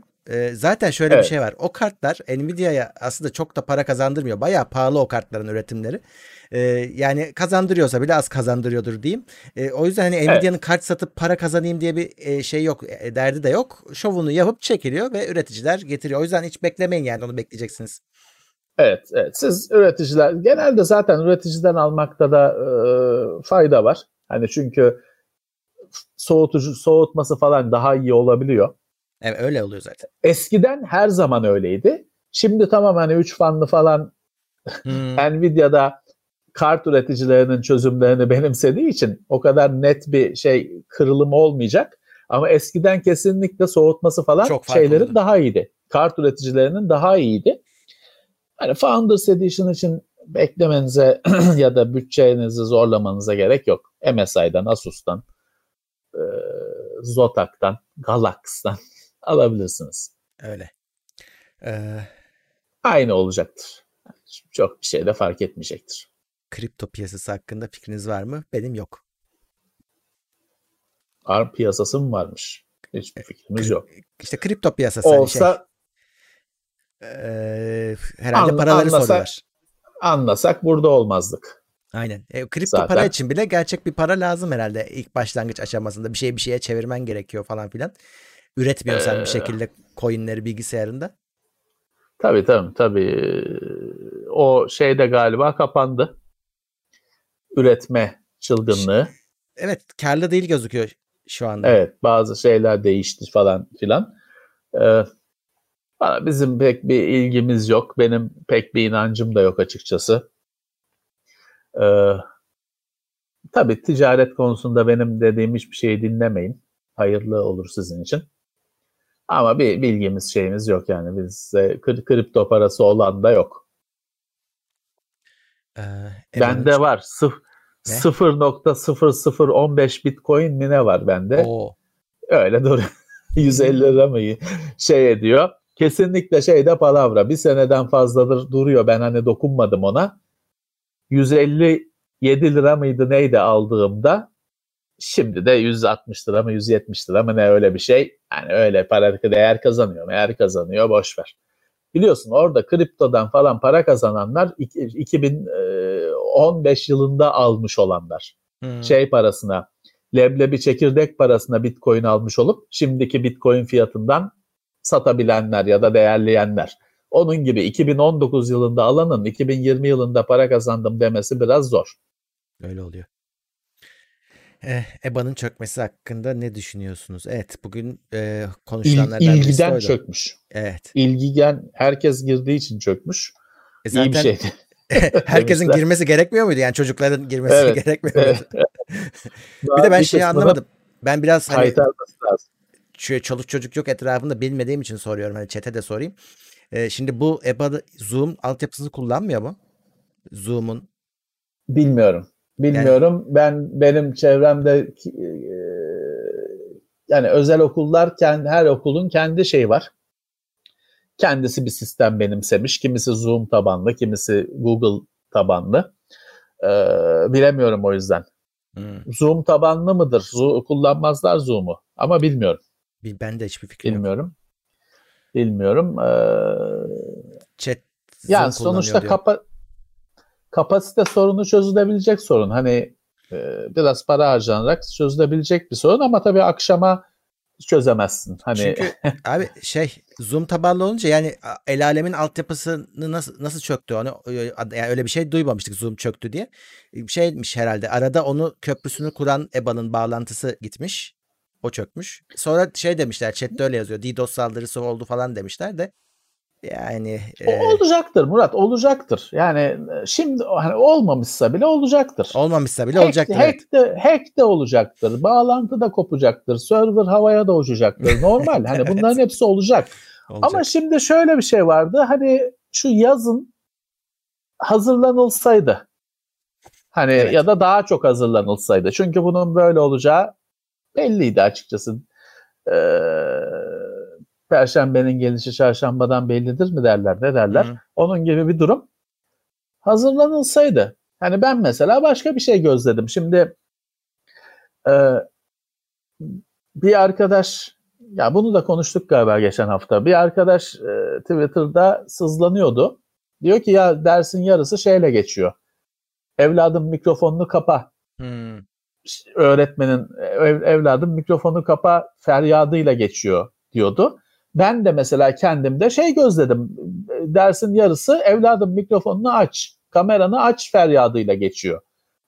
Zaten şöyle bir şey var. O kartlar Nvidia'ya aslında çok da para kazandırmıyor. Bayağı pahalı o kartların üretimleri. Yani kazandırıyorsa bile az kazandırıyordur diyeyim. O yüzden hani Nvidia'nın kart satıp para kazanayım diye bir şey yok. Derdi de yok. Şovunu yapıp çekiliyor ve üreticiler getiriyor. O yüzden hiç beklemeyin yani, onu bekleyeceksiniz. Evet, evet. Siz üreticiler, genelde zaten üreticiden almakta da fayda var. Hani çünkü soğutması falan daha iyi olabiliyor. Evet, öyle oluyor zaten. Eskiden her zaman öyleydi. Şimdi tamam, hani 3 fanlı falan Nvidia'da kart üreticilerinin çözümlerini benimsediği için o kadar net bir şey kırılım olmayacak. Ama eskiden kesinlikle soğutması falan şeylerin oldu. Daha iyiydi. Kart üreticilerinin daha iyiydi. Hani Founders Edition için beklemenize ya da bütçenizi zorlamanıza gerek yok. MSI'dan, Asus'tan Zotak'tan, Galax'tan alabilirsiniz. Öyle. Aynı olacaktır. Çok bir şey de fark etmeyecektir. Kripto piyasası hakkında fikriniz var mı? Benim yok. ARM piyasası mı varmış? Hiçbir fikrimiz yok. İşte kripto piyasası. Olsa şey, herhalde paraları soruyorlar. Anlasak burada olmazdık. Aynen. Kripto zaten para için bile gerçek bir para lazım herhalde. İlk başlangıç aşamasında bir şeyi bir şeye çevirmen gerekiyor falan filan. Üretmiyorsan bir şekilde coinleri bilgisayarında. Tabii. O şey de galiba kapandı. Üretme çılgınlığı. Evet, karlı değil gözüküyor şu anda. Evet, bazı şeyler değişti falan filan. Bizim pek bir ilgimiz yok. Benim pek bir inancım da yok açıkçası. Tabii ticaret konusunda benim dediğim hiçbir şeyi dinlemeyin. Hayırlı olur sizin için. Ama bir bilgimiz şeyimiz yok yani. Bizde kripto parası olan da yok. Bende var. 0.0015 bitcoin mi ne var bende? Oo. Öyle duruyor. 150 lira mı şey ediyor. Kesinlikle şeyde palavra. Bir seneden fazladır duruyor. Ben hani dokunmadım ona. 157 lira mıydı neydi aldığımda? Şimdi de 160 lira mı 170 lira mı ne öyle bir şey. Yani öyle para değer kazanıyor. Eğer kazanıyor boşver. Biliyorsun orada kriptodan falan para kazananlar 2015 yılında almış olanlar. Şey parasına, leblebi çekirdek parasına bitcoin almış olup şimdiki bitcoin fiyatından satabilenler ya da değerleyenler. Onun gibi 2019 yılında alanın 2020 yılında para kazandım demesi biraz zor. Öyle oluyor. EBA'nın çökmesi hakkında ne düşünüyorsunuz? Evet, bugün konuşulanlardan birisi İlgiden oydu. Çökmüş. Evet. İlgiden herkes girdiği için çökmüş. Zaten iyi bir şeydi. Herkesin girmesi gerekmiyor muydu? Yani çocukların girmesi gerekmiyor muydu? Bir de ben şeyi anlamadım. Ben biraz hani çoluk çocuk yok etrafında bilmediğim için soruyorum. Hani chat'e de sorayım. Şimdi bu EBA Zoom altyapısını kullanmıyor mu? Zoom'un. Bilmiyorum. Yani benim çevremde yani özel okullar her okulun kendi şeyi var. Kendisi bir sistem benimsemiş. Kimisi Zoom tabanlı, kimisi Google tabanlı. Bilemiyorum o yüzden. Zoom tabanlı mıdır? Kullanmazlar Zoom'u. Ama bilmiyorum. Ben de hiçbir fikrim yok. Bilmiyorum. Chat yani sonuçta kapasite sorunu çözülebilecek sorun. Hani biraz para harcanarak çözülebilecek bir sorun ama tabii akşama çözemezsin. Hani çünkü abi Zoom tabanlı olunca yani el alemin altyapısını nasıl çöktü onu yani öyle bir şey duymamıştık Zoom çöktü diye. Şeymiş herhalde arada onu köprüsünü kuran EBA'nın bağlantısı gitmiş. O çökmüş. Sonra demişler chatte öyle yazıyor. DDoS saldırısı oldu falan demişler de. Yani olacaktır Murat, olacaktır. Yani şimdi hani olmamışsa bile olacaktır. Olmamışsa bile olacaktır. Hack de olacaktır. Bağlantı da kopacaktır. Server havaya da uçacaktır. Normal. Hani bunların hepsi olacak. Ama şimdi şöyle bir şey vardı. Hani şu yazın hazırlanılsaydı. Hani ya da daha çok hazırlanılsaydı. Çünkü bunun böyle olacağı belliydi açıkçası. Perşembenin gelişi çarşambadan bellidir mi derler, ne derler? Onun gibi bir durum hazırlanılsaydı. Hani ben mesela başka bir şey gözledim. Şimdi bir arkadaş, ya bunu da konuştuk galiba geçen hafta. Bir arkadaş Twitter'da sızlanıyordu. Diyor ki ya dersin yarısı şeyle geçiyor. Evladım mikrofonunu kapa. Öğretmenin evladım mikrofonu kapa feryadıyla geçiyor diyordu. Ben de mesela kendimde gözledim. Dersin yarısı evladım mikrofonunu aç, kameranı aç feryadıyla geçiyor.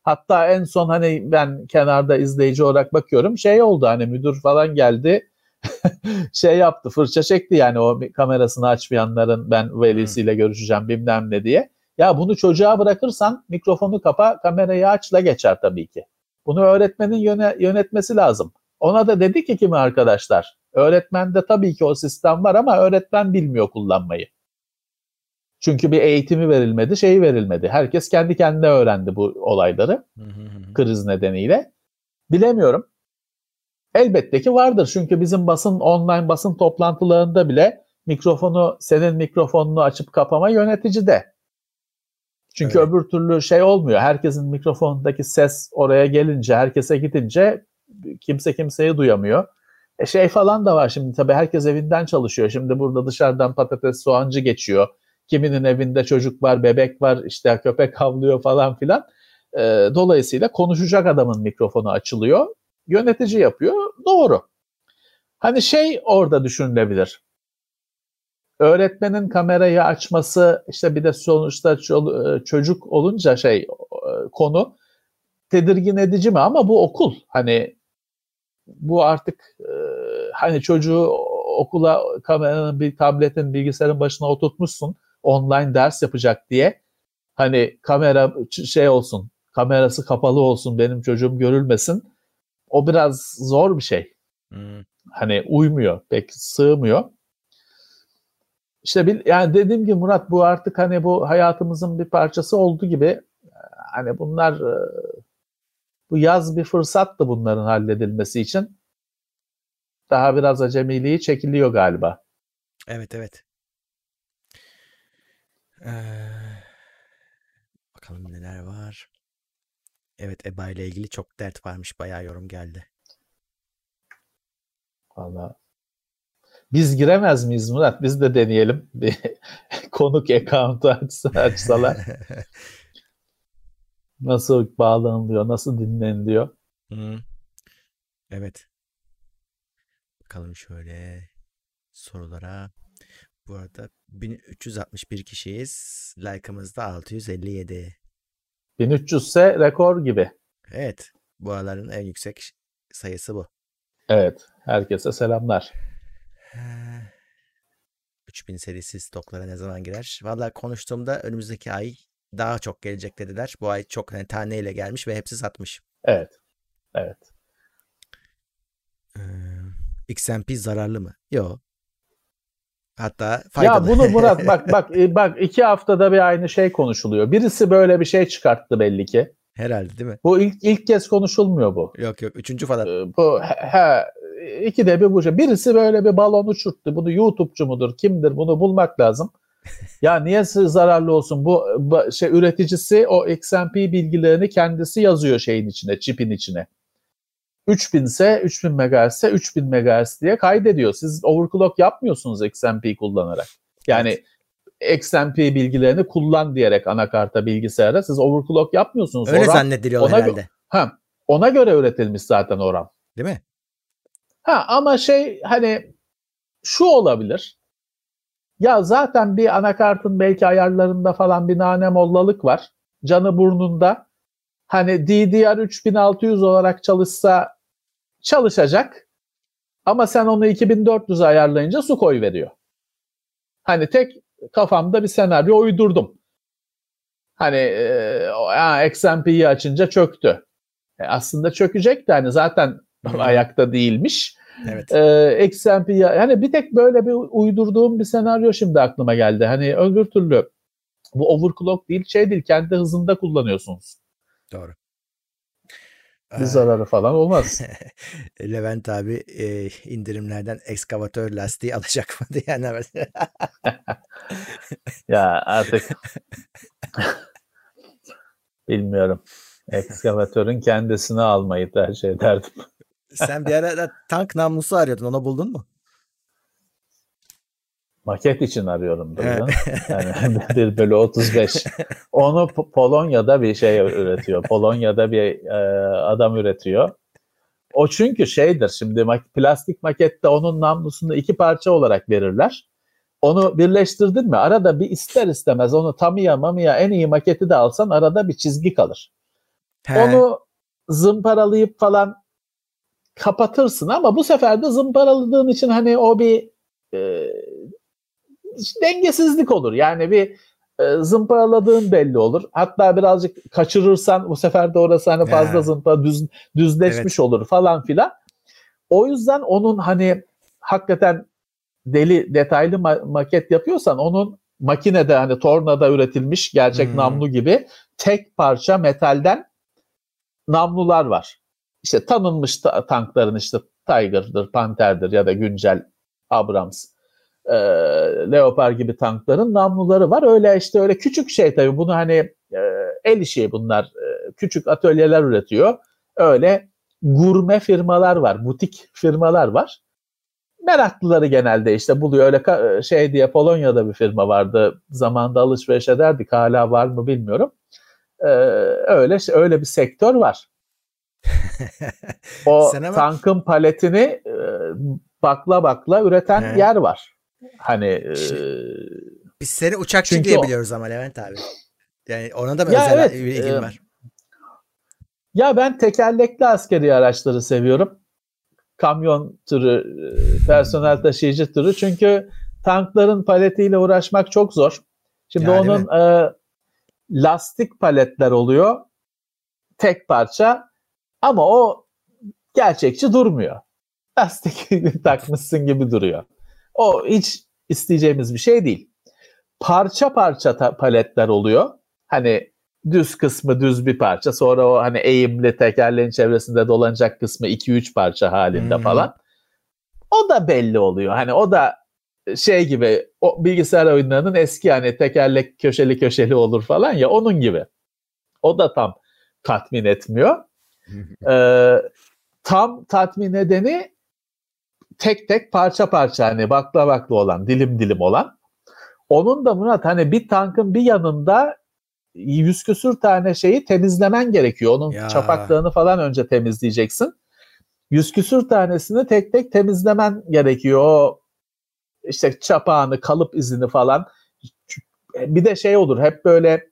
Hatta en son hani ben kenarda izleyici olarak bakıyorum oldu hani müdür falan geldi yaptı fırça çekti yani o kamerasını açmayanların ben velisiyle görüşeceğim bilmem ne diye. Ya bunu çocuğa bırakırsan mikrofonu kapa kamerayı açla geçer tabii ki. Bunu öğretmenin yönetmesi lazım. Ona da dedi ki kimi arkadaşlar? Öğretmende tabii ki o sistem var ama öğretmen bilmiyor kullanmayı. Çünkü bir eğitimi verilmedi, verilmedi. Herkes kendi kendine öğrendi bu olayları kriz nedeniyle. Bilemiyorum. Elbette ki vardır. Çünkü bizim online basın toplantılarında bile senin mikrofonunu açıp kapama yöneticide. Çünkü evet, öbür türlü şey olmuyor. Herkesin mikrofondaki ses oraya gelince, herkese gidince kimse kimseyi duyamıyor. Şey falan da var şimdi, tabii herkes evinden çalışıyor. Şimdi burada dışarıdan patates soğancı geçiyor. Kiminin evinde çocuk var, bebek var, işte köpek havlıyor falan filan. Dolayısıyla konuşacak adamın mikrofonu açılıyor. Yönetici yapıyor. Doğru. Hani şey orada düşünülebilir. Öğretmenin kamerayı açması, işte bir de sonuçta çocuk olunca konu tedirgin edici mi? Ama bu okul. Hani bu artık hani çocuğu okula kameranın, bir tabletin, bilgisayarın başına oturtmuşsun. Online ders yapacak diye. Hani kamera olsun, kamerası kapalı olsun, benim çocuğum görülmesin. O biraz zor bir şey. Hmm. Hani uymuyor, pek sığmıyor. İşte yani dediğim gibi Murat, bu artık hani bu hayatımızın bir parçası oldu gibi. Hani bunlar, bu yaz bir fırsattı bunların halledilmesi için. Daha biraz acemiliği çekiliyor galiba. Evet. Bakalım neler var. Evet, EBA ile ilgili çok dert varmış. Bayağı yorum geldi. Vallahi. Biz giremez miyiz Murat? Biz de deneyelim. Bir konuk account'u açsalar. Nasıl bağlanılıyor? Nasıl dinleniliyor? Hı. Evet. Bakalım şöyle sorulara. Bu arada 1361 kişiyiz. Like'ımız da 657. 1300 ise rekor gibi. Evet. Bu araların en yüksek sayısı bu. Evet. Herkese selamlar. 3000 serisi stoklara ne zaman girer? Vallahi konuştuğumda önümüzdeki ay daha çok gelecek dediler. Bu ay çok taneyle gelmiş ve hepsi satmış. Evet. XMP zararlı mı? Yok. Hatta faydalı. Ya bunu Murat bak 2 haftada bir aynı şey konuşuluyor. Birisi böyle bir şey çıkarttı belli ki. Herhalde değil mi? Bu ilk kez konuşulmuyor bu. Yok 3. falan. Bu 2'de bir bu şey. Birisi böyle bir balon uçurttu. Bunu YouTube'cu mudur kimdir bunu bulmak lazım. Ya niye zararlı olsun? Bu üreticisi o XMP bilgilerini kendisi yazıyor çipin içine. 3000 ise 3000 MHz ise 3000 MHz diye kaydediyor. Siz overclock yapmıyorsunuz XMP kullanarak. Yani XMP bilgilerini kullan diyerek anakarta, bilgisayara siz overclock yapmıyorsunuz. Öyle zannediliyor herhalde. Ona göre üretilmiş zaten oran. Değil mi? Ama hani şu olabilir. Ya zaten bir anakartın belki ayarlarında falan bir nanemollalık var. Canı burnunda. Hani DDR 3600 olarak çalışsa çalışacak ama sen onu 2400'e ayarlayınca su koyuveriyor. Hani tek kafamda bir senaryo uydurdum. Hani XMP'yi açınca çöktü. Aslında çökecek de hani zaten ayakta değilmiş. Evet. XMP'yi hani bir tek böyle bir uydurduğum bir senaryo şimdi aklıma geldi. Hani öbür türlü bu overclock değil, değil, kendi hızında kullanıyorsunuz. Doğru. Bir zararı falan olmaz. Levent abi indirimlerden ekskavatör lastiği alacak mı diye. Yani. Ya artık bilmiyorum. Ekskavatörün kendisini almayı tercih ederdim. Sen bir ara tank namlusu arıyordun. Onu buldun mu? Maket için arıyorum. Yani bir bölü 35. Onu Polonya'da bir üretiyor. Polonya'da bir adam üretiyor. O çünkü şimdi plastik makette onun namlusunu 2 parça olarak verirler. Onu birleştirdin mi? Arada bir ister istemez onu tamamıyla en iyi maketi de alsan arada bir çizgi kalır. He. Onu zımparalayıp falan kapatırsın ama bu sefer de zımparaladığın için hani o bir dengesizlik olur. Yani bir zımparaladığın belli olur. Hatta birazcık kaçırırsan bu sefer de orası hani fazla düzleşmiş olur falan filan. O yüzden onun hani hakikaten detaylı maket yapıyorsan onun makinede hani tornada üretilmiş gerçek namlu gibi tek parça metalden namlular var. İşte tanınmış tankların Tiger'dır, Panther'dir ya da güncel Abrams, Leopard gibi tankların namluları var. Öyle işte öyle küçük şey tabii. Bunu hani el işi bunlar. Küçük atölyeler üretiyor. Öyle gurme firmalar var, butik firmalar var. Meraklıları genelde işte buluyor. Öyle şey diye Polonya'da bir firma vardı. Zamanında alışveriş ederdik. Hala var mı bilmiyorum. Öyle bir sektör var. O tankın paletini bakla üreten he, yer var. Hani biz seni uçakçı diyebiliyoruz ama Levent abi. Yani ona da mı özel ilgim var? Ya ben tekerlekli askeri araçları seviyorum. Kamyon türü, personel taşıyıcı türü. Çünkü tankların paletiyle uğraşmak çok zor. Şimdi yani onun lastik paletler oluyor. Tek parça. Ama o gerçekçi durmuyor. Lastik takmışsın gibi duruyor. O hiç isteyeceğimiz bir şey değil. Parça parça paletler oluyor. Hani düz kısmı düz bir parça. Sonra o hani eğimli tekerleğin çevresinde dolanacak kısmı 2-3 parça halinde falan. O da belli oluyor. Hani o da şey gibi o bilgisayar oyunlarının eski hani tekerlek köşeli olur falan ya onun gibi. O da tam tatmin etmiyor. Tam tatmin nedeni tek parça hani bakla olan, dilim olan. Onun da Murat hani bir tankın bir yanında 100 küsür tane şeyi temizlemen gerekiyor. Onun çapaklarını falan önce temizleyeceksin. 100 küsür tanesini tek temizlemen gerekiyor. O işte çapağını, kalıp izini falan. Bir de şey olur hep böyle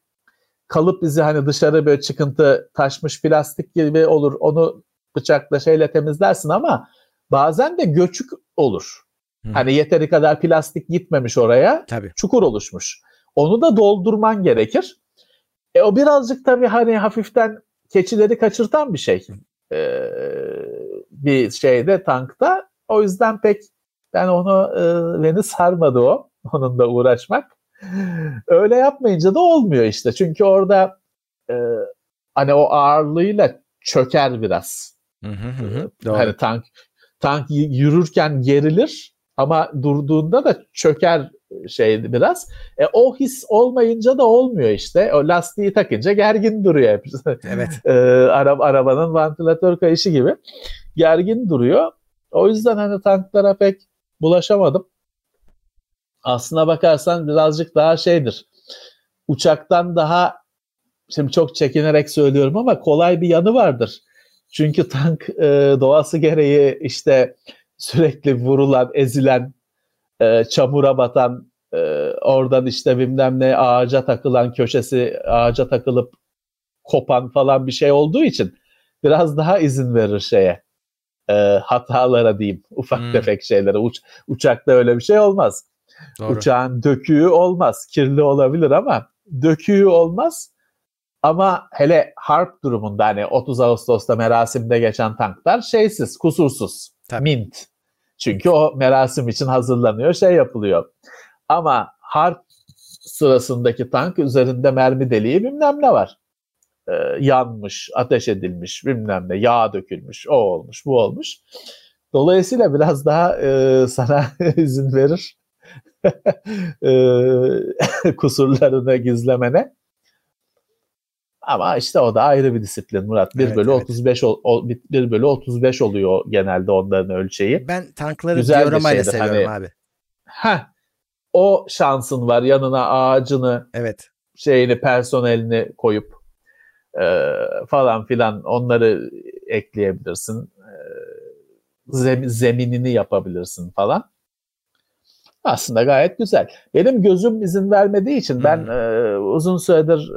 kalıp izi hani dışarı böyle çıkıntı taşmış plastik gibi olur. Onu bıçakla şeyle temizlersin ama bazen de göçük olur. Hani yeteri kadar plastik gitmemiş oraya. Tabii. Çukur oluşmuş. Onu da doldurman gerekir. O birazcık tabii hani hafiften keçileri kaçırtan bir şey. Bir şeyde tankta. O yüzden pek ben onu beni sarmadı o. Onunla uğraşmak. Öyle yapmayınca da olmuyor işte. Çünkü orada hani o ağırlığıyla çöker biraz. Hani tank yürürken gerilir ama durduğunda da çöker şey biraz. O his olmayınca da olmuyor işte. O lastiği takınca gergin duruyor hep. Evet. Arabanın vantilatör kayışı gibi. Gergin duruyor. O yüzden hani tanklara pek bulaşamadım. Aslına bakarsan birazcık daha şeydir. Uçaktan daha, şimdi çok çekinerek söylüyorum ama kolay bir yanı vardır. Çünkü tank doğası gereği işte sürekli vurulan, ezilen, çamura batan, oradan işte bilmem ne ağaca takılan, köşesi ağaca takılıp kopan falan bir şey olduğu için biraz daha izin verir şeye. Hatalara diyeyim. Ufak tefek şeylere. Uçakta öyle bir şey olmaz. Doğru. Uçağın döküğü olmaz. Kirli olabilir ama döküğü olmaz. Ama hele harp durumunda hani 30 Ağustos'ta merasimde geçen tanklar şeysiz, kusursuz. Tabii. Mint. Çünkü o merasim için hazırlanıyor, şey yapılıyor. Ama harp sırasındaki tank üzerinde mermi deliği bilmem ne var. Yanmış, ateş edilmiş, bilmem ne, yağ dökülmüş, o olmuş, bu olmuş. Dolayısıyla biraz daha sana izin verir. Kusurlarını gizlemene. Ama işte o da ayrı bir disiplin Murat. 1 bölü 35 oluyor genelde onların ölçeği. Ben tankları dioramayla seviyorum hani, abi. O şansın var yanına ağacını, şeyini, personelini koyup falan filan onları ekleyebilirsin. Zeminini yapabilirsin falan. Aslında gayet güzel. Benim gözüm izin vermediği için ben uzun süredir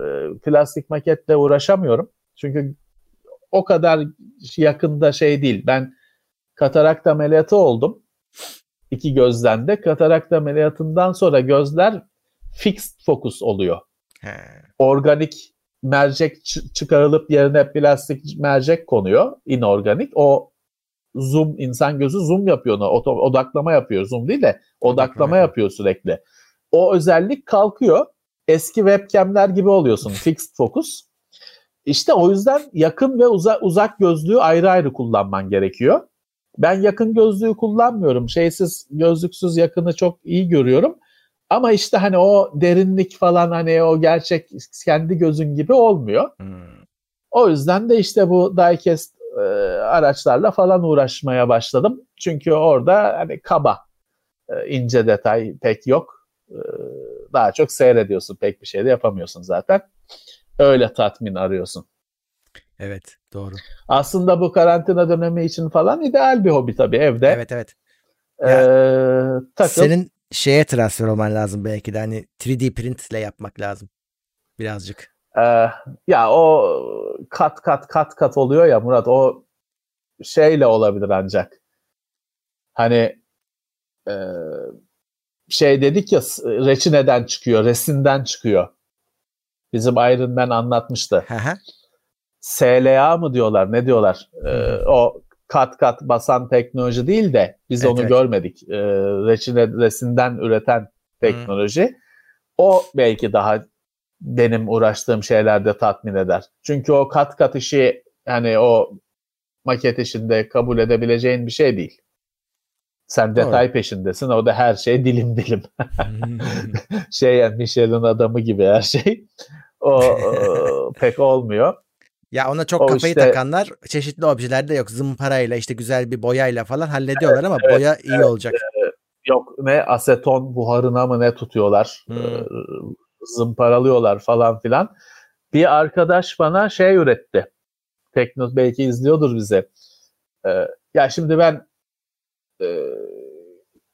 plastik maketle uğraşamıyorum. Çünkü o kadar yakında şey değil. Ben katarakt ameliyatı oldum. 2 gözden de. Katarakt ameliyatından sonra gözler fixed focus oluyor. Organik mercek çıkarılıp yerine plastik mercek konuyor. İnorganik. O zoom, insan gözü zoom yapıyor ona, odaklama yapıyor, zoom değil de odaklama yapıyor sürekli. O özellik kalkıyor. Eski webcam'ler gibi oluyorsun, fixed focus. İşte o yüzden yakın ve uzak gözlüğü ayrı ayrı kullanman gerekiyor. Ben yakın gözlüğü kullanmıyorum. Şeysiz, gözlüksüz yakını çok iyi görüyorum. Ama işte hani o derinlik falan, hani o gerçek kendi gözün gibi olmuyor. Hmm. O yüzden de işte bu diecast araçlarla falan uğraşmaya başladım. Çünkü orada hani kaba, ince detay pek yok. Daha çok seyrediyorsun. Pek bir şey de yapamıyorsun zaten. Öyle tatmin arıyorsun. Evet, doğru. Aslında bu karantina dönemi için falan ideal bir hobi tabii, evde. Evet, evet. Senin şeye transfer olman lazım belki de, hani 3D printle yapmak lazım birazcık. Ya o kat kat oluyor ya Murat, o şeyle olabilir ancak. Hani şey dedik ya, reçineden çıkıyor, resinden çıkıyor. Bizim Iron Man anlatmıştı. SLA mı diyorlar, ne diyorlar? O kat kat basan teknoloji değil de biz onu görmedik. Reçinesinden üreten teknoloji. O belki daha benim uğraştığım şeylerde tatmin eder. Çünkü o kat kat işi, hani o maket işinde kabul edebileceğin bir şey değil. Sen detay peşindesin. O da her şey dilim dilim. Yani Michelin adamı gibi her şey. O pek olmuyor. Ya ona çok kafayı işte takanlar çeşitli objelerde yok. Zımparayla, işte güzel bir boyayla falan hallediyorlar, ama boya iyi olacak. Yok, ne aseton buharına mı ne tutuyorlar. Zımparalıyorlar falan filan. Bir arkadaş bana şey üretti. Teknos belki izliyordur bize. Ya şimdi ben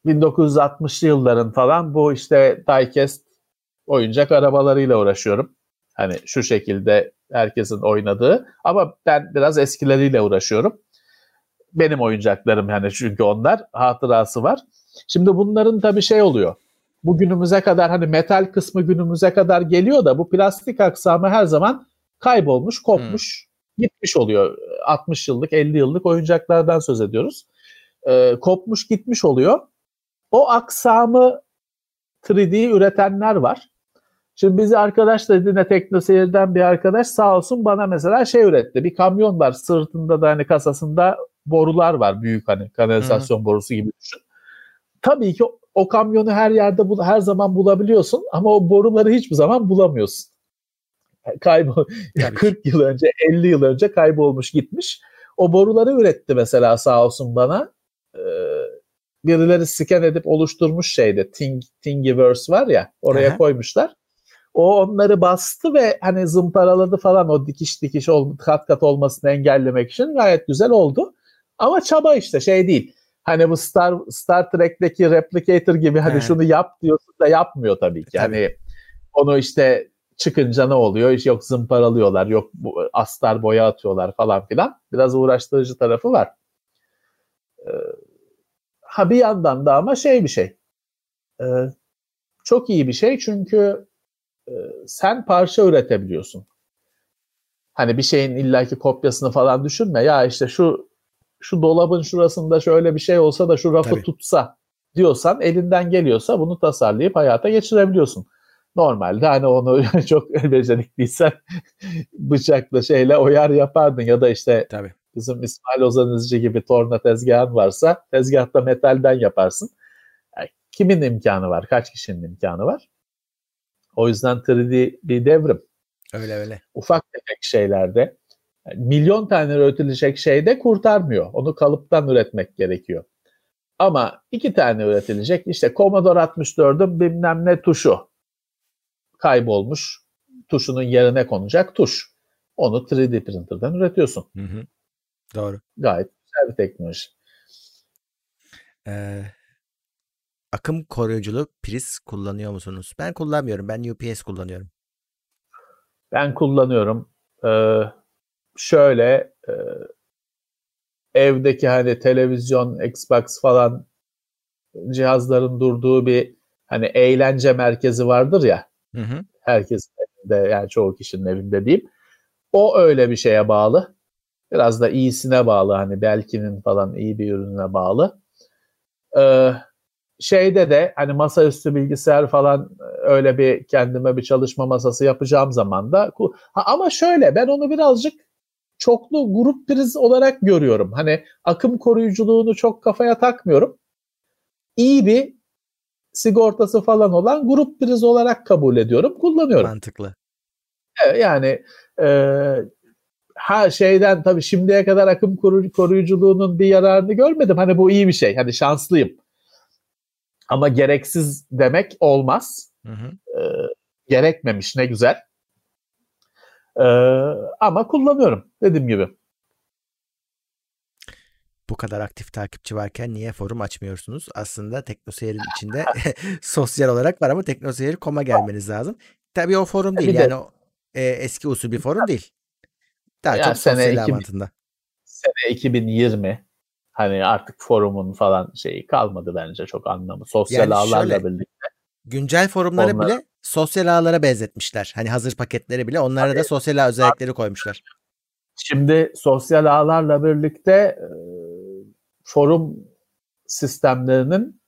1960'lı yılların falan bu işte diecast oyuncak arabalarıyla uğraşıyorum. Hani şu şekilde herkesin oynadığı, ama ben biraz eskileriyle uğraşıyorum. Benim oyuncaklarım yani, çünkü onlar hatırası var. Şimdi bunların tabii şey oluyor. Bugünümüze kadar hani metal kısmı günümüze kadar geliyor da bu plastik aksamı her zaman kaybolmuş, kopmuş, gitmiş oluyor. 60 yıllık, 50 yıllık oyuncaklardan söz ediyoruz. Kopmuş gitmiş oluyor. O aksamı 3D üretenler var. Şimdi bizi arkadaş da yine Teknoseyir'den bir arkadaş sağ olsun bana mesela şey üretti. Bir kamyon var, sırtında da hani kasasında borular var, büyük hani kanalizasyon borusu gibi düşün. Tabii ki o kamyonu her yerde her zaman bulabiliyorsun, ama o boruları hiçbir zaman bulamıyorsun. Kaybol 40 yıl önce, 50 yıl önce kaybolmuş gitmiş. O boruları üretti mesela sağ olsun bana. Birileri scan edip oluşturmuş şeyde, Thingiverse var ya, oraya koymuşlar. O onları bastı ve hani zımparaladı falan, o dikiş dikiş kat kat olmasını engellemek için gayet güzel oldu. Ama çaba işte, şey değil. Hani bu Star Trek'teki replicator gibi hani şunu yap diyorsun da yapmıyor tabii ki. Hani onu işte çıkınca ne oluyor? Yok zımparalıyorlar, yok astar boya atıyorlar falan filan. Biraz uğraştırıcı tarafı var. Ha bir yandan da ama şey bir şey. Çok iyi bir şey, çünkü sen parça üretebiliyorsun. Hani bir şeyin illaki kopyasını falan düşünme. Ya işte şu dolabın şurasında şöyle bir şey olsa da şu rafı tutsa diyorsan, elinden geliyorsa bunu tasarlayıp hayata geçirebiliyorsun. Normalde hani onu çok becerikliysen bıçakla şeyle oyar yapardın, ya da işte bizim İsmail Ozan İzci gibi torna tezgahın varsa tezgahta metalden yaparsın. Yani kimin imkanı var? Kaç kişinin imkanı var? O yüzden 3D bir devrim. Öyle öyle. Ufak tefek şeylerde, milyon tane üretilecek şeyde kurtarmıyor. Onu kalıptan üretmek gerekiyor. Ama iki tane üretilecek, işte Commodore 64'ün bilmem ne tuşu kaybolmuş, tuşunun yerine konacak tuş. Onu 3D printer'dan üretiyorsun. Hı hı. Doğru. Gayet güzel bir teknoloji. Akım koruyuculuk priz kullanıyor musunuz? Ben kullanmıyorum. Ben UPS kullanıyorum. Ben kullanıyorum. Şöyle evdeki hani televizyon, Xbox falan cihazların durduğu bir hani eğlence merkezi vardır ya. Hı hı. Herkesin evinde, yani çoğu kişinin evinde diyeyim. O öyle bir şeye bağlı. Biraz da iyisine bağlı, hani Belkin'in falan iyi bir ürününe bağlı. Şeyde de hani masaüstü bilgisayar falan, öyle bir kendime bir çalışma masası yapacağım zaman da ama şöyle, ben onu birazcık çoklu grup priz olarak görüyorum. Hani akım koruyuculuğunu çok kafaya takmıyorum. İyi bir sigortası falan olan grup priz olarak kabul ediyorum. Kullanıyorum. Mantıklı. Yani şeyden tabii şimdiye kadar akım koruyuculuğunun bir yararını görmedim. Hani bu iyi bir şey. Hani şanslıyım. Ama gereksiz demek olmaz. Hı hı. Gerekmemiş, ne güzel. Ama kullanıyorum dediğim gibi. Bu kadar aktif takipçi varken niye forum açmıyorsunuz? Aslında TeknoSeyir'in içinde sosyal olarak var ama teknoseyir.com'a gelmeniz lazım. Tabii o forum değil. Yani o eski usul bir forum değil. Daha yani çok sosyal avantında. Sene 2020 hani artık forumun falan şeyi kalmadı bence, çok anlamı. Sosyal yani ağlarla şöyle, birlikte. Güncel forumları onlara, bile sosyal ağlara benzetmişler. Hani hazır paketleri bile onlara da sosyal ağ özellikleri koymuşlar. Şimdi sosyal ağlarla birlikte forum sistemlerinin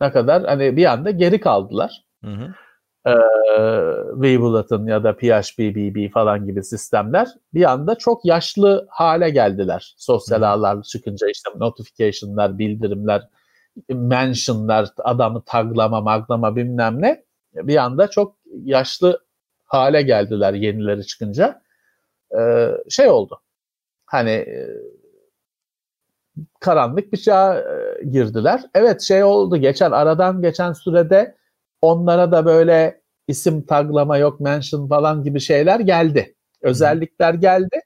ne kadar hani bir anda geri kaldılar. Hı hı. Webulat'ın ya da PHPBB falan gibi sistemler bir anda çok yaşlı hale geldiler. Sosyal ağlar çıkınca işte notification'lar, bildirimler, mention'lar, adamı taglama, maglama bilmem ne, bir anda çok yaşlı hale geldiler yenileri çıkınca. Şey oldu. Hani karanlık bir çağa girdiler. Evet, şey oldu. Aradan geçen sürede onlara da böyle isim taglama, yok mention falan gibi şeyler geldi. Özellikler geldi.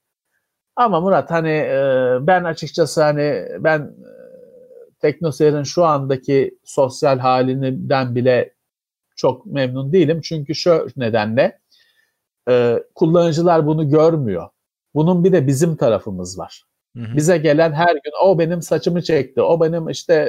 Ama Murat hani ben açıkçası hani ben TeknoSeyir'in şu andaki sosyal halinden bile çok memnun değilim. Çünkü şu nedenle kullanıcılar bunu görmüyor. Bunun bir de bizim tarafımız var. Hı hı. Bize gelen her gün o benim saçımı çekti, o benim işte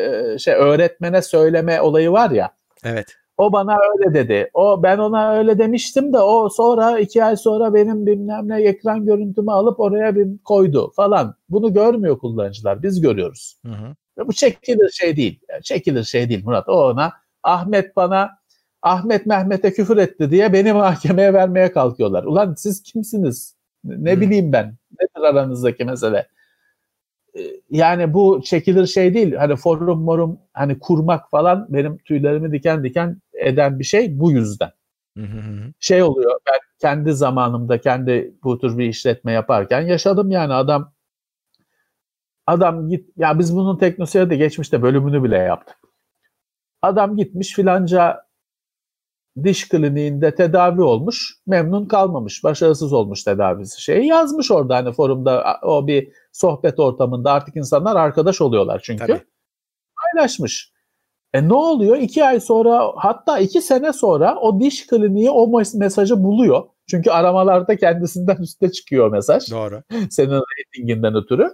öğretmene söyleme olayı var ya. Evet. O bana öyle dedi. O ben ona öyle demiştim de o sonra 2 ay sonra benim bilmem ne ekran görüntümü alıp oraya bir koydu falan. Bunu görmüyor kullanıcılar. Biz görüyoruz. Hı hı. Bu çekilir şey değil. Çekilir şey değil Murat. O ona Ahmet bana Mehmet'e küfür etti diye beni mahkemeye vermeye kalkıyorlar. Ulan siz kimsiniz? Ne bileyim ben. Nedir aranızdaki mesele? Yani bu çekilir şey değil. Hani forum morum hani kurmak falan benim tüylerimi diken diken eden bir şey bu yüzden. Şey oluyor, ben kendi zamanımda kendi bu tür bir işletme yaparken yaşadım yani adam git ya, biz bunun teknoseyirde geçmişte bölümünü bile yaptık. Adam gitmiş filanca diş kliniğinde tedavi olmuş, memnun kalmamış, başarısız olmuş tedavisi şeyi yazmış orada hani forumda, o bir sohbet ortamında artık insanlar arkadaş oluyorlar çünkü. Tabii. Paylaşmış. Ne oluyor? 2 ay sonra, hatta 2 sene sonra o diş kliniği o mesajı buluyor. Çünkü aramalarda kendisinden üstte çıkıyor mesaj. Doğru. Senin reytinginden ötürü.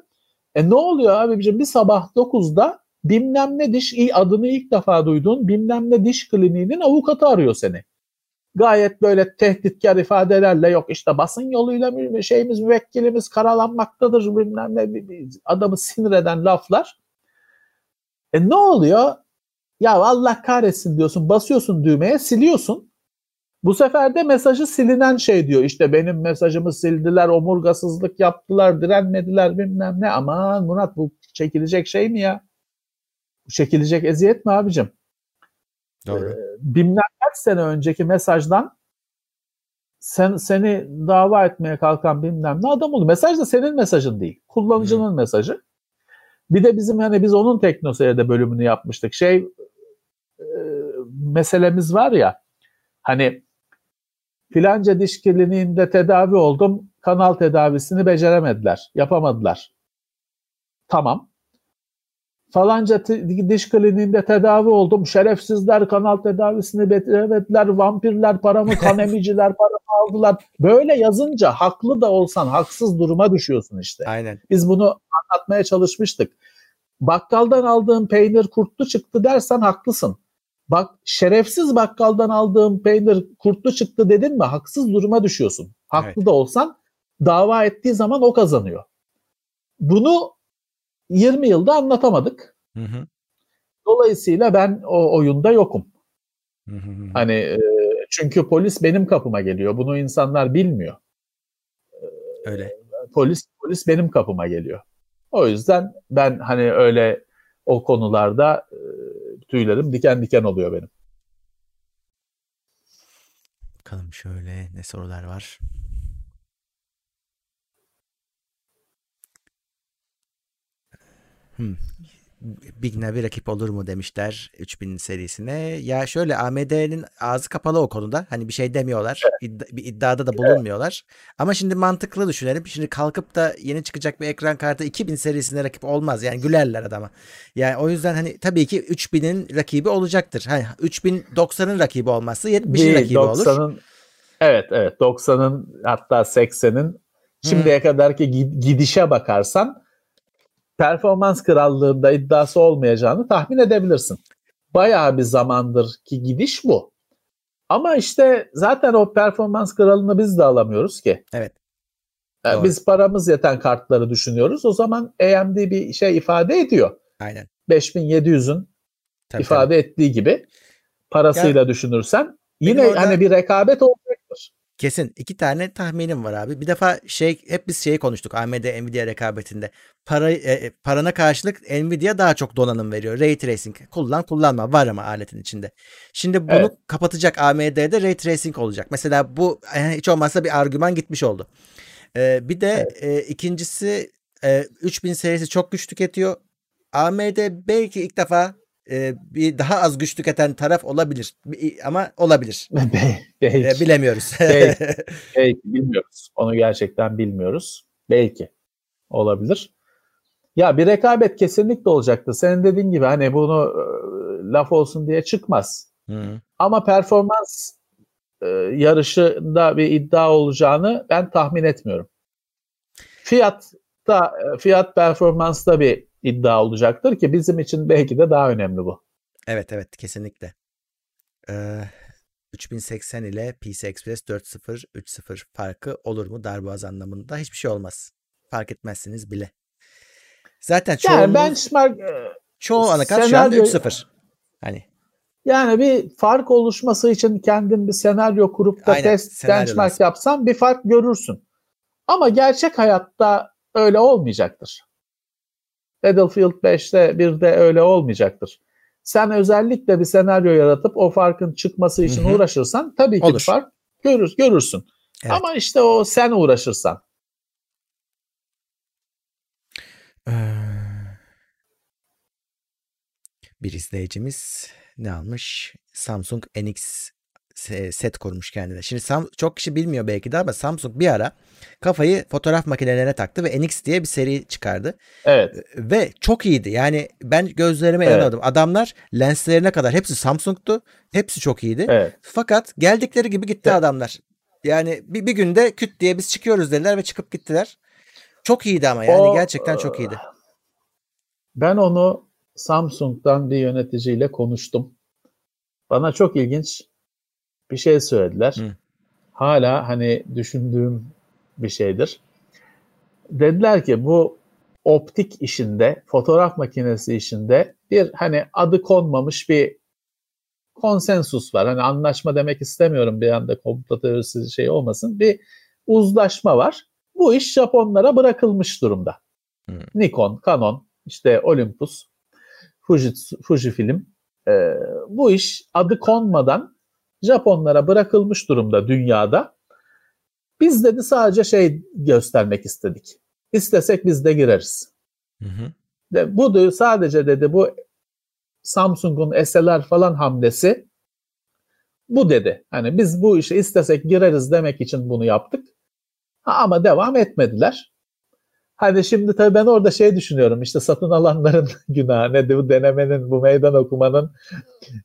Ne oluyor abicim? Bir sabah 9'da bilmem ne diş, adını ilk defa duyduğun bilmem ne diş kliniğinin avukatı arıyor seni. Gayet böyle tehditkar ifadelerle, yok işte basın yoluyla şeyimiz, müvekkilimiz karalanmaktadır bilmem ne, adamı sinir eden laflar. Ne oluyor? Ya Allah kahretsin diyorsun, basıyorsun düğmeye, siliyorsun. Bu sefer de mesajı silinen şey diyor. İşte benim mesajımı sildiler, omurgasızlık yaptılar, direnmediler bilmem ne. Aman Murat, bu çekilecek şey mi ya? Çekilecek eziyet mi abicim? Doğru. Bilmem kaç sene önceki mesajdan seni dava etmeye kalkan bilmem ne adam oldu. Mesaj da senin mesajın değil. Kullanıcının mesajı. Bir de bizim hani biz onun teknoseyirde bölümünü yapmıştık. Meselemiz var ya hani filanca diş kliniğinde tedavi oldum. Kanal tedavisini beceremediler. Yapamadılar. Tamam. Falanca diş kliniğinde tedavi oldum. Şerefsizler kanal tedavisini beceremediler. Vampirler paramı, kanemiciler paramı aldılar. Böyle yazınca haklı da olsan haksız duruma düşüyorsun işte. Aynen. Biz bunu anlatmaya çalışmıştık. Bakkaldan aldığım peynir kurtlu çıktı dersen haklısın. Bak, şerefsiz bakkaldan aldığım peynir kurtlu çıktı dedin mi haksız duruma düşüyorsun. Haklı da olsan dava ettiği zaman o kazanıyor. Bunu 20 yılda anlatamadık. Hı hı. Dolayısıyla ben o oyunda yokum. Hı hı hı. Hani çünkü polis benim kapıma geliyor. Bunu insanlar bilmiyor. Öyle. Polis benim kapıma geliyor. O yüzden ben hani öyle o konularda tüylerim diken diken oluyor benim. Bakalım şöyle ne sorular var. Big'ne bir rakip olur mu demişler 3000 serisine. Ya şöyle AMD'nin ağzı kapalı o konuda. Hani bir şey demiyorlar. Evet. Bir iddiada da bulunmuyorlar. Evet. Ama şimdi mantıklı düşünelim. Şimdi kalkıp da yeni çıkacak bir ekran kartı 2000 serisine rakip olmaz. Yani gülerler adama. Yani o yüzden hani tabii ki 3000'in rakibi olacaktır. Hani 3090'ın rakibi olmazsa 70'in rakibi olur. Evet. 90'ın hatta 80'in şimdiye kadarki gidişe bakarsan performans krallığında iddiası olmayacağını tahmin edebilirsin. Bayağı bir zamandır ki gidiş bu. Ama işte zaten o performans kralını biz de alamıyoruz ki. Evet. Doğru. Biz paramız yeten kartları düşünüyoruz. O zaman AMD bir şey ifade ediyor. Aynen. 5700'ün ifade ettiği gibi parasıyla yani, düşünürsen yine hani bir rekabet olacaktır. Kesin. 2 tane tahminim var abi. Bir defa hep biz şeyi konuştuk AMD Nvidia rekabetinde. Parana karşılık Nvidia daha çok donanım veriyor. Ray Tracing. Kullanma. Var ama aletin içinde. Şimdi bunu kapatacak AMD'de Ray Tracing olacak. Mesela bu hiç olmazsa bir argüman gitmiş oldu. Bir de ikincisi 3000 serisi çok güç tüketiyor. AMD belki ilk defa bir daha az güç tüketen taraf olabilir. Ama olabilir. Belki. Bilemiyoruz. Belki. Bilmiyoruz. Onu gerçekten bilmiyoruz. Belki. Olabilir. Ya bir rekabet kesinlikle olacaktı. Senin dediğin gibi hani bunu laf olsun diye çıkmaz. Ama performans yarışında bir iddia olacağını ben tahmin etmiyorum. Fiyat performansta bir iddia olacaktır ki bizim için belki de daha önemli bu. Evet kesinlikle. 3080 ile PC Express 4.0 3.0 farkı olur mu darboğaz anlamında? Hiçbir şey olmaz. Fark etmezsiniz bile. Zaten yani benchmark çoğu anakart şu anda 3.0. Hani. Yani bir fark oluşması için kendin bir senaryo kurup da benchmark yapsan bir fark görürsün. Ama gerçek hayatta öyle olmayacaktır. Battlefield 5'te bir de öyle olmayacaktır. Sen özellikle bir senaryo yaratıp o farkın çıkması için uğraşırsan tabii ki bir fark görürsün. Evet. Ama işte o sen uğraşırsan. Bir izleyicimiz ne almış? Samsung NX set kurmuş kendine. Şimdi çok kişi bilmiyor belki de ama Samsung bir ara kafayı fotoğraf makinelerine taktı ve NX diye bir seri çıkardı. Evet. Ve çok iyiydi. Yani ben gözlerime inanamadım. Adamlar lenslerine kadar hepsi Samsung'tu. Hepsi çok iyiydi. Evet. Fakat geldikleri gibi gitti adamlar. Yani bir günde küt diye biz çıkıyoruz dediler ve çıkıp gittiler. Çok iyiydi ama yani gerçekten çok iyiydi. Ben onu Samsung'dan bir yöneticiyle konuştum. Bana çok ilginç bir şey söylediler. Hala hani düşündüğüm bir şeydir. Dediler ki bu optik işinde, fotoğraf makinesi işinde bir hani adı konmamış bir konsensus var. Hani anlaşma demek istemiyorum bir anda komplo teorisi şey olmasın. Bir uzlaşma var. Bu iş Japonlara bırakılmış durumda. Nikon, Canon, işte Olympus, Fujifilm. Bu iş adı konmadan Japonlara bırakılmış durumda dünyada. Biz dedi sadece şey göstermek istedik. İstesek biz de gireriz. Bu sadece dedi bu Samsung'un SLR falan hamlesi bu dedi. Hani biz bu işi istesek gireriz demek için bunu yaptık. Ama devam etmediler. Hani şimdi tabii ben orada düşünüyorum işte satın alanların günahı nedir? Bu denemenin, bu meydan okumanın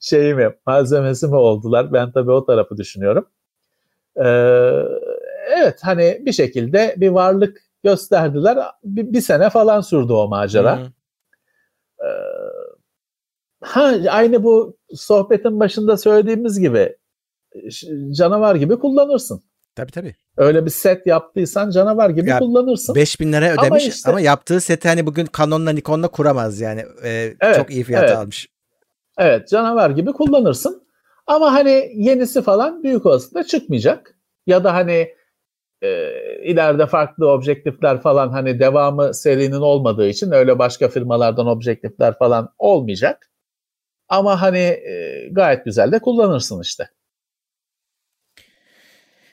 şeyi mi, malzemesi mi oldular? Ben tabii o tarafı düşünüyorum. Evet hani bir şekilde bir varlık gösterdiler. Bir sene falan sürdü o macera. Aynı bu sohbetin başında söylediğimiz gibi canavar gibi kullanırsın. Tabii. Öyle bir set yaptıysan canavar gibi kullanırsın. 5.000 lira ödemiş ama yaptığı seti hani bugün Canon'la Nikon'la kuramaz yani. Çok iyi fiyata almış. Evet canavar gibi kullanırsın. Ama hani yenisi falan büyük olasılıkla çıkmayacak. Ya da hani İleride farklı objektifler falan, hani devamı serinin olmadığı için öyle başka firmalardan objektifler falan olmayacak. Ama hani gayet güzel de kullanırsın işte.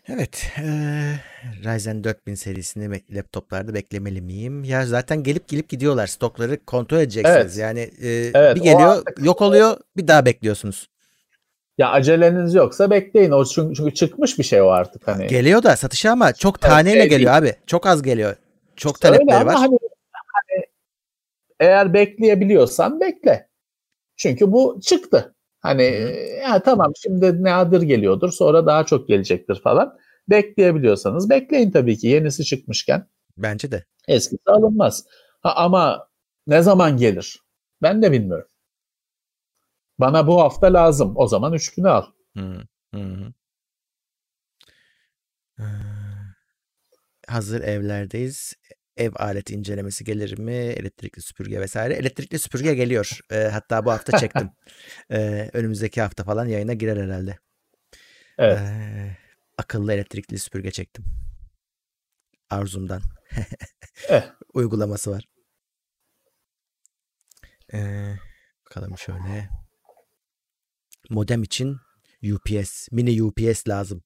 Evet. Ryzen 4000 serisini laptoplarda beklemeli miyim? Ya zaten gelip gidiyorlar, stokları kontrol edeceksiniz. Evet. Yani evet, bir geliyor yok oluyor, bir daha bekliyorsunuz. Ya aceleniz yoksa bekleyin. O çünkü çıkmış bir şey o artık. Hani. Geliyor da satışa ama çok taneyle geliyor abi. Çok az geliyor. Çok talepleri var. Hani, eğer bekleyebiliyorsan bekle. Çünkü bu çıktı. Hani ya tamam, şimdi nadir geliyordur, sonra daha çok gelecektir falan. Bekleyebiliyorsanız bekleyin tabii ki, yenisi çıkmışken. Bence de. Eskisi alınmaz. Ama ne zaman gelir? Ben de bilmiyorum. Bana bu hafta lazım. O zaman 3 günü al. Hazır evlerdeyiz. Ev aleti incelemesi gelir mi? Elektrikli süpürge vesaire. Elektrikli süpürge geliyor. Hatta bu hafta çektim. Önümüzdeki hafta falan yayına girer herhalde. Evet. Akıllı elektrikli süpürge çektim. Arzumdan. Uygulaması var. Bakalım şöyle. Modem için UPS, mini UPS lazım.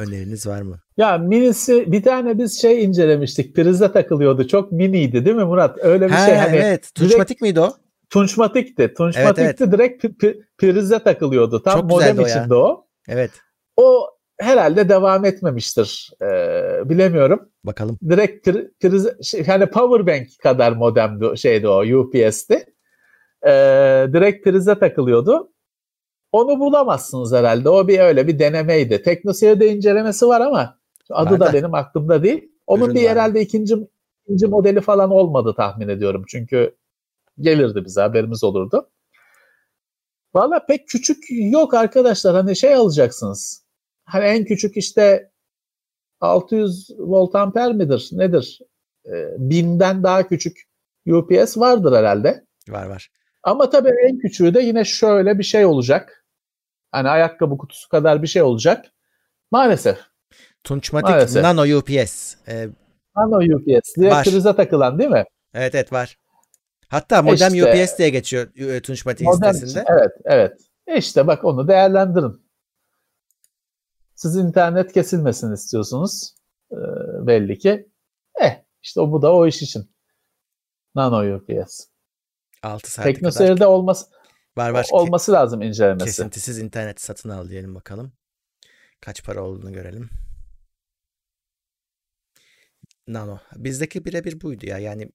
Öneriniz var mı? Ya minisi bir tane biz şey incelemiştik. Prize takılıyordu. Çok miniydi değil mi Murat? Öyle bir şey. Hani evet. Tunçmatik miydi o? Tunçmatikti. Tunçmatikti. Direkt prize takılıyordu. Tam çok modem içinde o. Evet. O herhalde devam etmemiştir. Bilemiyorum. Bakalım. Direkt prize, yani powerbank kadar modemdi, şeydi o, UPS'ti. Direkt prize takılıyordu. Onu bulamazsınız herhalde. O bir öyle bir denemeydi. Teknoseyir'de incelemesi var ama adı nerede? Da benim aklımda değil. Onun ürün bir var. Herhalde ikinci modeli falan olmadı tahmin ediyorum. Çünkü gelirdi bize, haberimiz olurdu. Valla pek küçük yok arkadaşlar. Hani şey alacaksınız. Hani en küçük işte 600 volt amper midir? Nedir? 1000'den daha küçük UPS vardır herhalde. Var. Ama tabii en küçüğü de yine şöyle bir şey olacak. Hani ayakkabı kutusu kadar bir şey olacak. Maalesef. Tunçmatik maalesef. Nano UPS. Nano UPS. Direkt prize takılan değil mi? Evet var. Hatta modem işte, UPS diye geçiyor Tunçmatik sitesinde. Evet. İşte bak, onu değerlendirin. Siz internet kesilmesini istiyorsunuz. Belli ki. İşte bu da o iş için. Nano UPS. 6 saat Teknoseyir'de olması lazım incelemesi. Kesintisiz internet satın al diyelim bakalım. Kaç para olduğunu görelim. Nano. Bizdeki birebir buydu ya. Yani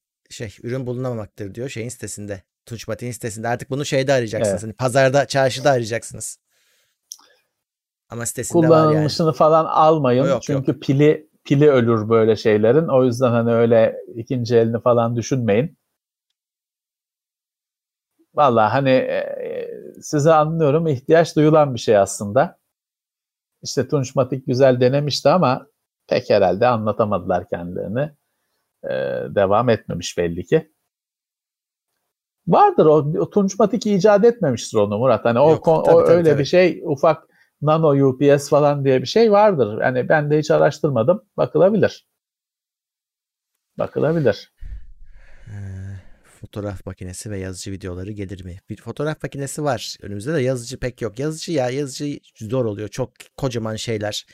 ürün bulunamamaktır diyor sitesinde. Tunçmatik'in sitesinde. Artık bunu şeyde arayacaksınız. Evet. Pazarda, çarşıda arayacaksınız. Ama sitesinde var yani. Kullanılmışını falan almayın. Çünkü pili ölür böyle şeylerin. O yüzden hani öyle ikinci elini falan düşünmeyin. Vallahi hani size anlıyorum, ihtiyaç duyulan bir şey aslında. İşte Tunçmatik güzel denemişti ama pek herhalde anlatamadılar kendilerini. Devam etmemiş belli ki. Vardır o Tunçmatik icat etmemiştir onu Murat. Hani tabii. Bir şey, ufak nano UPS falan diye bir şey vardır. Yani ben de hiç araştırmadım. Bakılabilir. Fotoğraf makinesi ve yazıcı videoları gelir mi? Bir fotoğraf makinesi var. Önümüzde de yazıcı pek yok. Yazıcı zor oluyor. Çok kocaman şeyler.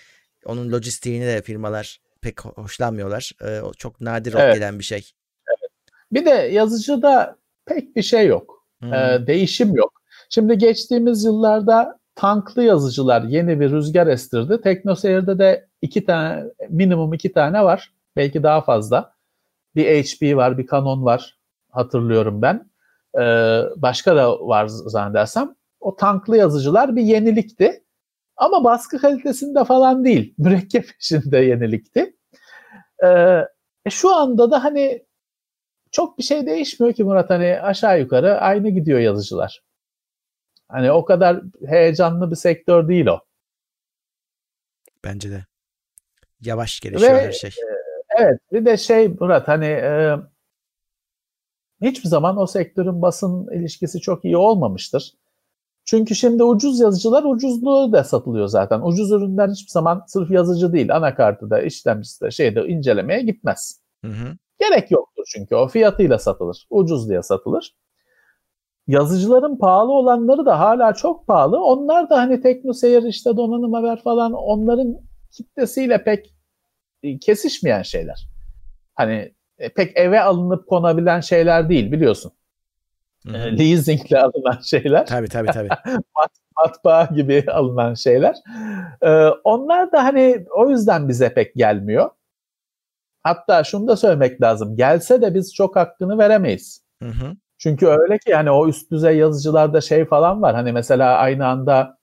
Onun lojistiğini de firmalar pek hoşlanmıyorlar. O çok nadir gelen bir şey. Evet. Bir de yazıcıda pek bir şey yok. Değişim yok. Şimdi geçtiğimiz yıllarda tanklı yazıcılar yeni bir rüzgar estirdi. Teknoseyir'de de 2 tane, minimum 2 tane var. Belki daha fazla. Bir HP var, bir Canon var. Hatırlıyorum ben. Başka da var zannedersem. O tanklı yazıcılar bir yenilikti. Ama baskı kalitesinde falan değil. Mürekkep işinde yenilikti. Şu anda da hani çok bir şey değişmiyor ki Murat. Hani aşağı yukarı aynı gidiyor yazıcılar. Hani o kadar heyecanlı bir sektör değil o. Bence de. Yavaş gelişiyor her şey. Evet. Bir de Murat hani hiçbir zaman o sektörün basın ilişkisi çok iyi olmamıştır. Çünkü şimdi ucuz yazıcılar ucuzluğu da satılıyor zaten. Ucuz ürünler hiçbir zaman sırf yazıcı değil, anakartı da, işlemcisi de, şeyde incelemeye gitmez. Hı hı. Gerek yoktur çünkü o fiyatıyla satılır. Ucuz diye satılır. Yazıcıların pahalı olanları da hala çok pahalı. Onlar da hani teknoseyir, işte donanım haber falan, onların kitlesiyle pek kesişmeyen şeyler. Hani pek eve alınıp konabilen şeyler değil, biliyorsun. Leasing'le alınan şeyler. Tabii. Matbaa gibi alınan şeyler. Onlar da hani o yüzden bize pek gelmiyor. Hatta şunu da söylemek lazım. Gelse de biz çok hakkını veremeyiz. Hı hı. Çünkü öyle ki yani o üst düzey yazıcılarda şey falan var. Hani mesela aynı anda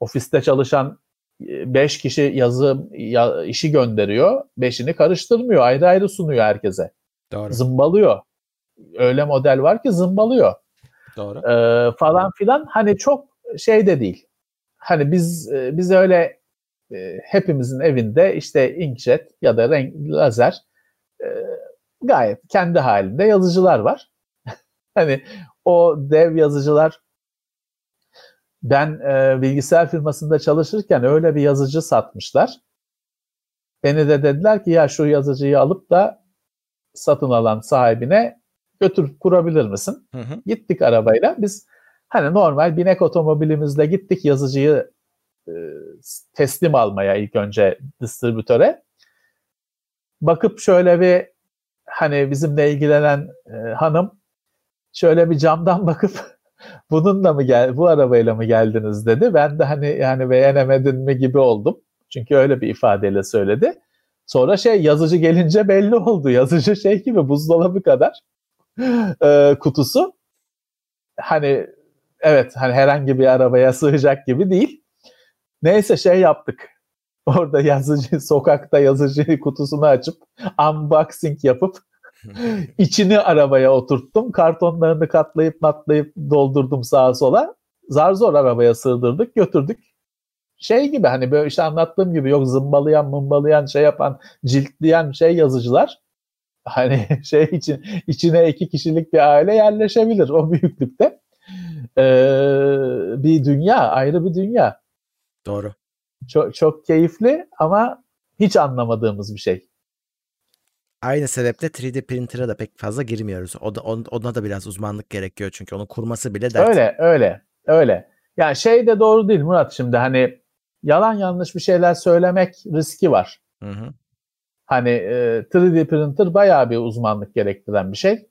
ofiste çalışan 5 kişi işi gönderiyor. 5'ini karıştırmıyor. Ayrı ayrı sunuyor herkese. Doğru. Zımbalıyor. Öyle model var ki zımbalıyor. Doğru. Falan filan. Hani çok şey de değil. Hani biz öyle hepimizin evinde işte inkjet ya da lazer gayet kendi halinde yazıcılar var. Hani o dev yazıcılar, ben bilgisayar firmasında çalışırken öyle bir yazıcı satmışlar. Beni de dediler ki ya şu yazıcıyı alıp da satın alan sahibine götürüp kurabilir misin? Hı hı. Gittik arabayla. Biz hani normal binek otomobilimizle gittik yazıcıyı teslim almaya, ilk önce distribütöre. Bakıp şöyle bir, hani bizimle ilgilenen hanım şöyle bir camdan bakıp bununla mı bu arabayla mı geldiniz dedi. Ben de hani yani beğenemedin mi gibi oldum. Çünkü öyle bir ifadeyle söyledi. Sonra yazıcı gelince belli oldu. Yazıcı şey gibi, buzdolabı kadar kutusu. Hani evet, hani herhangi bir arabaya sığacak gibi değil. Neyse yaptık. Orada yazıcı, sokakta yazıcı kutusunu açıp unboxing yapıp içini arabaya oturttum. Kartonlarını katlayıp matlayıp doldurdum sağa sola. Zar zor arabaya sığdırdık, götürdük. Şey gibi hani böyle işte anlattığım gibi, yok zımbalayan, mımbalayan, şey yapan, ciltleyen yazıcılar. Hani içine 2 kişilik bir aile yerleşebilir o büyüklükte. Bir dünya, ayrı bir dünya. Doğru. Çok, çok keyifli ama hiç anlamadığımız bir şey. Aynı sebeple 3D printer'a da pek fazla girmiyoruz. Ona da biraz uzmanlık gerekiyor çünkü onun kurması bile dert. Öyle. Yani de doğru değil Murat, şimdi hani yalan yanlış bir şeyler söylemek riski var. Hı hı. Hani 3D printer bayağı bir uzmanlık gerektiren bir şey.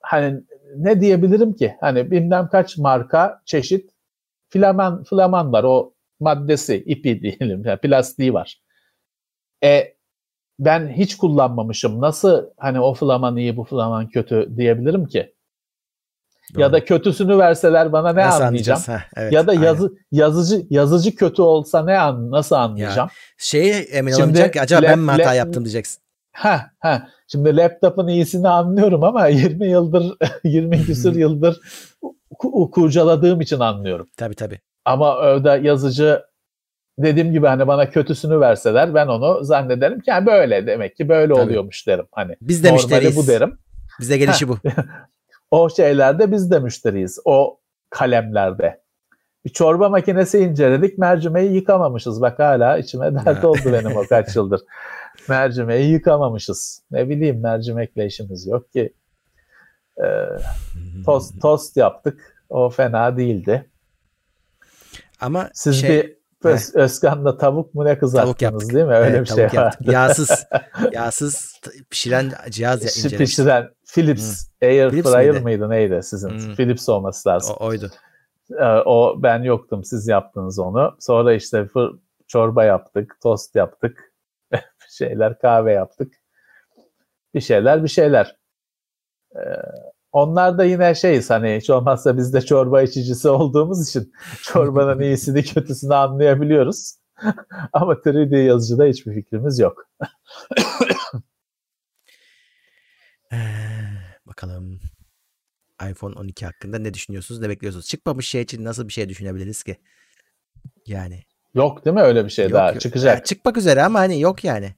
Hani ne diyebilirim ki? Hani bilmem kaç marka, çeşit filaman var. O maddesi, ipi diyelim, yani plastiği var. Ben hiç kullanmamışım. Nasıl hani o filaman iyi, bu filaman kötü diyebilirim ki? Doğru. Ya da kötüsünü verseler bana ne nasıl anlayacağım? Evet, ya da yazıcı kötü olsa nasıl anlayacağım? Ya, emin olamayacak ki acaba ben mi hata yaptım diyeceksin. Şimdi laptop'un iyisini anlıyorum ama 20 küsur yıldır kurcaladığım için anlıyorum. Tabii. Ama orada yazıcı, dediğim gibi hani bana kötüsünü verseler ben onu zannederim ki yani böyle, demek ki böyle oluyormuş derim. Hani biz de müşteriyiz. Bu derim. Bize gelişi bu. O şeylerde biz de müşteriyiz. O kalemlerde. Bir çorba makinesi inceledik. Mercimeği yıkamamışız. Bak hala içime dert oldu benim o kaç yıldır. Mercimeği yıkamamışız. Ne bileyim, mercimekle işimiz yok ki. Tost yaptık. O fena değildi. Ama siz Özkan'la tavuk mu ne kızarttınız değil mi? Öyle evet, bir şey yaptık. Vardı. Yağsız pişiren cihaz incelemiştim. Pişiren Philips Airfryer mıydı neydi sizin? Philips olması lazım. Oydu. O ben yoktum, siz yaptınız onu. Sonra çorba yaptık, tost yaptık, kahve yaptık. Bir şeyler. Onlar da yine hani hiç olmazsa biz de çorba içicisi olduğumuz için çorbanın iyisini kötüsünü anlayabiliyoruz. Ama 3D yazıcıda hiçbir fikrimiz yok. Bakalım iPhone 12 hakkında ne düşünüyorsunuz, ne bekliyorsunuz? Çıkmamış için nasıl bir şey düşünebiliriz ki? Yani. Yok değil mi öyle bir şey, yok, daha yok. Çıkacak. Yani çıkmak üzere ama hani yok yani.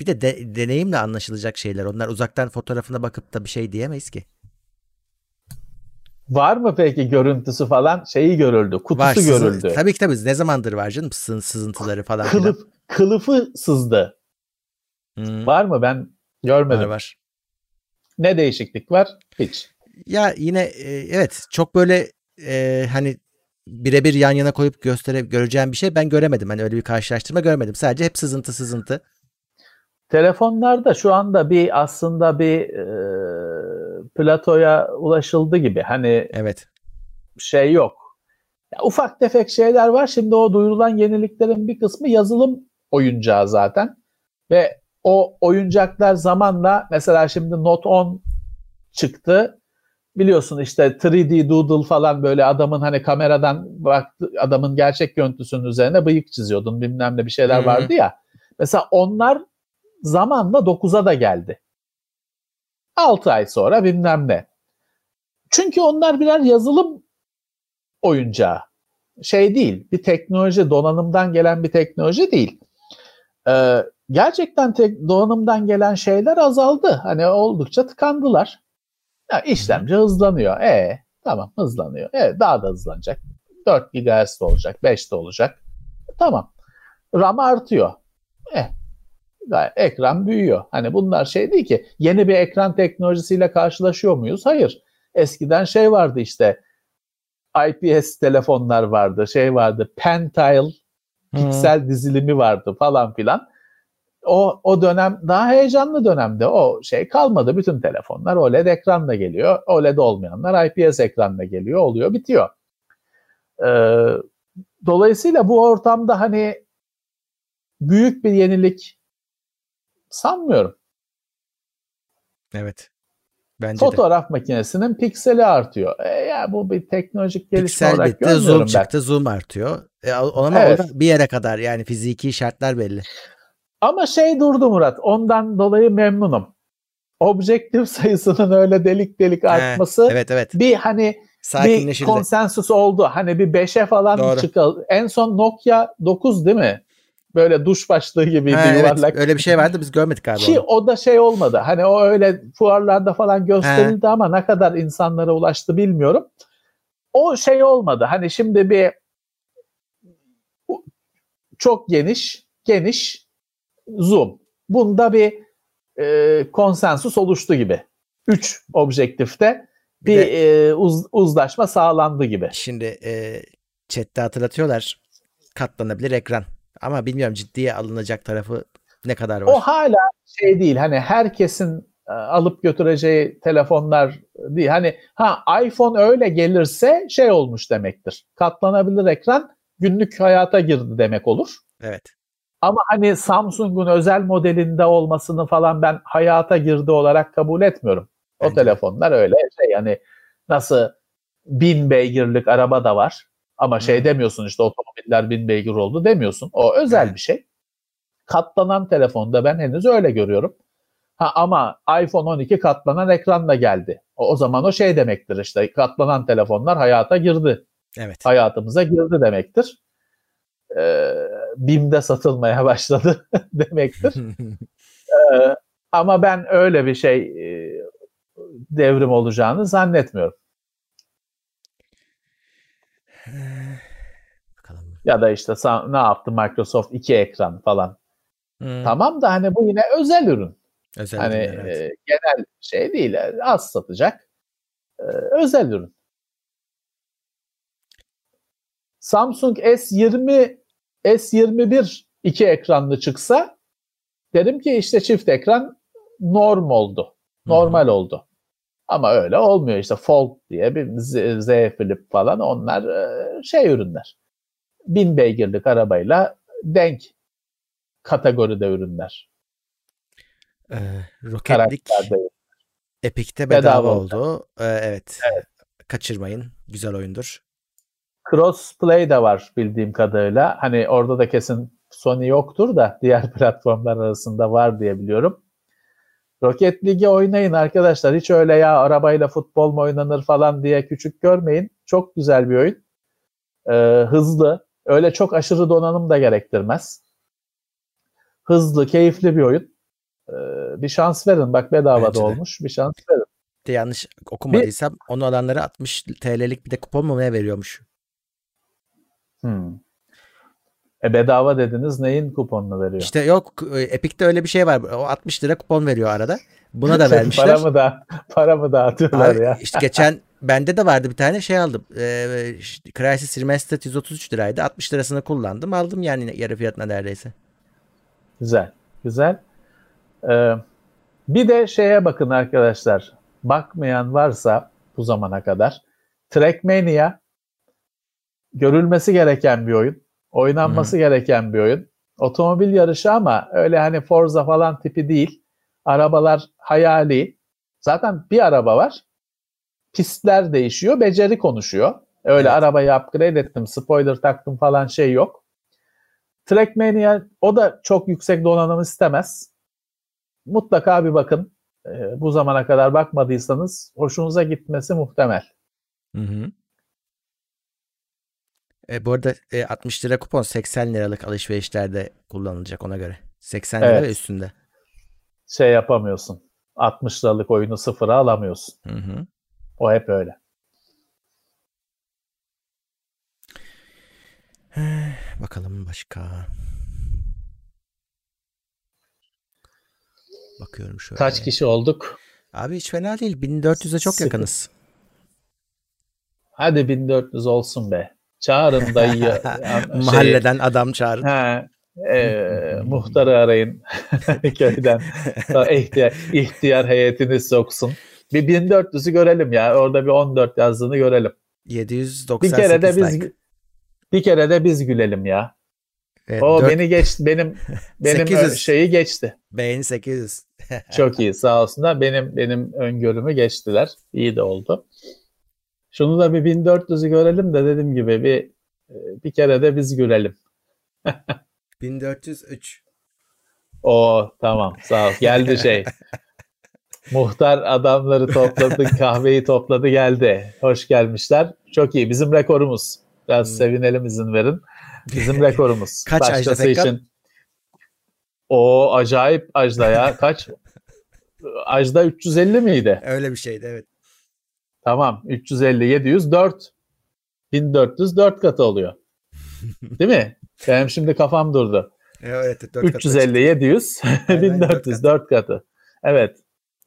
Bir de deneyimle anlaşılacak şeyler. Onlar uzaktan fotoğrafına bakıp da bir şey diyemeyiz ki. Var mı peki görüntüsü falan? Şeyi görüldü, kutusu var, görüldü. Tabii ki tabii. Ne zamandır var canım sızıntıları falan. Kılıfı sızdı. Hmm. Var mı? Ben görmedim. Var. Ne değişiklik var? Hiç. Ya yine evet çok böyle hani birebir yan yana koyup göreceğim bir şey ben göremedim. Hani öyle bir karşılaştırma görmedim. Sadece hep sızıntı. Telefonlarda şu anda bir aslında bir platoya ulaşıldı gibi. Hani evet. Şey yok. Ya, ufak tefek şeyler var. Şimdi o duyurulan yeniliklerin bir kısmı yazılım oyuncağı zaten. Ve o oyuncaklar zamanla mesela şimdi Note 10 çıktı. Biliyorsun işte 3D Doodle falan böyle adamın hani kameradan baktı, adamın gerçek görüntüsünün üzerine bıyık çiziyordun bilmem ne bir şeyler vardı ya. Mesela onlar zamanla 9'a da geldi. 6 ay sonra bilmem ne. Çünkü onlar birer yazılım oyuncağı. Şey değil, bir teknoloji, donanımdan gelen bir teknoloji değil. Gerçekten donanımdan gelen şeyler azaldı. Hani oldukça tıkandılar. Ya işlemci hızlanıyor. Tamam hızlanıyor. Daha da hızlanacak. 4 GHz de olacak, 5 de olacak. Tamam. RAM artıyor. Ekran büyüyor. Hani bunlar şey değil ki yeni bir ekran teknolojisiyle karşılaşıyor muyuz? Hayır. Eskiden şey vardı işte IPS telefonlar vardı. Şey vardı. Pentile piksel dizilimi vardı falan filan. O dönem daha heyecanlı dönemde o şey kalmadı. Bütün telefonlar OLED ekranla geliyor. OLED olmayanlar IPS ekranla geliyor. Oluyor bitiyor. Dolayısıyla bu ortamda hani büyük bir yenilik sanmıyorum. Evet. Bence fotoğraf makinesinin pikseli artıyor. Ya bu bir teknolojik gelişme piksel olarak görmüyorum ben. Zoom çıktı, zoom artıyor. Ama evet. Bir yere kadar yani fiziki şartlar belli. Ama şey durdu Murat. Ondan dolayı memnunum. Objektif sayısının öyle delik artması evet. Bir hani bir konsensus oldu. Hani bir 5'e falan çıkalım. En son Nokia 9 değil mi? Böyle duş başlığı gibiydi yuvarlak. Evet, öyle bir şey vardı biz görmedik galiba. Ki o da şey olmadı. Hani o öyle fuarlarda falan gösterildi ama ne kadar insanlara ulaştı bilmiyorum. O şey olmadı. Hani şimdi bir çok geniş zoom. Bunda bir konsensus oluştu gibi. 3 objektifte bir uzlaşma sağlandı gibi. Şimdi chatte hatırlatıyorlar katlanabilir ekran. Ama bilmiyorum ciddiye alınacak tarafı ne kadar var. O hala şey değil hani herkesin alıp götüreceği telefonlar değil. Hani iPhone öyle gelirse şey olmuş demektir. Katlanabilir ekran günlük hayata girdi demek olur. Evet. Ama hani Samsung'un özel modelinde olmasını falan ben hayata girdi olarak kabul etmiyorum. O telefonlar öyle şey yani nasıl 1000 beygirlik araba da var. Ama şey demiyorsun işte otomobiller 1000 beygir oldu demiyorsun. O özel bir şey. Katlanan telefonda ben henüz öyle görüyorum. Ama iPhone 12 katlanan ekranla geldi. O zaman o şey demektir işte katlanan telefonlar hayata girdi. Evet. Hayatımıza girdi demektir. BİM'de satılmaya başladı demektir. Ama ben öyle bir şey devrim olacağını zannetmiyorum. Bakalım. Ya da işte ne yaptı Microsoft 2 ekran falan. Tamam da hani bu yine özel ürün. Özel hani ürün, evet. Genel şey değil. Az satacak. Özel ürün. Samsung S20 S21 2 ekranlı çıksa derim ki işte çift ekran norm oldu. Normal oldu. Ama öyle olmuyor işte Fold diye bir Z Flip falan onlar şey ürünler. 1000 beygirlik arabayla denk kategoride ürünler. Roketlik Epic'te bedava oldu. Evet. Kaçırmayın. Güzel oyundur. Crossplay da var bildiğim kadarıyla. Hani orada da kesin Sony yoktur da diğer platformlar arasında var diye biliyorum. Rocket League'i oynayın arkadaşlar. Hiç öyle ya arabayla futbol mu oynanır falan diye küçük görmeyin. Çok güzel bir oyun. Hızlı. Öyle çok aşırı donanım da gerektirmez. Hızlı, keyifli bir oyun. Bir şans verin. Bak bedava da olmuş. Bir şans verin. markette yanlış okumadıysam onu alanlara 60 TL'lik bir de kupon mu ne veriyormuş? Bedava dediniz, neyin kuponunu veriyor? İşte yok, Epic'te öyle bir şey var. O 60 lira kupon veriyor arada. Buna da vermişler. Para mı dağıtıyorlar abi, ya? İşte geçen bende de vardı bir tane şey aldım. İşte Crysis Remastered 133 liraydı. 60 lirasını kullandım. Aldım yani yarı fiyatına neredeyse. Güzel. Güzel. Bir de şeye bakın arkadaşlar. Bakmayan varsa bu zamana kadar. Trackmania görülmesi gereken bir oyun. Oynanması gereken bir oyun. Otomobil yarışı ama öyle hani Forza falan tipi değil. Arabalar hayali. Zaten bir araba var. Pistler değişiyor. Beceri konuşuyor. Öyle evet. Arabayı upgrade ettim, spoiler taktım falan şey yok. Trackmania o da çok yüksek donanım istemez. Mutlaka bir bakın. Bu zamana kadar bakmadıysanız hoşunuza gitmesi muhtemel. Hı hı. Bu arada 60 lira kupon 80 liralık alışverişlerde kullanılacak ona göre. 80 lira ve üstünde. Şey yapamıyorsun. 60 liralık oyunu sıfıra alamıyorsun. Hı hı. O hep öyle. Bakalım başka. Bakıyorum şöyle. Kaç kişi olduk? Abi hiç fena değil. 1400'e çok yakınız. Hadi 1400 olsun be. Çağırın dayı. Mahalleden adam çağırın. He, muhtarı arayın. Köyden. İhtiyar heyetini soksun. Bir 1400'ü görelim ya. Orada bir 14 yazdığını görelim. 798 bir kere de biz gülelim ya. Evet, o beni geçti. Benim 800. Şeyi geçti. Beğeni 800. Çok iyi. Sağ olsunlar. Benim öngörümü geçtiler. İyi de oldu. Şunu da bir 1400'ü görelim de dediğim gibi bir kere de biz görelim. 1403. Oo tamam sağ ol. Geldi şey. Muhtar adamları topladı, kahveyi topladı geldi. Hoş gelmişler. Çok iyi. Bizim rekorumuz. Biraz sevinelim, izin verin. Bizim rekorumuz. Kaç başkası Ajda için. Oo acayip Ajda ya. Kaç? Ajda 350 miydi? Öyle bir şeydi evet. Tamam 350, 704, 1404 katı oluyor. Değil mi? Benim şimdi kafam durdu. Evet, 350, 700, 1400, 4 katı. Evet.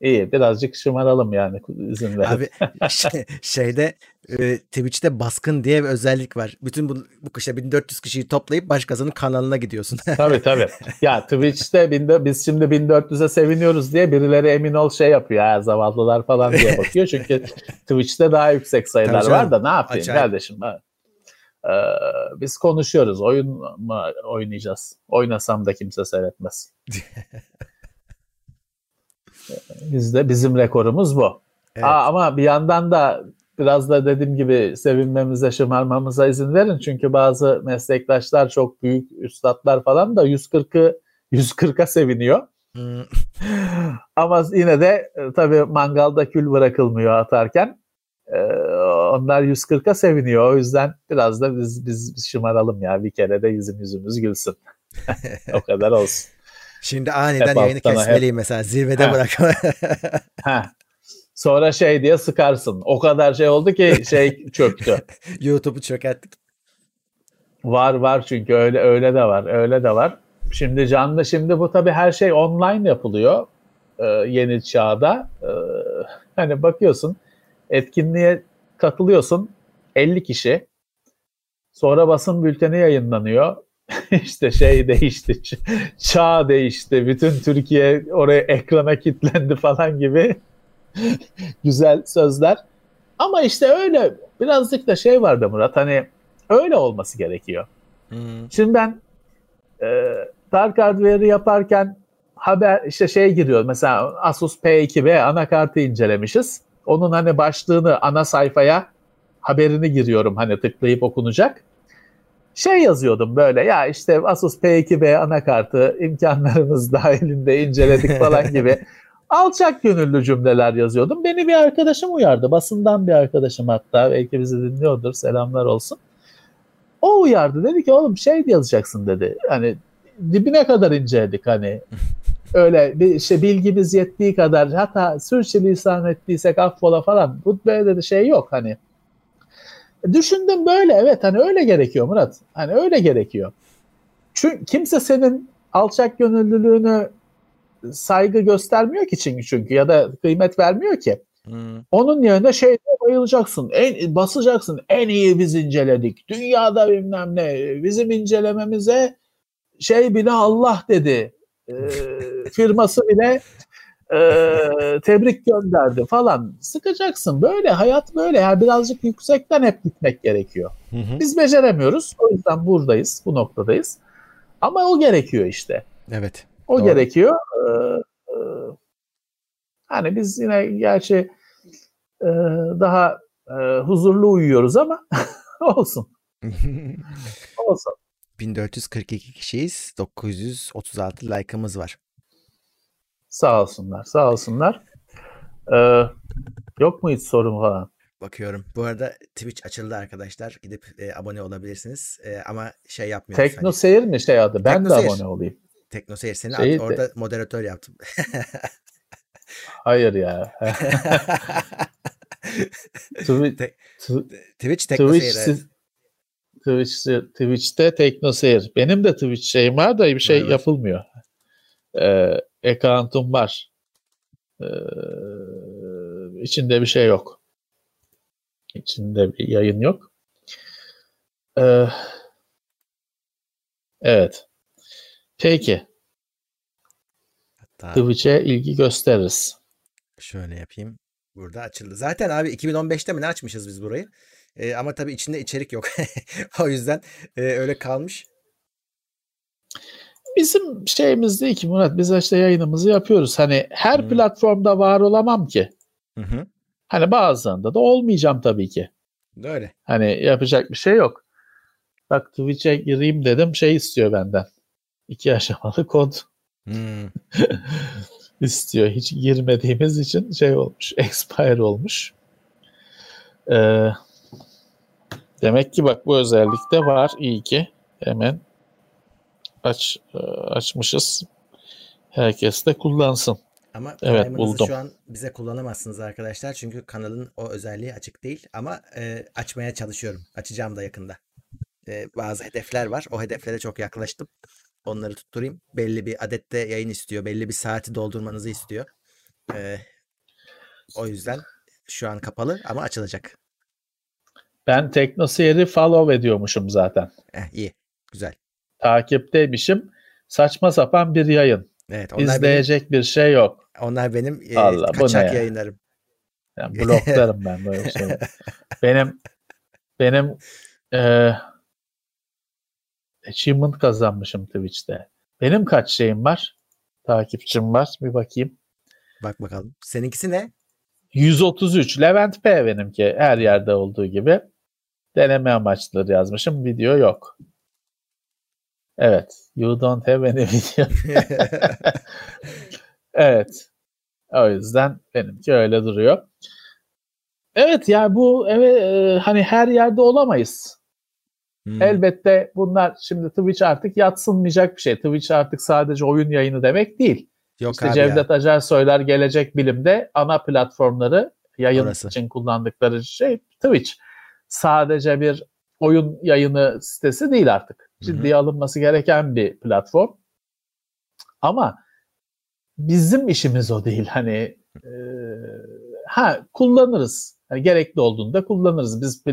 İyi birazcık şımaralım yani izin verin. Abi şeyde Twitch'te baskın diye bir özellik var. Bütün bu kışa 1400 kişiyi toplayıp başkasının kanalına gidiyorsun. Tabii. Ya Twitch'te biz şimdi 1400'e seviniyoruz diye birileri emin ol şey yapıyor. Ha, zavallılar falan diye bakıyor. Çünkü Twitch'te daha yüksek sayılar var da ne yapayım acayip. Kardeşim? Biz konuşuyoruz. Oyun mu oynayacağız? Oynasam da kimse seyretmez. Bizim rekorumuz bu. Evet. Ama bir yandan da biraz da dediğim gibi sevinmemize, şımarmamıza izin verin. Çünkü bazı meslektaşlar, çok büyük üstadlar falan da 140'a seviniyor. Ama yine de tabii mangalda kül bırakılmıyor atarken. Onlar 140'a seviniyor. O yüzden biraz da biz şımaralım ya. Bir kere de yüzümüz gülsün. O kadar olsun. Şimdi aniden hep yayını kesmeliyim mesela. Zirvede bırakalım. Sonra şey diye sıkarsın. O kadar şey oldu ki şey çöktü. YouTube'u çökerttik. Var çünkü öyle de var. Şimdi canlı bu tabii her şey online yapılıyor yeni çağda. Hani bakıyorsun etkinliğe katılıyorsun 50 kişi. Sonra basın bülteni yayınlanıyor. İşte şey değişti, çağ değişti, bütün Türkiye oraya ekrana kilitlendi falan gibi güzel sözler. Ama işte öyle birazcık da şey vardı Murat, hani öyle olması gerekiyor. Şimdi ben Dark Hardware'ı yaparken haber işte şey giriyor mesela Asus P2B anakartı incelemişiz. Onun hani başlığını ana sayfaya haberini giriyorum hani tıklayıp okunacak. Şey yazıyordum böyle ya işte Asus P2B anakartı imkanlarımız dahilinde inceledik falan gibi alçak gönüllü cümleler yazıyordum. Beni bir arkadaşım uyardı, basından bir arkadaşım hatta, belki bizi dinliyordur, selamlar olsun. O uyardı, dedi ki oğlum şey yazacaksın dedi, hani dibine kadar inceledik hani öyle bir işte bilgimiz yettiği kadar hatta sürçülisan ettiysek affola falan, bu böyle de şey yok hani. Düşündüm böyle, evet hani öyle gerekiyor Murat. Hani öyle gerekiyor. Çünkü kimse senin alçak gönüllülüğünü saygı göstermiyor ki çünkü ya da kıymet vermiyor ki. Hmm. Onun yerine şeyde bayılacaksın, basacaksın. En iyi biz inceledik. Dünyada bilmem ne. Bizim incelememize şey bile Allah dedi. Firması bile tebrik gönderdi falan. Sıkacaksın. Böyle hayat böyle. Yani birazcık yüksekten hep gitmek gerekiyor. Hı hı. Biz beceremiyoruz. O yüzden buradayız. Bu noktadayız. Ama o gerekiyor işte. Evet. O doğru. Gerekiyor. Yani biz yine gerçi daha huzurlu uyuyoruz ama olsun. Olsun. 1442 kişiyiz. 936 like'ımız var. Sağ olsunlar. Sağ olsunlar. Yok mu hiç sorun falan? Bakıyorum. Bu arada Twitch açıldı arkadaşlar. Gidip abone olabilirsiniz. Ama şey yapmıyoruz. Teknoseyir mi şey adı? Ben de abone olayım. Teknoseyir. Seni orada moderatör yaptım. Hayır ya. Twitch Teknoseyir. Twitch'te Teknoseyir. Benim de Twitch şeyim var da bir şey evet. Yapılmıyor. Account'um var. İçinde bir şey yok. İçinde bir yayın yok. Evet. Peki. Hatta Twitch'e ilgi gösteririz. Şöyle yapayım. Burada açıldı. Zaten abi 2015'te mi ne açmışız biz burayı? Ama tabii içinde içerik yok. O yüzden öyle kalmış. Bizim şeyimiz değil ki Murat. Biz işte yayınımızı yapıyoruz. Hani her platformda var olamam ki. Hı-hı. Hani bazılarında da olmayacağım tabii ki. Öyle. Hani yapacak bir şey yok. Bak Twitch'e gireyim dedim. Şey istiyor benden. 2 aşamalı kod. İstiyor. Hiç girmediğimiz için şey olmuş. Expire olmuş. Demek ki bak bu özellik de var. İyi ki. Hemen açmışız. Herkes de kullansın. Ama evet, buldum. Şu an bize kullanamazsınız arkadaşlar. Çünkü kanalın o özelliği açık değil. Ama açmaya çalışıyorum. Açacağım da yakında. Bazı hedefler var. O hedeflere çok yaklaştım. Onları tutturayım. Belli bir adette yayın istiyor. Belli bir saati doldurmanızı istiyor. O yüzden şu an kapalı ama açılacak. Ben Teknoseyir'i follow ediyormuşum zaten. İyi. Güzel. Takipteymişim. Saçma sapan bir yayın. Evet, İzleyecek benim, bir şey yok. Onlar benim kaçak yayınlarım. Yani bloklarım ben böyle şey. Benim achievement kazanmışım Twitch'te. Benim kaç şeyim var? Takipçim var. Bir bakayım. Bak bakalım. Seninkisi ne? 133. Levent P benimki. Her yerde olduğu gibi. Deneme amaçları yazmışım. Video yok. Evet. You don't have any video. Evet. O yüzden benimki öyle duruyor. Evet yani bu hani her yerde olamayız. Elbette bunlar şimdi Twitch artık yadsınmayacak bir şey. Twitch artık sadece oyun yayını demek değil. Yok işte Cevdet ya. Acar söyler gelecek bilimde ana platformları yayın orası. İçin kullandıkları şey Twitch. Sadece bir oyun yayını sitesi değil artık. Ciddiye alınması gereken bir platform. Ama bizim işimiz o değil. Hani kullanırız. Yani gerekli olduğunda kullanırız. Biz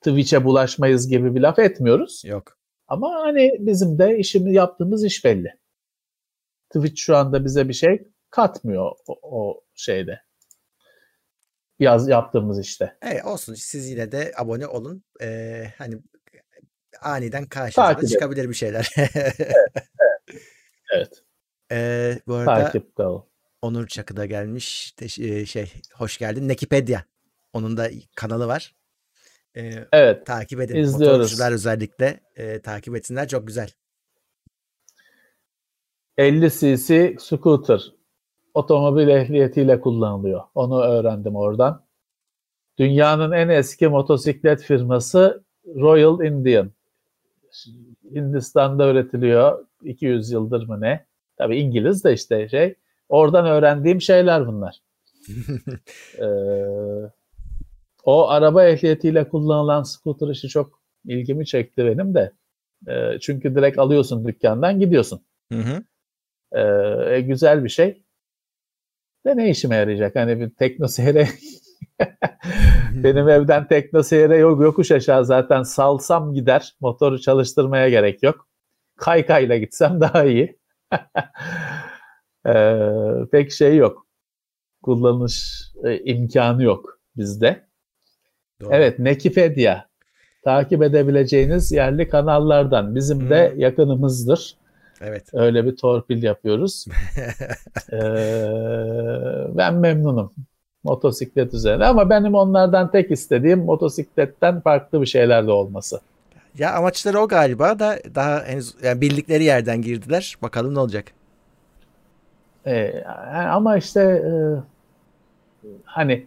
Twitch'e bulaşmayız gibi bir laf etmiyoruz. Yok. Ama hani bizim de yaptığımız iş belli. Twitch şu anda bize bir şey katmıyor o şeyde. Yaptığımız işte. Olsun. Siz yine de abone olun. Hani aniden karşınıza çıkabilir bir şeyler. Evet. Bu arada takipte ol. Onur Çakı da gelmiş. Hoş geldin. Nekipedia. Onun da kanalı var. Evet. Takip edin. İzliyoruz. Motorcular özellikle takip etsinler. Çok güzel. 50cc scooter otomobil ehliyetiyle kullanılıyor. Onu öğrendim oradan. Dünyanın en eski motosiklet firması Royal Indian. Hindistan'da üretiliyor. 200 yıldır mı ne? Tabii İngiliz de işte şey. Oradan öğrendiğim şeyler bunlar. O araba ehliyetiyle kullanılan scooter işi çok ilgimi çekti benim de. Çünkü direkt alıyorsun dükkandan gidiyorsun. Hı hı. Güzel bir şey. De ne işime yarayacak? Hani bir teknoseyre benim evden teknoseyre yokuş aşağı zaten salsam gider. Motoru çalıştırmaya gerek yok. Kaykayla gitsem daha iyi. Pek şey yok. Kullanış imkanı yok bizde. Doğru. Evet, Nekipedia. Takip edebileceğiniz yerli kanallardan. Bizim de yakınımızdır. Evet. Öyle bir torpil yapıyoruz. Ben memnunum. Motosiklet üzerine. Ama benim onlardan tek istediğim motosikletten farklı bir şeyler de olması. Ya amaçları o galiba da daha henüz yani bildikleri yerden girdiler. Bakalım ne olacak. Ama işte hani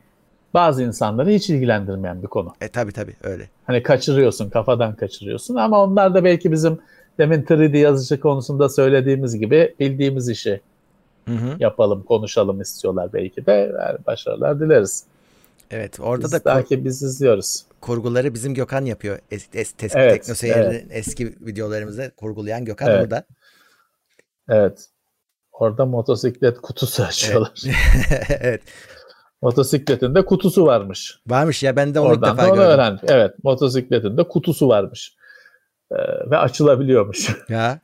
bazı insanları hiç ilgilendirmeyen bir konu. Tabii tabii öyle. Hani kaçırıyorsun, kafadan kaçırıyorsun ama onlar da belki bizim demin 3D yazıcı konusunda söylediğimiz gibi bildiğimiz işi yapalım, konuşalım istiyorlar belki de. Yani başarılar dileriz. Evet, orada biz da belki biz izliyoruz. Kurguları bizim Gökhan yapıyor. Evet, Teknoseyir'in eski videolarımızda kurgulayan Gökhan orada. Evet. Orada motosiklet kutusu açıyorlar. Evet. Motosikletin de kutusu varmış. Varmış ya, ben de onu ilk defa gördüm. Oradan öğrendim. Evet, motosikletin de kutusu varmış. Ve açılabiliyormuş. Ya.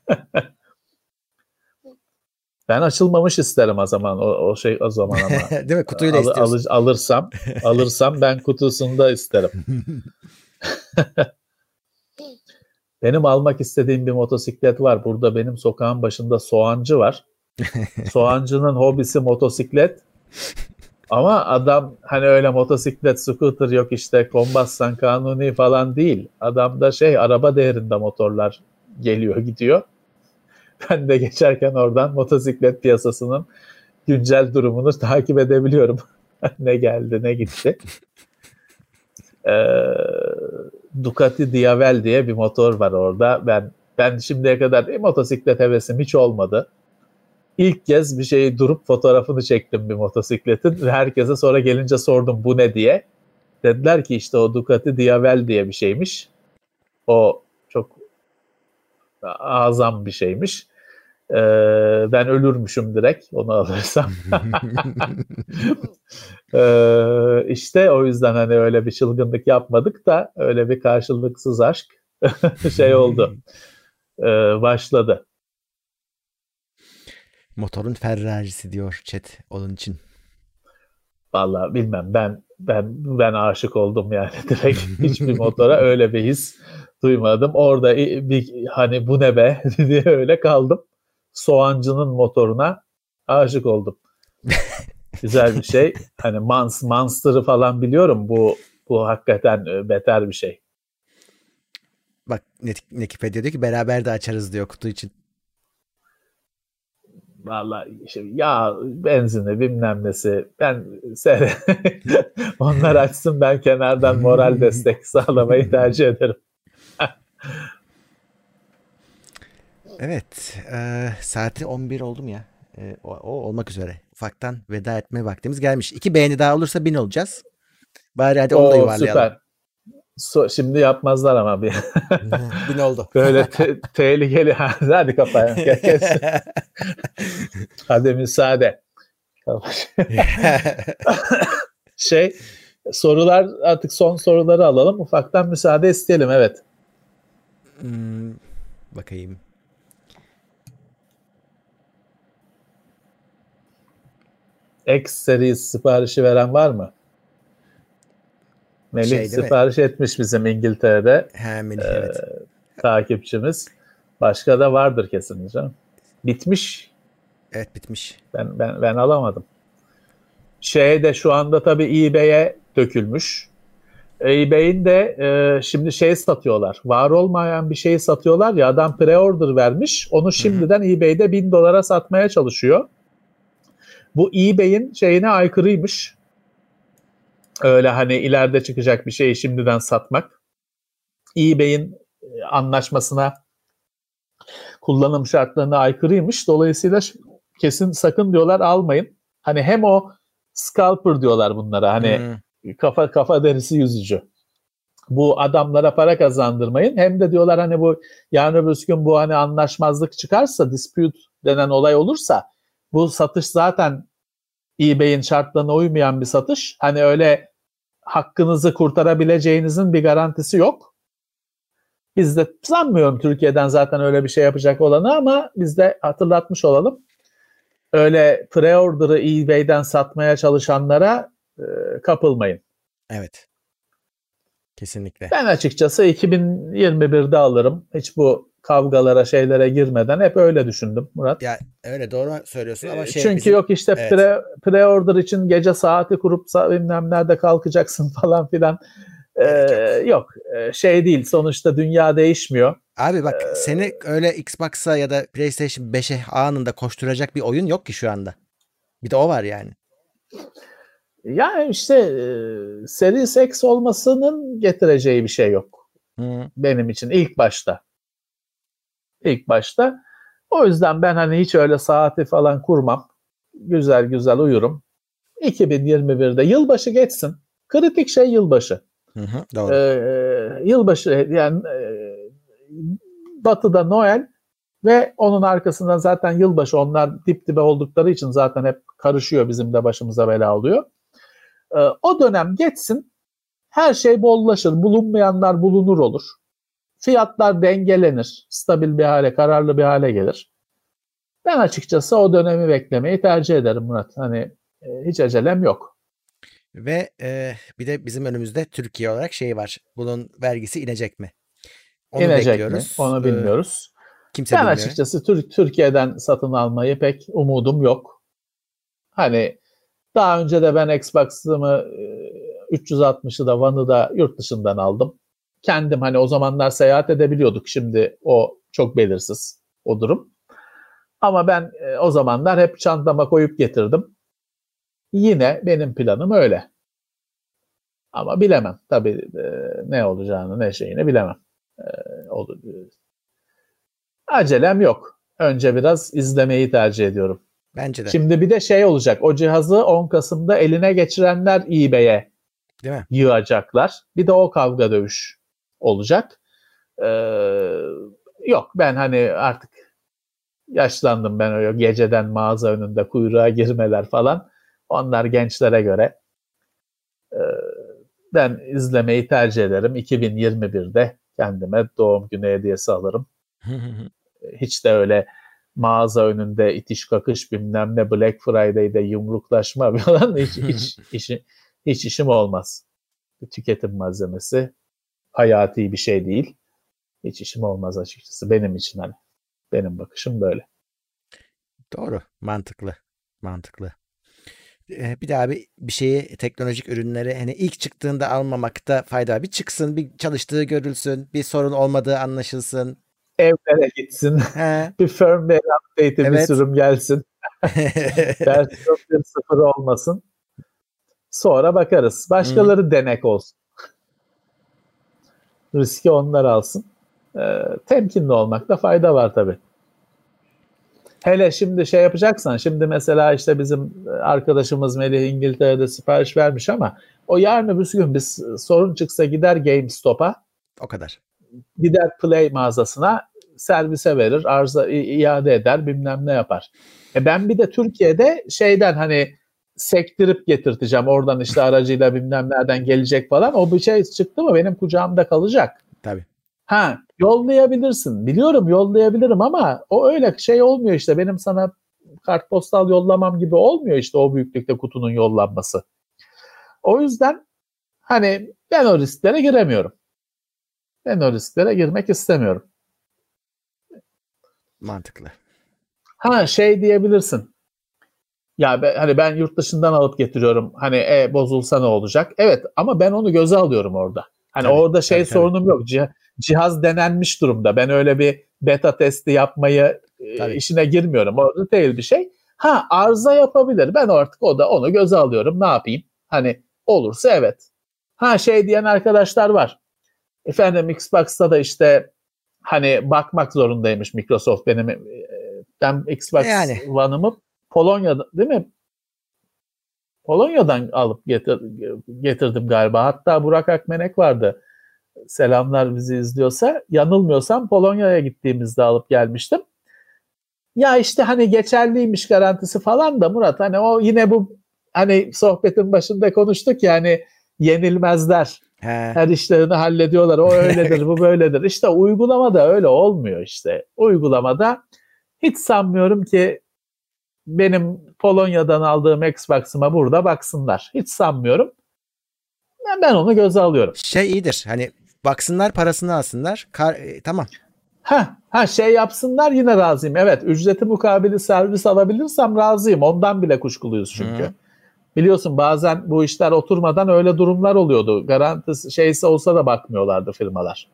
Ben açılmamış isterim o zaman. O şey o zaman ama. Değil mi? Kutuyu da istiyorsun. Alırsam ben kutusunda isterim. Benim almak istediğim bir motosiklet var. Burada benim sokağın başında Soğancı var. Soğancı'nın hobisi motosiklet. Ama adam hani öyle motosiklet, scooter yok işte kombassan kanuni falan değil. Adamda şey araba değerinde motorlar geliyor gidiyor. Ben de geçerken oradan motosiklet piyasasının güncel durumunu takip edebiliyorum. Ne geldi ne gitti. Ducati Diavel diye bir motor var orada. Ben şimdiye kadar motosiklet hevesim hiç olmadı. İlk kez bir şeyi durup fotoğrafını çektim bir motosikletin ve herkese sonra gelince sordum bu ne diye. Dediler ki işte o Ducati Diavel diye bir şeymiş. O çok azam bir şeymiş. Ben ölürmüşüm direkt onu alırsam. İşte o yüzden hani öyle bir çılgınlık yapmadık da öyle bir karşılıksız aşk şey oldu. Başladı. Motorun Ferrari'si diyor chat onun için. Vallahi bilmem ben aşık oldum yani direkt hiçbir motora öyle bir his duymadım. Orada bir hani bu ne be diye öyle kaldım. Soğancı'nın motoruna aşık oldum. Güzel bir şey. Hani Monster'ı falan biliyorum. Bu hakikaten beter bir şey. Bak Nekipedia diyor ki beraber de açarız diyor kutu için. Vallahi işte ya benzini bilmem nesi ben onlar açsın ben kenardan moral destek sağlamayı tercih ederim. Evet saati 11 oldu mu ya? O olmak üzere. Ufaktan veda etme vaktimiz gelmiş. 2 beğeni daha olursa 1000 olacağız. Bari hadi onu da yuvarlayalım. Süper. Şimdi yapmazlar ama bir. 1000 oldu. Böyle tehlikeli. Hadi kapayın. Hadi müsaade. Şey sorular artık son soruları alalım. Ufaktan müsaade isteyelim. Evet. Bakayım. X Series siparişi veren var mı? Melih sipariş etmiş bizim İngiltere'de. Melih, evet. Takipçimiz. Başka da vardır kesin canım. Bitmiş. Evet bitmiş. Ben alamadım. Şey de şu anda tabii eBay'e dökülmüş. eBay'in de şimdi şey satıyorlar. Var olmayan bir şeyi satıyorlar ya adam pre-order vermiş. Onu şimdiden eBay'de $1000 satmaya çalışıyor. Bu eBay'in şeyine aykırıymış. Öyle hani ileride çıkacak bir şeyi şimdiden satmak. eBay'in anlaşmasına kullanım şartlarına aykırıymış. Dolayısıyla kesin sakın diyorlar, almayın. Hani hem o scalper diyorlar bunlara, hani kafa derisi yüzücü. Bu adamlara para kazandırmayın. Hem de diyorlar hani bu yarın öbür gün bu hani anlaşmazlık çıkarsa, dispute denen olay olursa, bu satış zaten eBay'in şartlarına uymayan bir satış. Hani öyle hakkınızı kurtarabileceğinizin bir garantisi yok. Biz de sanmıyorum Türkiye'den zaten öyle bir şey yapacak olanı, ama biz de hatırlatmış olalım. Öyle pre-order'ı eBay'den satmaya çalışanlara kapılmayın. Evet. Kesinlikle. Ben açıkçası 2021'de alırım. Hiç bu kavgalara, şeylere girmeden hep öyle düşündüm Murat. Ya öyle, doğru söylüyorsun ama şey, çünkü bizim... yok işte evet. pre-order için gece saati kurup bilmem nerede kalkacaksın falan filan. Yok şey değil, sonuçta dünya değişmiyor. Abi bak seni öyle Xbox'a ya da PlayStation 5'e anında koşturacak bir oyun yok ki şu anda. Bir de o var yani. Yani işte Series X olmasının getireceği bir şey yok. Benim için ilk başta. O yüzden ben hani hiç öyle saati falan kurmam. Güzel güzel uyurum. 2021'de yılbaşı geçsin. Kritik şey yılbaşı. Doğru. Yılbaşı yani Batı'da Noel ve onun arkasından zaten yılbaşı, onlar dip dibe oldukları için zaten hep karışıyor, bizim de başımıza bela oluyor. O dönem geçsin, her şey bollaşır, bulunmayanlar bulunur olur. Fiyatlar dengelenir, stabil bir hale, kararlı bir hale gelir. Ben açıkçası o dönemi beklemeyi tercih ederim Murat. Hani hiç acelem yok. Ve bir de bizim önümüzde Türkiye olarak şey var. Bunun vergisi inecek mi? Onu inecek bekliyoruz. Mi? Onu bilmiyoruz. Kimse ben bilmiyor. Açıkçası Türkiye'den satın almayı pek umudum yok. Hani daha önce de ben Xbox'ımı 360'ı da One'ı da yurt dışından aldım. Kendim hani o zamanlar seyahat edebiliyorduk. Şimdi o çok belirsiz o durum. Ama ben o zamanlar hep çantama koyup getirdim. Yine benim planım öyle. Ama bilemem. Tabii ne olacağını, ne şeyini bilemem. Acelem yok. Önce biraz izlemeyi tercih ediyorum. Bence de. Şimdi bir de şey olacak. O cihazı 10 Kasım'da eline geçirenler eBay'e yığacaklar. Bir de o kavga dövüş olacak. Yok ben hani artık yaşlandım, ben öyle geceden mağaza önünde kuyruğa girmeler falan. Onlar gençlere göre. Ben izlemeyi tercih ederim. 2021'de kendime doğum günü hediyesi alırım. Hiç de öyle mağaza önünde itiş kakış bilmem ne, Black Friday'de yumruklaşma falan hiç işim olmaz. Tüketim malzemesi hayati bir şey değil. Hiç işim olmaz açıkçası benim için, hani. Benim bakışım böyle. Doğru. Mantıklı. Mantıklı. Bir daha bir şeyi, teknolojik ürünleri hani ilk çıktığında almamakta fayda var. Bir çıksın, bir çalıştığı görülsün, bir sorun olmadığı anlaşılsın. Evlere gitsin. Bir firmware update'e bir sürüm gelsin. Versiyon 1.0 olmasın. Sonra bakarız. Başkaları denek olsun. Riski onlar alsın. Temkinli olmakta fayda var tabii. Hele şimdi şey yapacaksan, şimdi mesela işte bizim arkadaşımız Melih İngiltere'de sipariş vermiş ama o yarın öbür gün bir sorun çıksa gider GameStop'a. O kadar. Gider Play mağazasına, servise verir, arıza iade eder, bilmem ne yapar. Ben bir de Türkiye'de şeyden hani sektirip getirteceğim. Oradan işte aracıyla bilmem nereden gelecek falan. O bir şey çıktı mı benim kucağımda kalacak. Tabii. Ha, yollayabilirsin. Biliyorum yollayabilirim ama o öyle şey olmuyor işte. Benim sana kartpostal yollamam gibi olmuyor işte o büyüklükte kutunun yollanması. O yüzden hani ben o risklere giremiyorum. Ben o risklere girmek istemiyorum. Mantıklı. Ha şey diyebilirsin. Ya ben, hani ben yurt dışından alıp getiriyorum. Hani bozulsa ne olacak? Evet ama ben onu göze alıyorum orada. Hani tabii, orada şey tabii, sorunum yok. Cihaz denenmiş durumda. Ben öyle bir beta testi yapmayı işine girmiyorum. Orada değil bir şey. Ha arıza yapabilir. Ben artık onu göze alıyorum. Ne yapayım? Hani olursa evet. Ha şey diyen arkadaşlar var. Efendim Xbox'ta da işte hani bakmak zorundaymış Microsoft benim. Ben Xbox yani. One'ımı Polonya'da değil mi? Polonya'dan alıp getirdim galiba. Hatta Burak Akmenek vardı. Selamlar, bizi izliyorsa. Yanılmıyorsam Polonya'ya gittiğimizde alıp gelmiştim. Ya işte hani geçerliymiş garantisi falan da Murat, hani o yine bu hani sohbetin başında konuştuk ya, hani yenilmezler. He. Her işlerini hallediyorlar. O öyledir, bu böyledir. İşte uygulamada öyle olmuyor işte. Uygulamada hiç sanmıyorum ki benim Polonya'dan aldığım Xbox'ıma burada baksınlar. Hiç sanmıyorum. Ben onu göze alıyorum. Şey iyidir. Hani baksınlar, parasını alsınlar. Tamam. Ha şey yapsınlar, yine razıyım. Evet, ücreti mukabili servis alabilirsem razıyım. Ondan bile kuşkuluyuz çünkü. Hı. Biliyorsun bazen bu işler oturmadan öyle durumlar oluyordu. Garantisi şeyse olsa da bakmıyorlardı firmalar.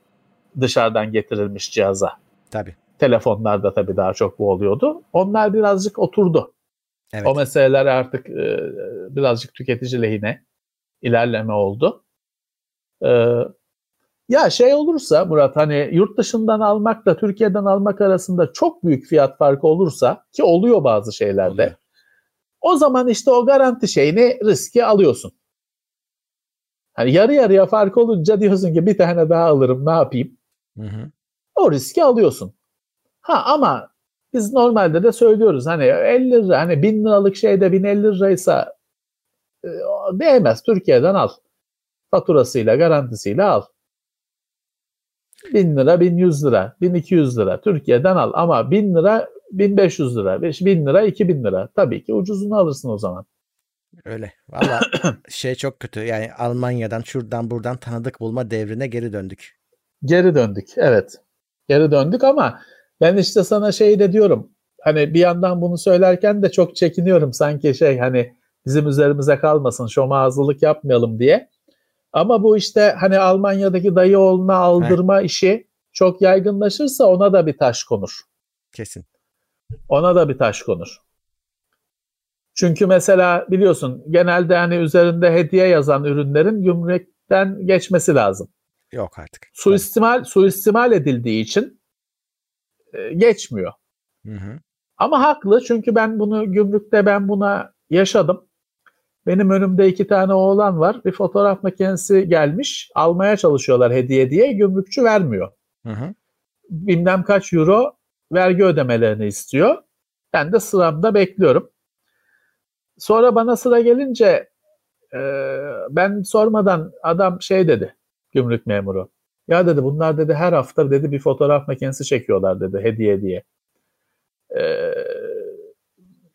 Dışarıdan getirilmiş cihaza. Tabii. Telefonlarda tabii daha çok bu oluyordu. Onlar birazcık oturdu. Evet. O meseleler artık birazcık tüketici lehine ilerleme oldu. Ya şey olursa Murat, hani yurt dışından almakla Türkiye'den almak arasında çok büyük fiyat farkı olursa, ki oluyor bazı şeylerde. Oluyor. O zaman işte o garanti şeyini, riski alıyorsun. Hani yarı yarıya fark olunca diyorsun ki bir tane daha alırım, ne yapayım? Hı hı. O riski alıyorsun. Ha ama biz normalde de söylüyoruz, hani 50 lira, hani 1000 liralık şeyde 1050 liraysa değmez, Türkiye'den al. Faturasıyla, garantisiyle al. 1000 lira, 1100 lira, 1200 lira Türkiye'den al, ama 1000 lira 1500 lira, 5000 lira, 2000 lira. Tabii ki ucuzunu alırsın o zaman. Öyle. Vallahi şey çok kötü. Yani Almanya'dan, şuradan, buradan tanıdık bulma devrine geri döndük. Geri döndük. Evet. Geri döndük ama ben işte sana şey de diyorum. Hani bir yandan bunu söylerken de çok çekiniyorum. Sanki şey, hani bizim üzerimize kalmasın, şomağazlılık yapmayalım diye. Ama bu işte hani Almanya'daki dayı oğluna aldırma işi çok yaygınlaşırsa ona da bir taş konur. Kesin. Ona da bir taş konur. Çünkü mesela biliyorsun genelde hani üzerinde hediye yazan ürünlerin gümrükten geçmesi lazım. Yok artık. Suistimal edildiği için geçmiyor. Hı hı. Ama haklı, çünkü ben bunu gümrükte buna yaşadım. Benim önümde iki tane oğlan var. Bir fotoğraf makinesi gelmiş. Almaya çalışıyorlar hediye diye. Gümrükçü vermiyor. Hı hı. Bilmem kaç euro vergi ödemelerini istiyor. Ben de sıramda bekliyorum. Sonra bana sıra gelince ben sormadan adam şey dedi, gümrük memuru. Ya dedi, bunlar dedi her hafta dedi bir fotoğraf makinesi çekiyorlar dedi hediye diye.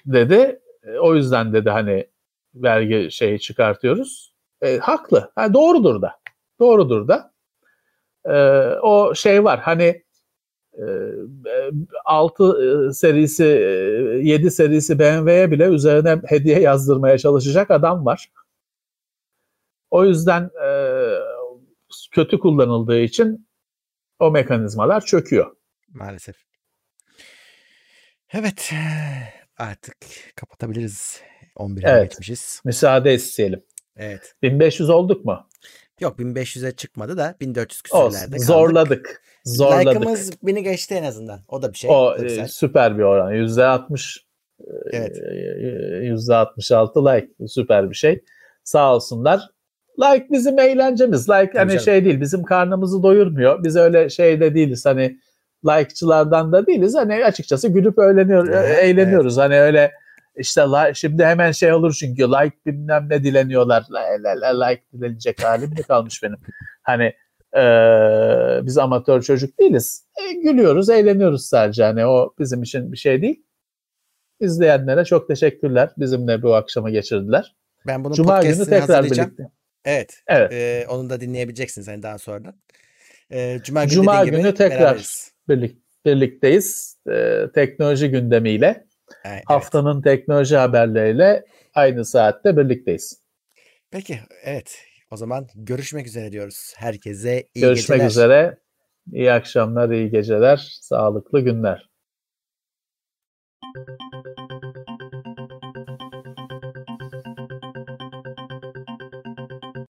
Dedi o yüzden dedi hani vergi şeyi çıkartıyoruz. Haklı. Ha, doğrudur da. Doğrudur da. O şey var hani 6 serisi 7 serisi BMW'ye bile üzerine hediye yazdırmaya çalışacak adam var. O yüzden kötü kullanıldığı için o mekanizmalar çöküyor. Maalesef. Evet, artık kapatabiliriz. 11'e evet, geçmişiz. Müsaade isteyelim. Evet. 1500 olduk mu? Yok, 1500'e çıkmadı da 1400 küsürlerde kaldık. Zorladık. Like'ımız 1000'i geçti en azından. O da bir şey. O süper bir oran. %60. Evet. %66 like. Süper bir şey. Sağ olsunlar. Like bizim eğlencemiz. Like hani canım, şey değil. Bizim karnımızı doyurmuyor. Biz öyle şey de değiliz. Hani like'çılardan da değiliz. Hani açıkçası gülüp eğleniyoruz. Evet. Hani öyle işte şimdi hemen şey olur çünkü like bilmem ne dileniyorlar. Like dilenecek halim mi kalmış benim? Hani biz amatör çocuk değiliz. Gülüyoruz, eğleniyoruz sadece. Hani o bizim için bir şey değil. İzleyenlere çok teşekkürler. Bizimle bu akşamı geçirdiler. Ben bunun Cuma günü tekrar birlikte. Evet. Onu da dinleyebileceksiniz hani daha sonra. Cuma günü tekrar beraberiz. Birlikteyiz. Teknoloji gündemiyle. Evet. Haftanın teknoloji haberleriyle aynı saatte birlikteyiz. Peki, evet. O zaman görüşmek üzere diyoruz. Herkese iyi geceler. Görüşmek üzere. İyi akşamlar, iyi geceler. Sağlıklı günler.